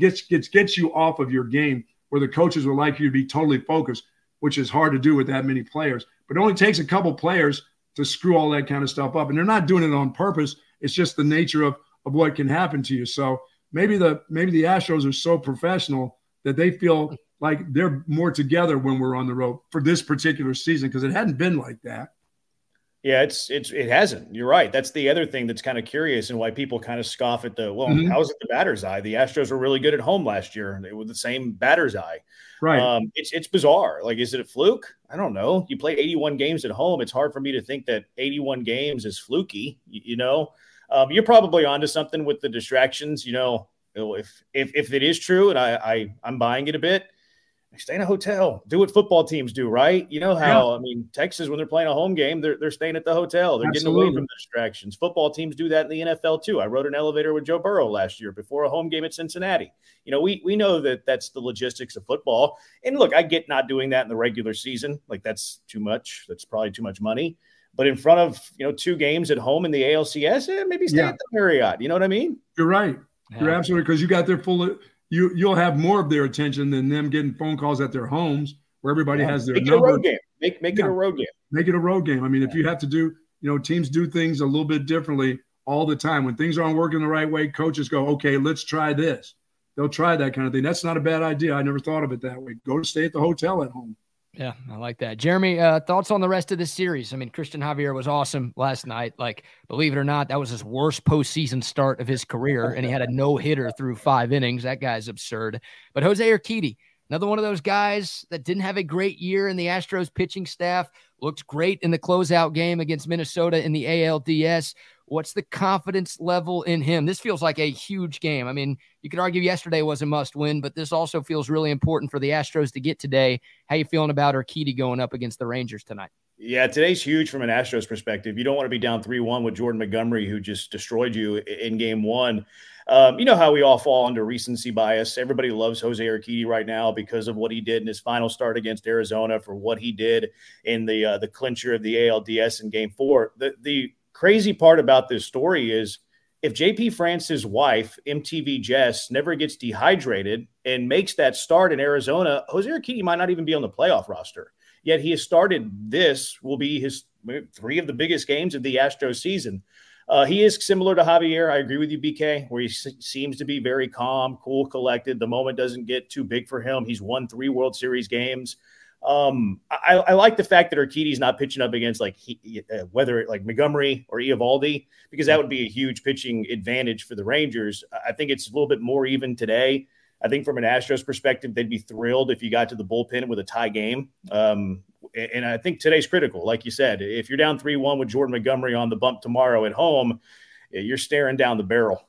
gets you off of your game where the coaches would like you to be totally focused, which is hard to do with that many players. But it only takes a couple players – to screw all that kind of stuff up. And they're not doing it on purpose. It's just the nature of what can happen to you. So maybe the Astros are so professional that they feel like they're more together when we're on the road for this particular season, because it hadn't been like that. Yeah, it hasn't. You're right. That's the other thing that's kind of curious and why people kind of scoff at how is it the batter's eye? The Astros were really good at home last year, and they were the same batter's eye. Right. It's bizarre. Like, is it a fluke? I don't know. You play 81 games at home. It's hard for me to think that 81 games is fluky. You know, you're probably onto something with the distractions. You know, if it is true, and I'm buying it a bit. Stay in a hotel. Do what football teams do, right? You know how, yeah. I mean, Texas, when they're playing a home game, they're staying at the hotel. They're Absolutely. Getting away from the distractions. Football teams do that in the NFL too. I rode an elevator with Joe Burrow last year before a home game at Cincinnati. You know, we know that that's the logistics of football. And look, I get not doing that in the regular season. Like, that's too much. That's probably too much money. But in front of, you know, 2 games at home in the ALCS, maybe stay at the Marriott. You know what I mean? You're right. Yeah. You're absolutely, because you got their full You'll have more of their attention than them getting phone calls at their homes where everybody has their number. Make it a road game. Make it a road game. Make it a road game. I mean, if you have to do, you know, teams do things a little bit differently all the time. When things aren't working the right way, coaches go, okay, let's try this. They'll try that kind of thing. That's not a bad idea. I never thought of it that way. Go to stay at the hotel at home. Yeah, I like that. Jeremy, thoughts on the rest of this series? I mean, Christian Javier was awesome last night. Like, believe it or not, that was his worst postseason start of his career, and he had a no-hitter through 5 innings. That guy's absurd. But Jose Urquidy, another one of those guys that didn't have a great year in the Astros pitching staff, looked great in the closeout game against Minnesota in the ALDS. What's the confidence level in him? This feels like a huge game. I mean, you could argue yesterday was a must-win, but this also feels really important for the Astros to get today. How you feeling about Urquidy going up against the Rangers tonight? Yeah, today's huge from an Astros perspective. You don't want to be down 3-1 with Jordan Montgomery, who just destroyed you in game one. You know how we all fall under recency bias. Everybody loves Jose Urquidy right now because of what he did in his final start against Arizona, for what he did in the clincher of the ALDS in game four. The crazy part about this story is if J.P. France's wife, MTV Jess, never gets dehydrated and makes that start in Arizona, Jose Urquidy might not even be on the playoff roster. Yet he has started, this will be his three of the biggest games of the Astros season. He is similar to Javier. I agree with you, BK, where he seems to be very calm, cool, collected. The moment doesn't get too big for him. He's won 3 World Series games. I like the fact that Urquidy's not pitching up against whether Montgomery or Eovaldi, because that would be a huge pitching advantage for the Rangers. I think it's a little bit more even today. I think from an Astros perspective, they'd be thrilled if you got to the bullpen with a tie game. And I think today's critical. Like you said, if you're down 3-1 with Jordan Montgomery on the bump tomorrow at home, you're staring down the barrel.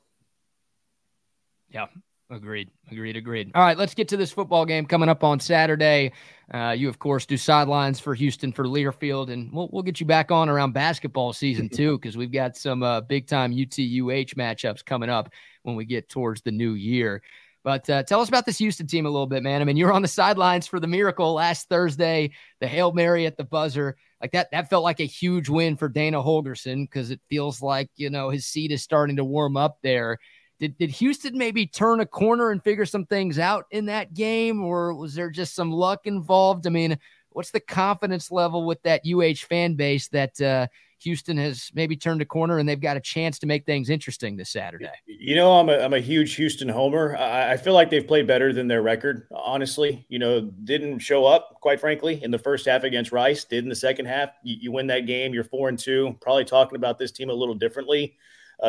Yeah, agreed. All right, let's get to this football game coming up on Saturday. You, of course, do sidelines for Houston for Learfield, and we'll get you back on around basketball season, too, because we've got some big-time UTUH matchups coming up when we get towards the new year. But tell us about this Houston team a little bit, man. I mean, you were on the sidelines for the miracle last Thursday, the Hail Mary at the buzzer. Like that felt like a huge win for Dana Holgerson, because it feels like, you know, his seat is starting to warm up there. Did Houston maybe turn a corner and figure some things out in that game, or was there just some luck involved? I mean, what's the confidence level with that UH fan base that Houston has maybe turned a corner and they've got a chance to make things interesting this Saturday? You know, I'm a huge Houston homer. I feel like they've played better than their record, honestly. You know, didn't show up, quite frankly, in the first half against Rice, did in the second half. You win that game, you're 4-2, probably talking about this team a little differently.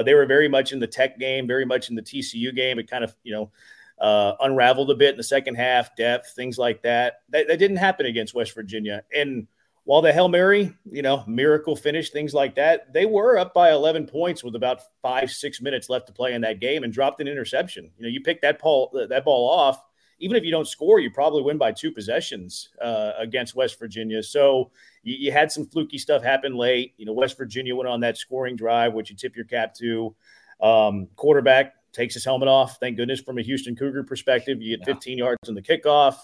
They were very much in the Tech game, very much in the TCU game. It kind of, you know, unraveled a bit in the second half, depth, things like that. That didn't happen against West Virginia. And while the Hail Mary, you know, miracle finish, things like that, they were up by 11 points with about 5-6 minutes left to play in that game and dropped an interception. You know, you pick that ball off, even if you don't score, you probably win by 2 possessions against West Virginia. So you had some fluky stuff happen late. You know, West Virginia went on that scoring drive, which you tip your cap to. Quarterback takes his helmet off. Thank goodness, from a Houston Cougar perspective. You get 15 yards on the kickoff.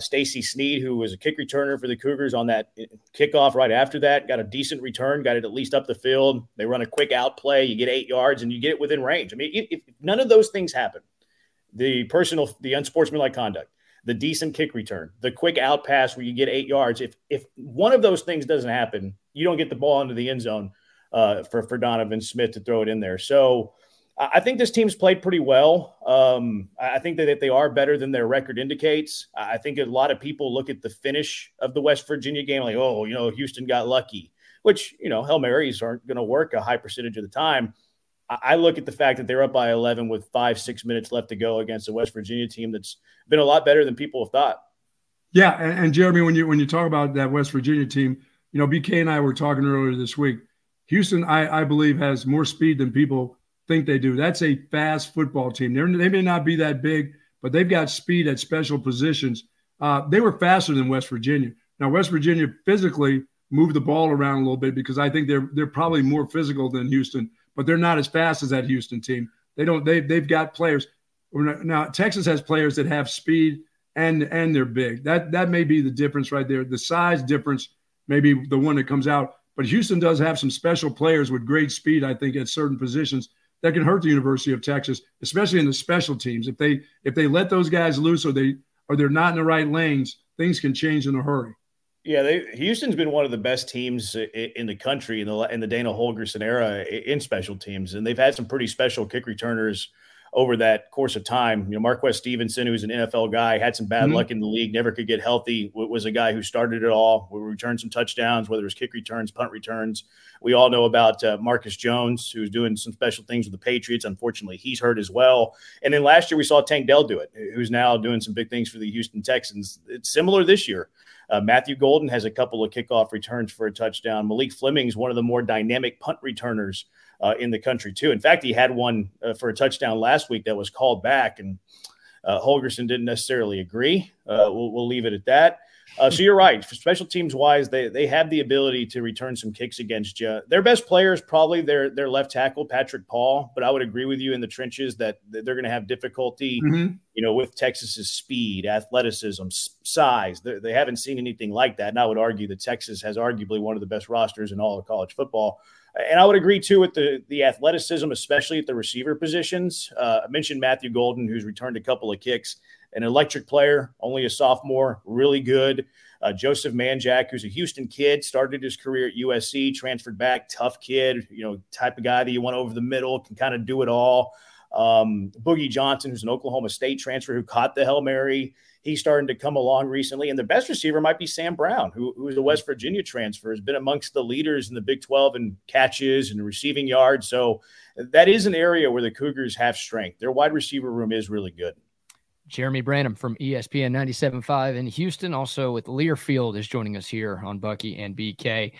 Stacy Sneed, who was a kick returner for the Cougars on that kickoff right after that, got a decent return, got it at least up the field. They run a quick out play. You get 8 yards, and you get it within range. I mean, if none of those things happen, the unsportsmanlike conduct, the decent kick return, the quick out pass where you get 8 yards, if one of those things doesn't happen, you don't get the ball into the end zone for Donovan Smith to throw it in there. So I think this team's played pretty well. I think that they are better than their record indicates. I think a lot of people look at the finish of the West Virginia game like, oh, you know, Houston got lucky, which, you know, Hail Marys aren't going to work a high percentage of the time. I look at the fact that they're up by 11 with 5-6 minutes left to go against the West Virginia team that's been a lot better than people have thought. Yeah, and Jeremy, when you talk about that West Virginia team, you know, BK and I were talking earlier this week, Houston, I believe, has more speed than people think they do. That's a fast football team. They may not be that big, but they've got speed at special positions. They were faster than West Virginia. Now, West Virginia physically moved the ball around a little bit because I think they're probably more physical than Houston, but they're not as fast as that Houston team. They've got players. Now, Texas has players that have speed and they're big. That may be the difference right there. The size difference may be the one that comes out. But Houston does have some special players with great speed, I think, at certain positions that can hurt the University of Texas, especially in the special teams. If they let those guys loose or they're not in the right lanes, things can change in a hurry. Yeah, Houston's been one of the best teams in the country in the Dana Holgerson era in special teams, and they've had some pretty special kick returners over that course of time. You know, Marquez Stevenson, who's an NFL guy, had some bad luck in the league, never could get healthy, was a guy who started it all, returned some touchdowns, whether it was kick returns, punt returns. We all know about Marcus Jones, who's doing some special things with the Patriots. Unfortunately, he's hurt as well. And then last year we saw Tank Dell do it, who's now doing some big things for the Houston Texans. It's similar this year. Matthew Golden has a couple of kickoff returns for a touchdown. Malik Fleming's one of the more dynamic punt returners in the country, too. In fact, he had one for a touchdown last week that was called back, and Holgerson didn't necessarily agree. We'll leave it at that. So you're right. For special teams wise, they have the ability to return some kicks against you. Their best player is probably their left tackle, Patrick Paul. But I would agree with you in the trenches that they're going to have difficulty, with Texas's speed, athleticism, size. They haven't seen anything like that. And I would argue that Texas has arguably one of the best rosters in all of college football. And I would agree, too, with the athleticism, especially at the receiver positions. I mentioned Matthew Golden, who's returned a couple of kicks. An electric player, only a sophomore, really good. Joseph Manjack, who's a Houston kid, started his career at USC, transferred back, tough kid, type of guy that you want over the middle, can kind of do it all. Boogie Johnson, who's an Oklahoma State transfer who caught the Hail Mary. He's starting to come along recently. And the best receiver might be Sam Brown, who is a West Virginia transfer, has been amongst the leaders in the Big 12 in catches and receiving yards. So that is an area where the Cougars have strength. Their wide receiver room is really good. Jeremy Branham from ESPN 97.5 in Houston, also with Learfield, is joining us here on Bucky and BK.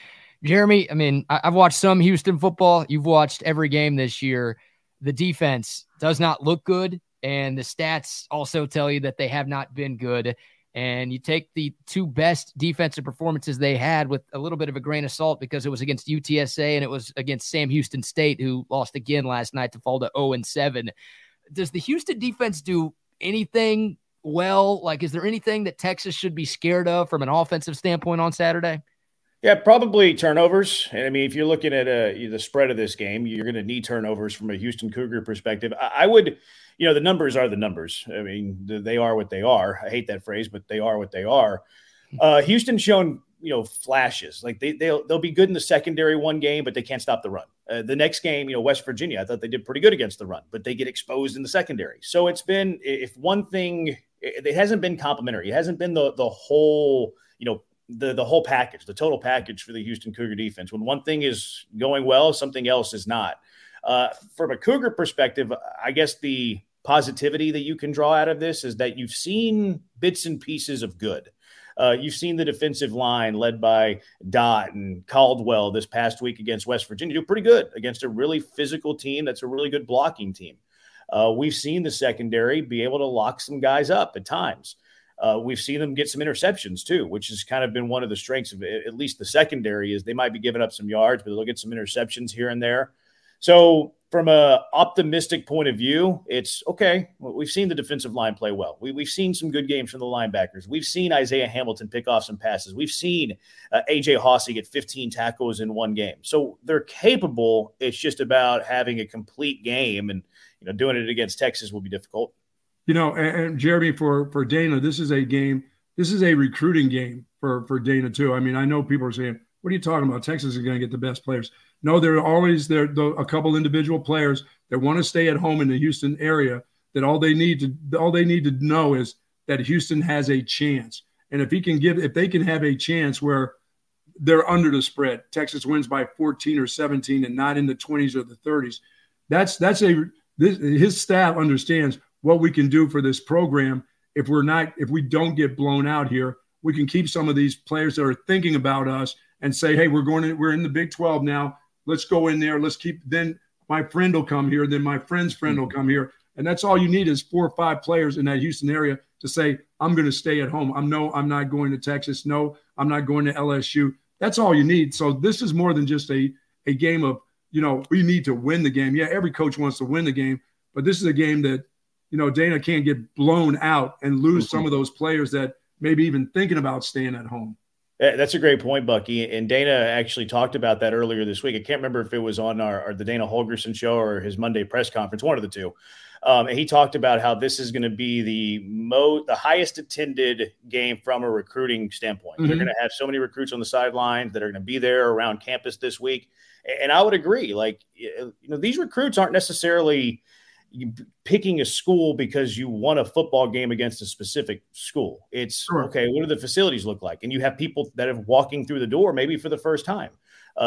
Jeremy, I mean, I've watched some Houston football. You've watched every game this year. The defense does not look good, and the stats also tell you that they have not been good. And you take the two best defensive performances they had with a little bit of a grain of salt because it was against UTSA and it was against Sam Houston State, who lost again last night to fall to 0-7. Does the Houston defense do anything well? Like, is there anything that Texas should be scared of from an offensive standpoint on Saturday? Yeah, probably turnovers. And I mean, if you're looking at the spread of this game, you're going to need turnovers from a Houston Cougar perspective. I would, the numbers are the numbers. I mean, they are what they are. I hate that phrase, but they are what they are. Houston's shown, flashes. Like they'll be good in the secondary one game, but they can't stop the run. The next game, West Virginia, I thought they did pretty good against the run, but they get exposed in the secondary. So it's been, if one thing, it hasn't been complimentary. It hasn't been the whole, the whole package, the total package for the Houston Cougar defense. When one thing is going well, something else is not. From a Cougar perspective, I guess the positivity that you can draw out of this is that you've seen bits and pieces of good. You've seen the defensive line led by Dott and Caldwell this past week against West Virginia do pretty good against a really physical team that's a really good blocking team. We've seen the secondary be able to lock some guys up at times. We've seen them get some interceptions, too, which has kind of been one of the strengths of it, at least the secondary, is they might be giving up some yards, but they'll get some interceptions here and there. So from an optimistic point of view, it's okay. We've seen the defensive line play well. We've seen some good games from the linebackers. We've seen Isaiah Hamilton pick off some passes. We've seen A.J. Hawsey get 15 tackles in one game. So they're capable. It's just about having a complete game, and doing it against Texas will be difficult. And Jeremy, for Dana, this is a game. This is a recruiting game for Dana, too. I mean, I know people are saying, what are you talking about? Texas is going to get the best players. No, there are always a couple individual players that want to stay at home in the Houston area, that all they need to know is that Houston has a chance. And if they can have a chance where they're under the spread, Texas wins by 14 or 17 and not in the 20s or the 30s. His staff understands what we can do for this program. If we don't get blown out here, we can keep some of these players that are thinking about us and say, hey, we're in the Big 12 now. Let's go in there. Let's keep – then my friend will come here. Then my friend's friend will come here. And that's all you need is 4 or 5 players in that Houston area to say, I'm going to stay at home. I'm not going to Texas. No, I'm not going to LSU. That's all you need. So this is more than just a game of, we need to win the game. Yeah, every coach wants to win the game. But this is a game that, Dana can't get blown out and lose some of those players that maybe even thinking about staying at home. That's a great point, Bucky. And Dana actually talked about that earlier this week. I can't remember if it was on the Dana Holgerson show or his Monday press conference, one of the two. And he talked about how this is going to be the highest attended game from a recruiting standpoint. Mm-hmm. They're going to have so many recruits on the sidelines that are going to be there around campus this week. And I would agree. Like, these recruits aren't necessarily – picking a school because you won a football game against a specific school. It's sure. Okay, what do the facilities look like? And you have people that are walking through the door maybe for the first time.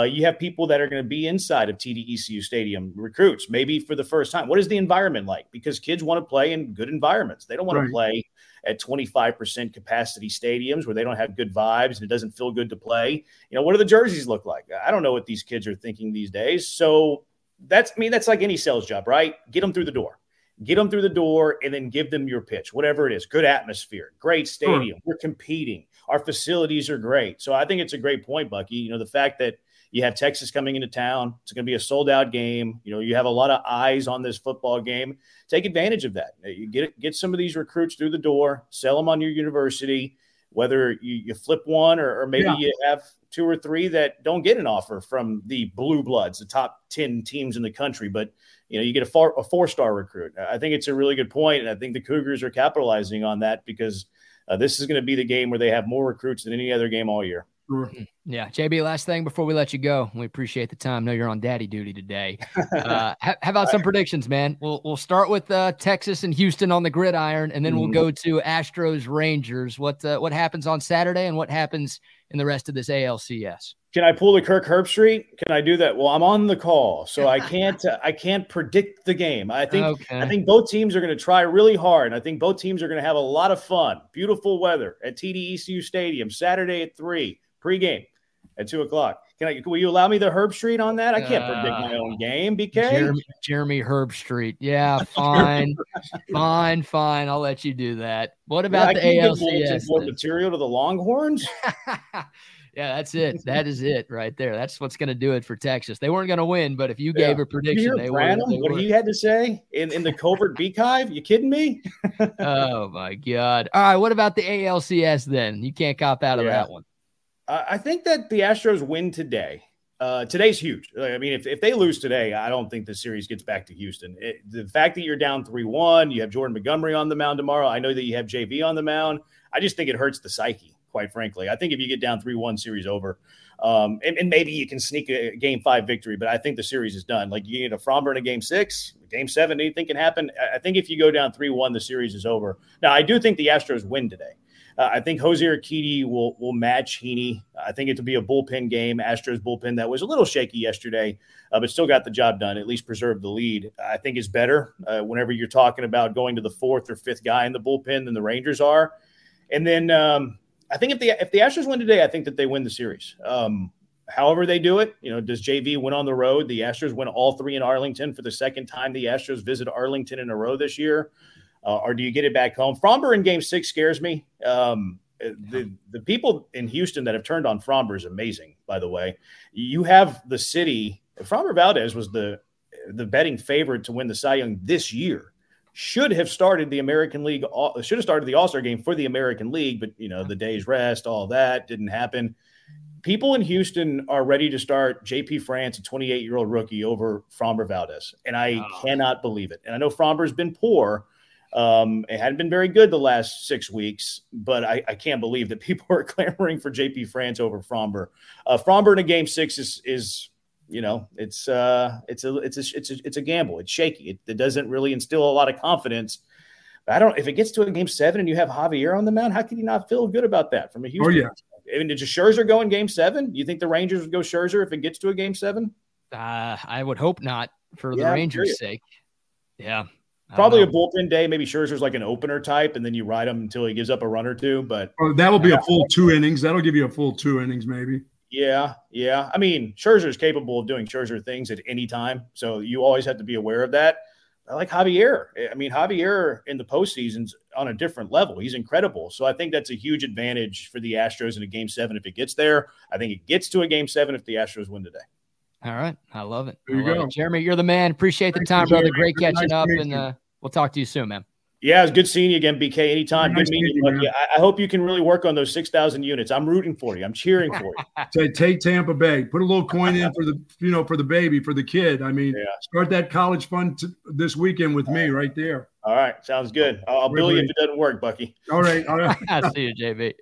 You have people that are going to be inside of TDECU Stadium, recruits, maybe for the first time. What is the environment like? Because kids want to play in good environments. They don't want to play at 25% capacity stadiums where they don't have good vibes and it doesn't feel good to play. You know, what do the jerseys look like? I don't know what these kids are thinking these days. So that's, I mean, that's like any sales job, right? Get them through the door. Get them through the door and then give them your pitch, whatever it is. Good atmosphere, great stadium. Sure. We're competing. Our facilities are great. So I think it's a great point, Bucky. You know, the fact that you have Texas coming into town. It's going to be a sold-out game. You know, you have a lot of eyes on this football game. Take advantage of that. You get some of these recruits through the door, sell them on your university, whether you flip one or maybe you have two or three that don't get an offer from the Blue Bloods, the top 10 teams in the country. But, you know, you get a four-star recruit. I think it's a really good point, and I think the Cougars are capitalizing on that because this is going to be the game where they have more recruits than any other game all year. Yeah. JB, last thing before we let you go, we appreciate the time. I know you're on daddy duty today. How about some predictions, man? We'll start with Texas and Houston on the gridiron, and then we'll go to Astros Rangers. What happens on Saturday and what happens in the rest of this ALCS? Can I pull the Kirk Herbstreit? Can I do that? Well, I'm on the call, so I can't predict the game. I think both teams are going to try really hard. I think both teams are going to have a lot of fun. Beautiful weather at TDECU Stadium Saturday at 3:00. Pre-game at 2:00. Will you allow me the Herbstreit on that? I can't predict my own game, BK. Jeremy Herbstreit. Yeah, fine. I'll let you do that. What about the ALCS? More material to the Longhorns? Yeah, that's it. That is it right there. That's what's going to do it for Texas. They weren't going to win, but if you gave a prediction, they would. What he had to say in the Covert Beehive? You kidding me? Oh my God! All right, what about the ALCS then? You can't cop out of that one. I think that the Astros win today. Today's huge. I mean, if they lose today, I don't think the series gets back to Houston. The fact that you're down 3-1, you have Jordan Montgomery on the mound tomorrow. I know that you have JV on the mound. I just think it hurts the psyche, quite frankly. I think if you get down 3-1, series over. And maybe you can sneak a Game 5 victory, but I think the series is done. Like, you get a Framber in a Game 6, Game 7, anything can happen. I think if you go down 3-1, the series is over. Now, I do think the Astros win today. I think Jose Urquidy will match Heaney. I think it'll be a bullpen game, Astros bullpen that was a little shaky yesterday, but still got the job done, at least preserved the lead. I think is better whenever you're talking about going to the fourth or fifth guy in the bullpen than the Rangers are. And then I think if the Astros win today, I think that they win the series. However they do it, you know, does JV win on the road? The Astros win all three in Arlington for the second time. The Astros visit Arlington in a row this year. Or do you get it back home? Framber in Game 6 scares me. The people in Houston that have turned on Framber is amazing, by the way. You have the city. Framber Valdez was the betting favorite to win the Cy Young this year. Should have started the American League. Should have started the All-Star game for the American League, but, you know, the day's rest, all that didn't happen. People in Houston are ready to start J.P. France, a 28-year-old rookie, over Framber Valdez, and I cannot believe it. And I know Framber's been poor. It hadn't been very good the last 6 weeks, but I can't believe that people are clamoring for JP France over Framber. Framber in a Game 6 is you know, it's a gamble. It's shaky. It doesn't really instill a lot of confidence. If it gets to a Game 7 and you have Javier on the mound, how can you not feel good about that from a Houston? Oh, yeah. I mean, did Scherzer go in Game 7? You think the Rangers would go Scherzer if it gets to a Game 7? I would hope not for the Rangers' sake. Yeah. Probably a bullpen day. Maybe Scherzer's like an opener type, and then you ride him until he gives up a run or two. But that'll be a full 2 innings. That'll give you a full 2 innings, maybe. Yeah. I mean, Scherzer's capable of doing Scherzer things at any time, so you always have to be aware of that. I like Javier. I mean, Javier in the postseason's on a different level. He's incredible. So I think that's a huge advantage for the Astros in a Game 7 if it gets there. I think it gets to a Game 7 if the Astros win today. All right. I love it. There you go. Jeremy, you're the man. Appreciate the time, brother. Great catching up. And we'll talk to you soon, man. Yeah, it's good seeing you again, BK. Anytime. Nice good meeting you, Bucky. I hope you can really work on those 6,000 units. I'm rooting for you. I'm cheering for you. So take Tampa Bay. Put a little coin in for the baby, for the kid. I mean, start that college fund this weekend with me right there. All right. Sounds good. I'll bill you if it doesn't work, Bucky. All right. I'll see you, JB.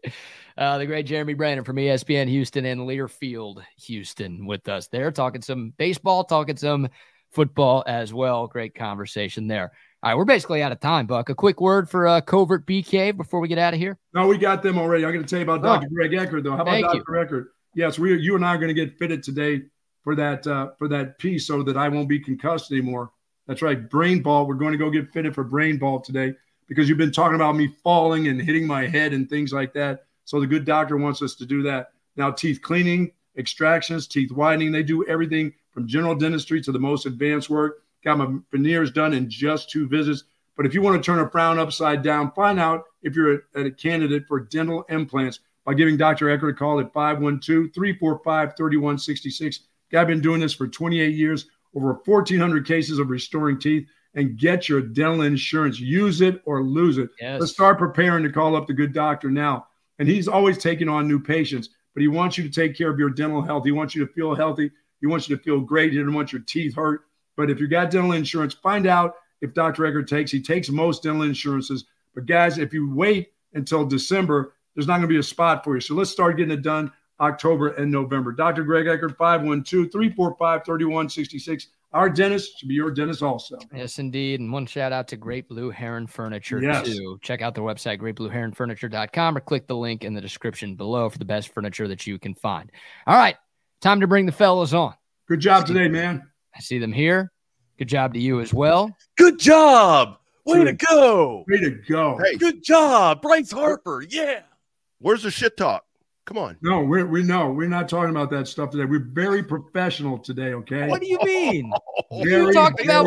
The great Jeremy Branham from ESPN Houston and Learfield Houston with us there, talking some baseball, talking some football as well. Great conversation there. All right, we're basically out of time, Buck. A quick word for Covert BK before we get out of here. No, we got them already. I'm going to tell you about Dr. Greg Eckert, though. How about Dr. Eckert? Yes, you and I are going to get fitted today for that piece so that I won't be concussed anymore. That's right, brain ball. We're going to go get fitted for brain ball today because you've been talking about me falling and hitting my head and things like that. So the good doctor wants us to do that. Now, teeth cleaning, extractions, teeth whitening, they do everything from general dentistry to the most advanced work. Got my veneers done in just 2 visits. But if you want to turn a frown upside down, find out if you're a candidate for dental implants by giving Dr. Eckert a call at 512-345-3166. I've been doing this for 28 years, over 1,400 cases of restoring teeth. And get your dental insurance. Use it or lose it. Yes. Let's start preparing to call up the good doctor now. And he's always taking on new patients, but he wants you to take care of your dental health. He wants you to feel healthy. He wants you to feel great. He doesn't want your teeth hurt. But if you got dental insurance, find out if Dr. Eckert takes. He takes most dental insurances. But, guys, if you wait until December, there's not going to be a spot for you. So let's start getting it done October and November. Dr. Greg Eckert, 512-345-3166. Our dentist should be your dentist also. Yes, indeed. And one shout out to Great Blue Heron Furniture, too. Check out their website, greatblueheronfurniture.com, or click the link in the description below for the best furniture that you can find. All right, time to bring the fellas on. Good job today, man. I see them here. Good job to you as well. Good job. Way to go. Way to go. Hey. Good job. Bryce Harper. Yeah. Where's the shit talk? Come on. No, we're not talking about that stuff today. We're very professional today, okay? What do you mean? You talked about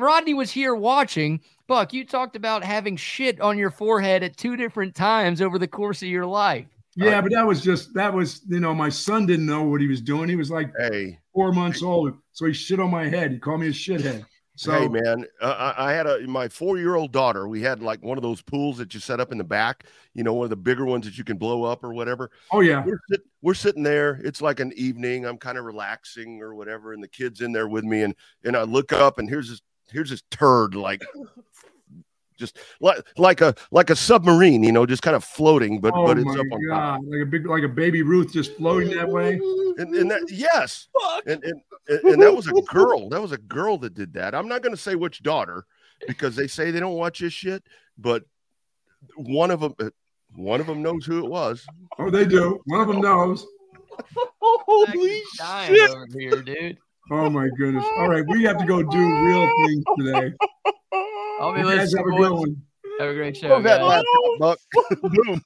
Rodney was here watching. Buck, you talked about having shit on your forehead at 2 different times over the course of your life. Yeah, but that was, you know, my son didn't know what he was doing. He was like 4 months old, so he shit on my head. He called me a shithead. So, hey, man, I had my 4-year-old daughter. We had like one of those pools that you set up in the back, you know, one of the bigger ones that you can blow up or whatever. Oh, yeah. We're sitting there. It's like an evening. I'm kind of relaxing or whatever, and the kid's in there with me, and I look up, and here's this turd, like just like a submarine, you know, just kind of floating, but it's up on top. Like a baby Ruth just floating that way. And that was a girl. That was a girl that did that. I'm not going to say which daughter because they say they don't watch this shit, but one of them knows who it was. Oh, they do. One of them knows. Holy shit over here, dude. Oh my goodness. All right, we have to go do real things today. I'll be listening. Have a great show. Love that laptop, Buck. Boom.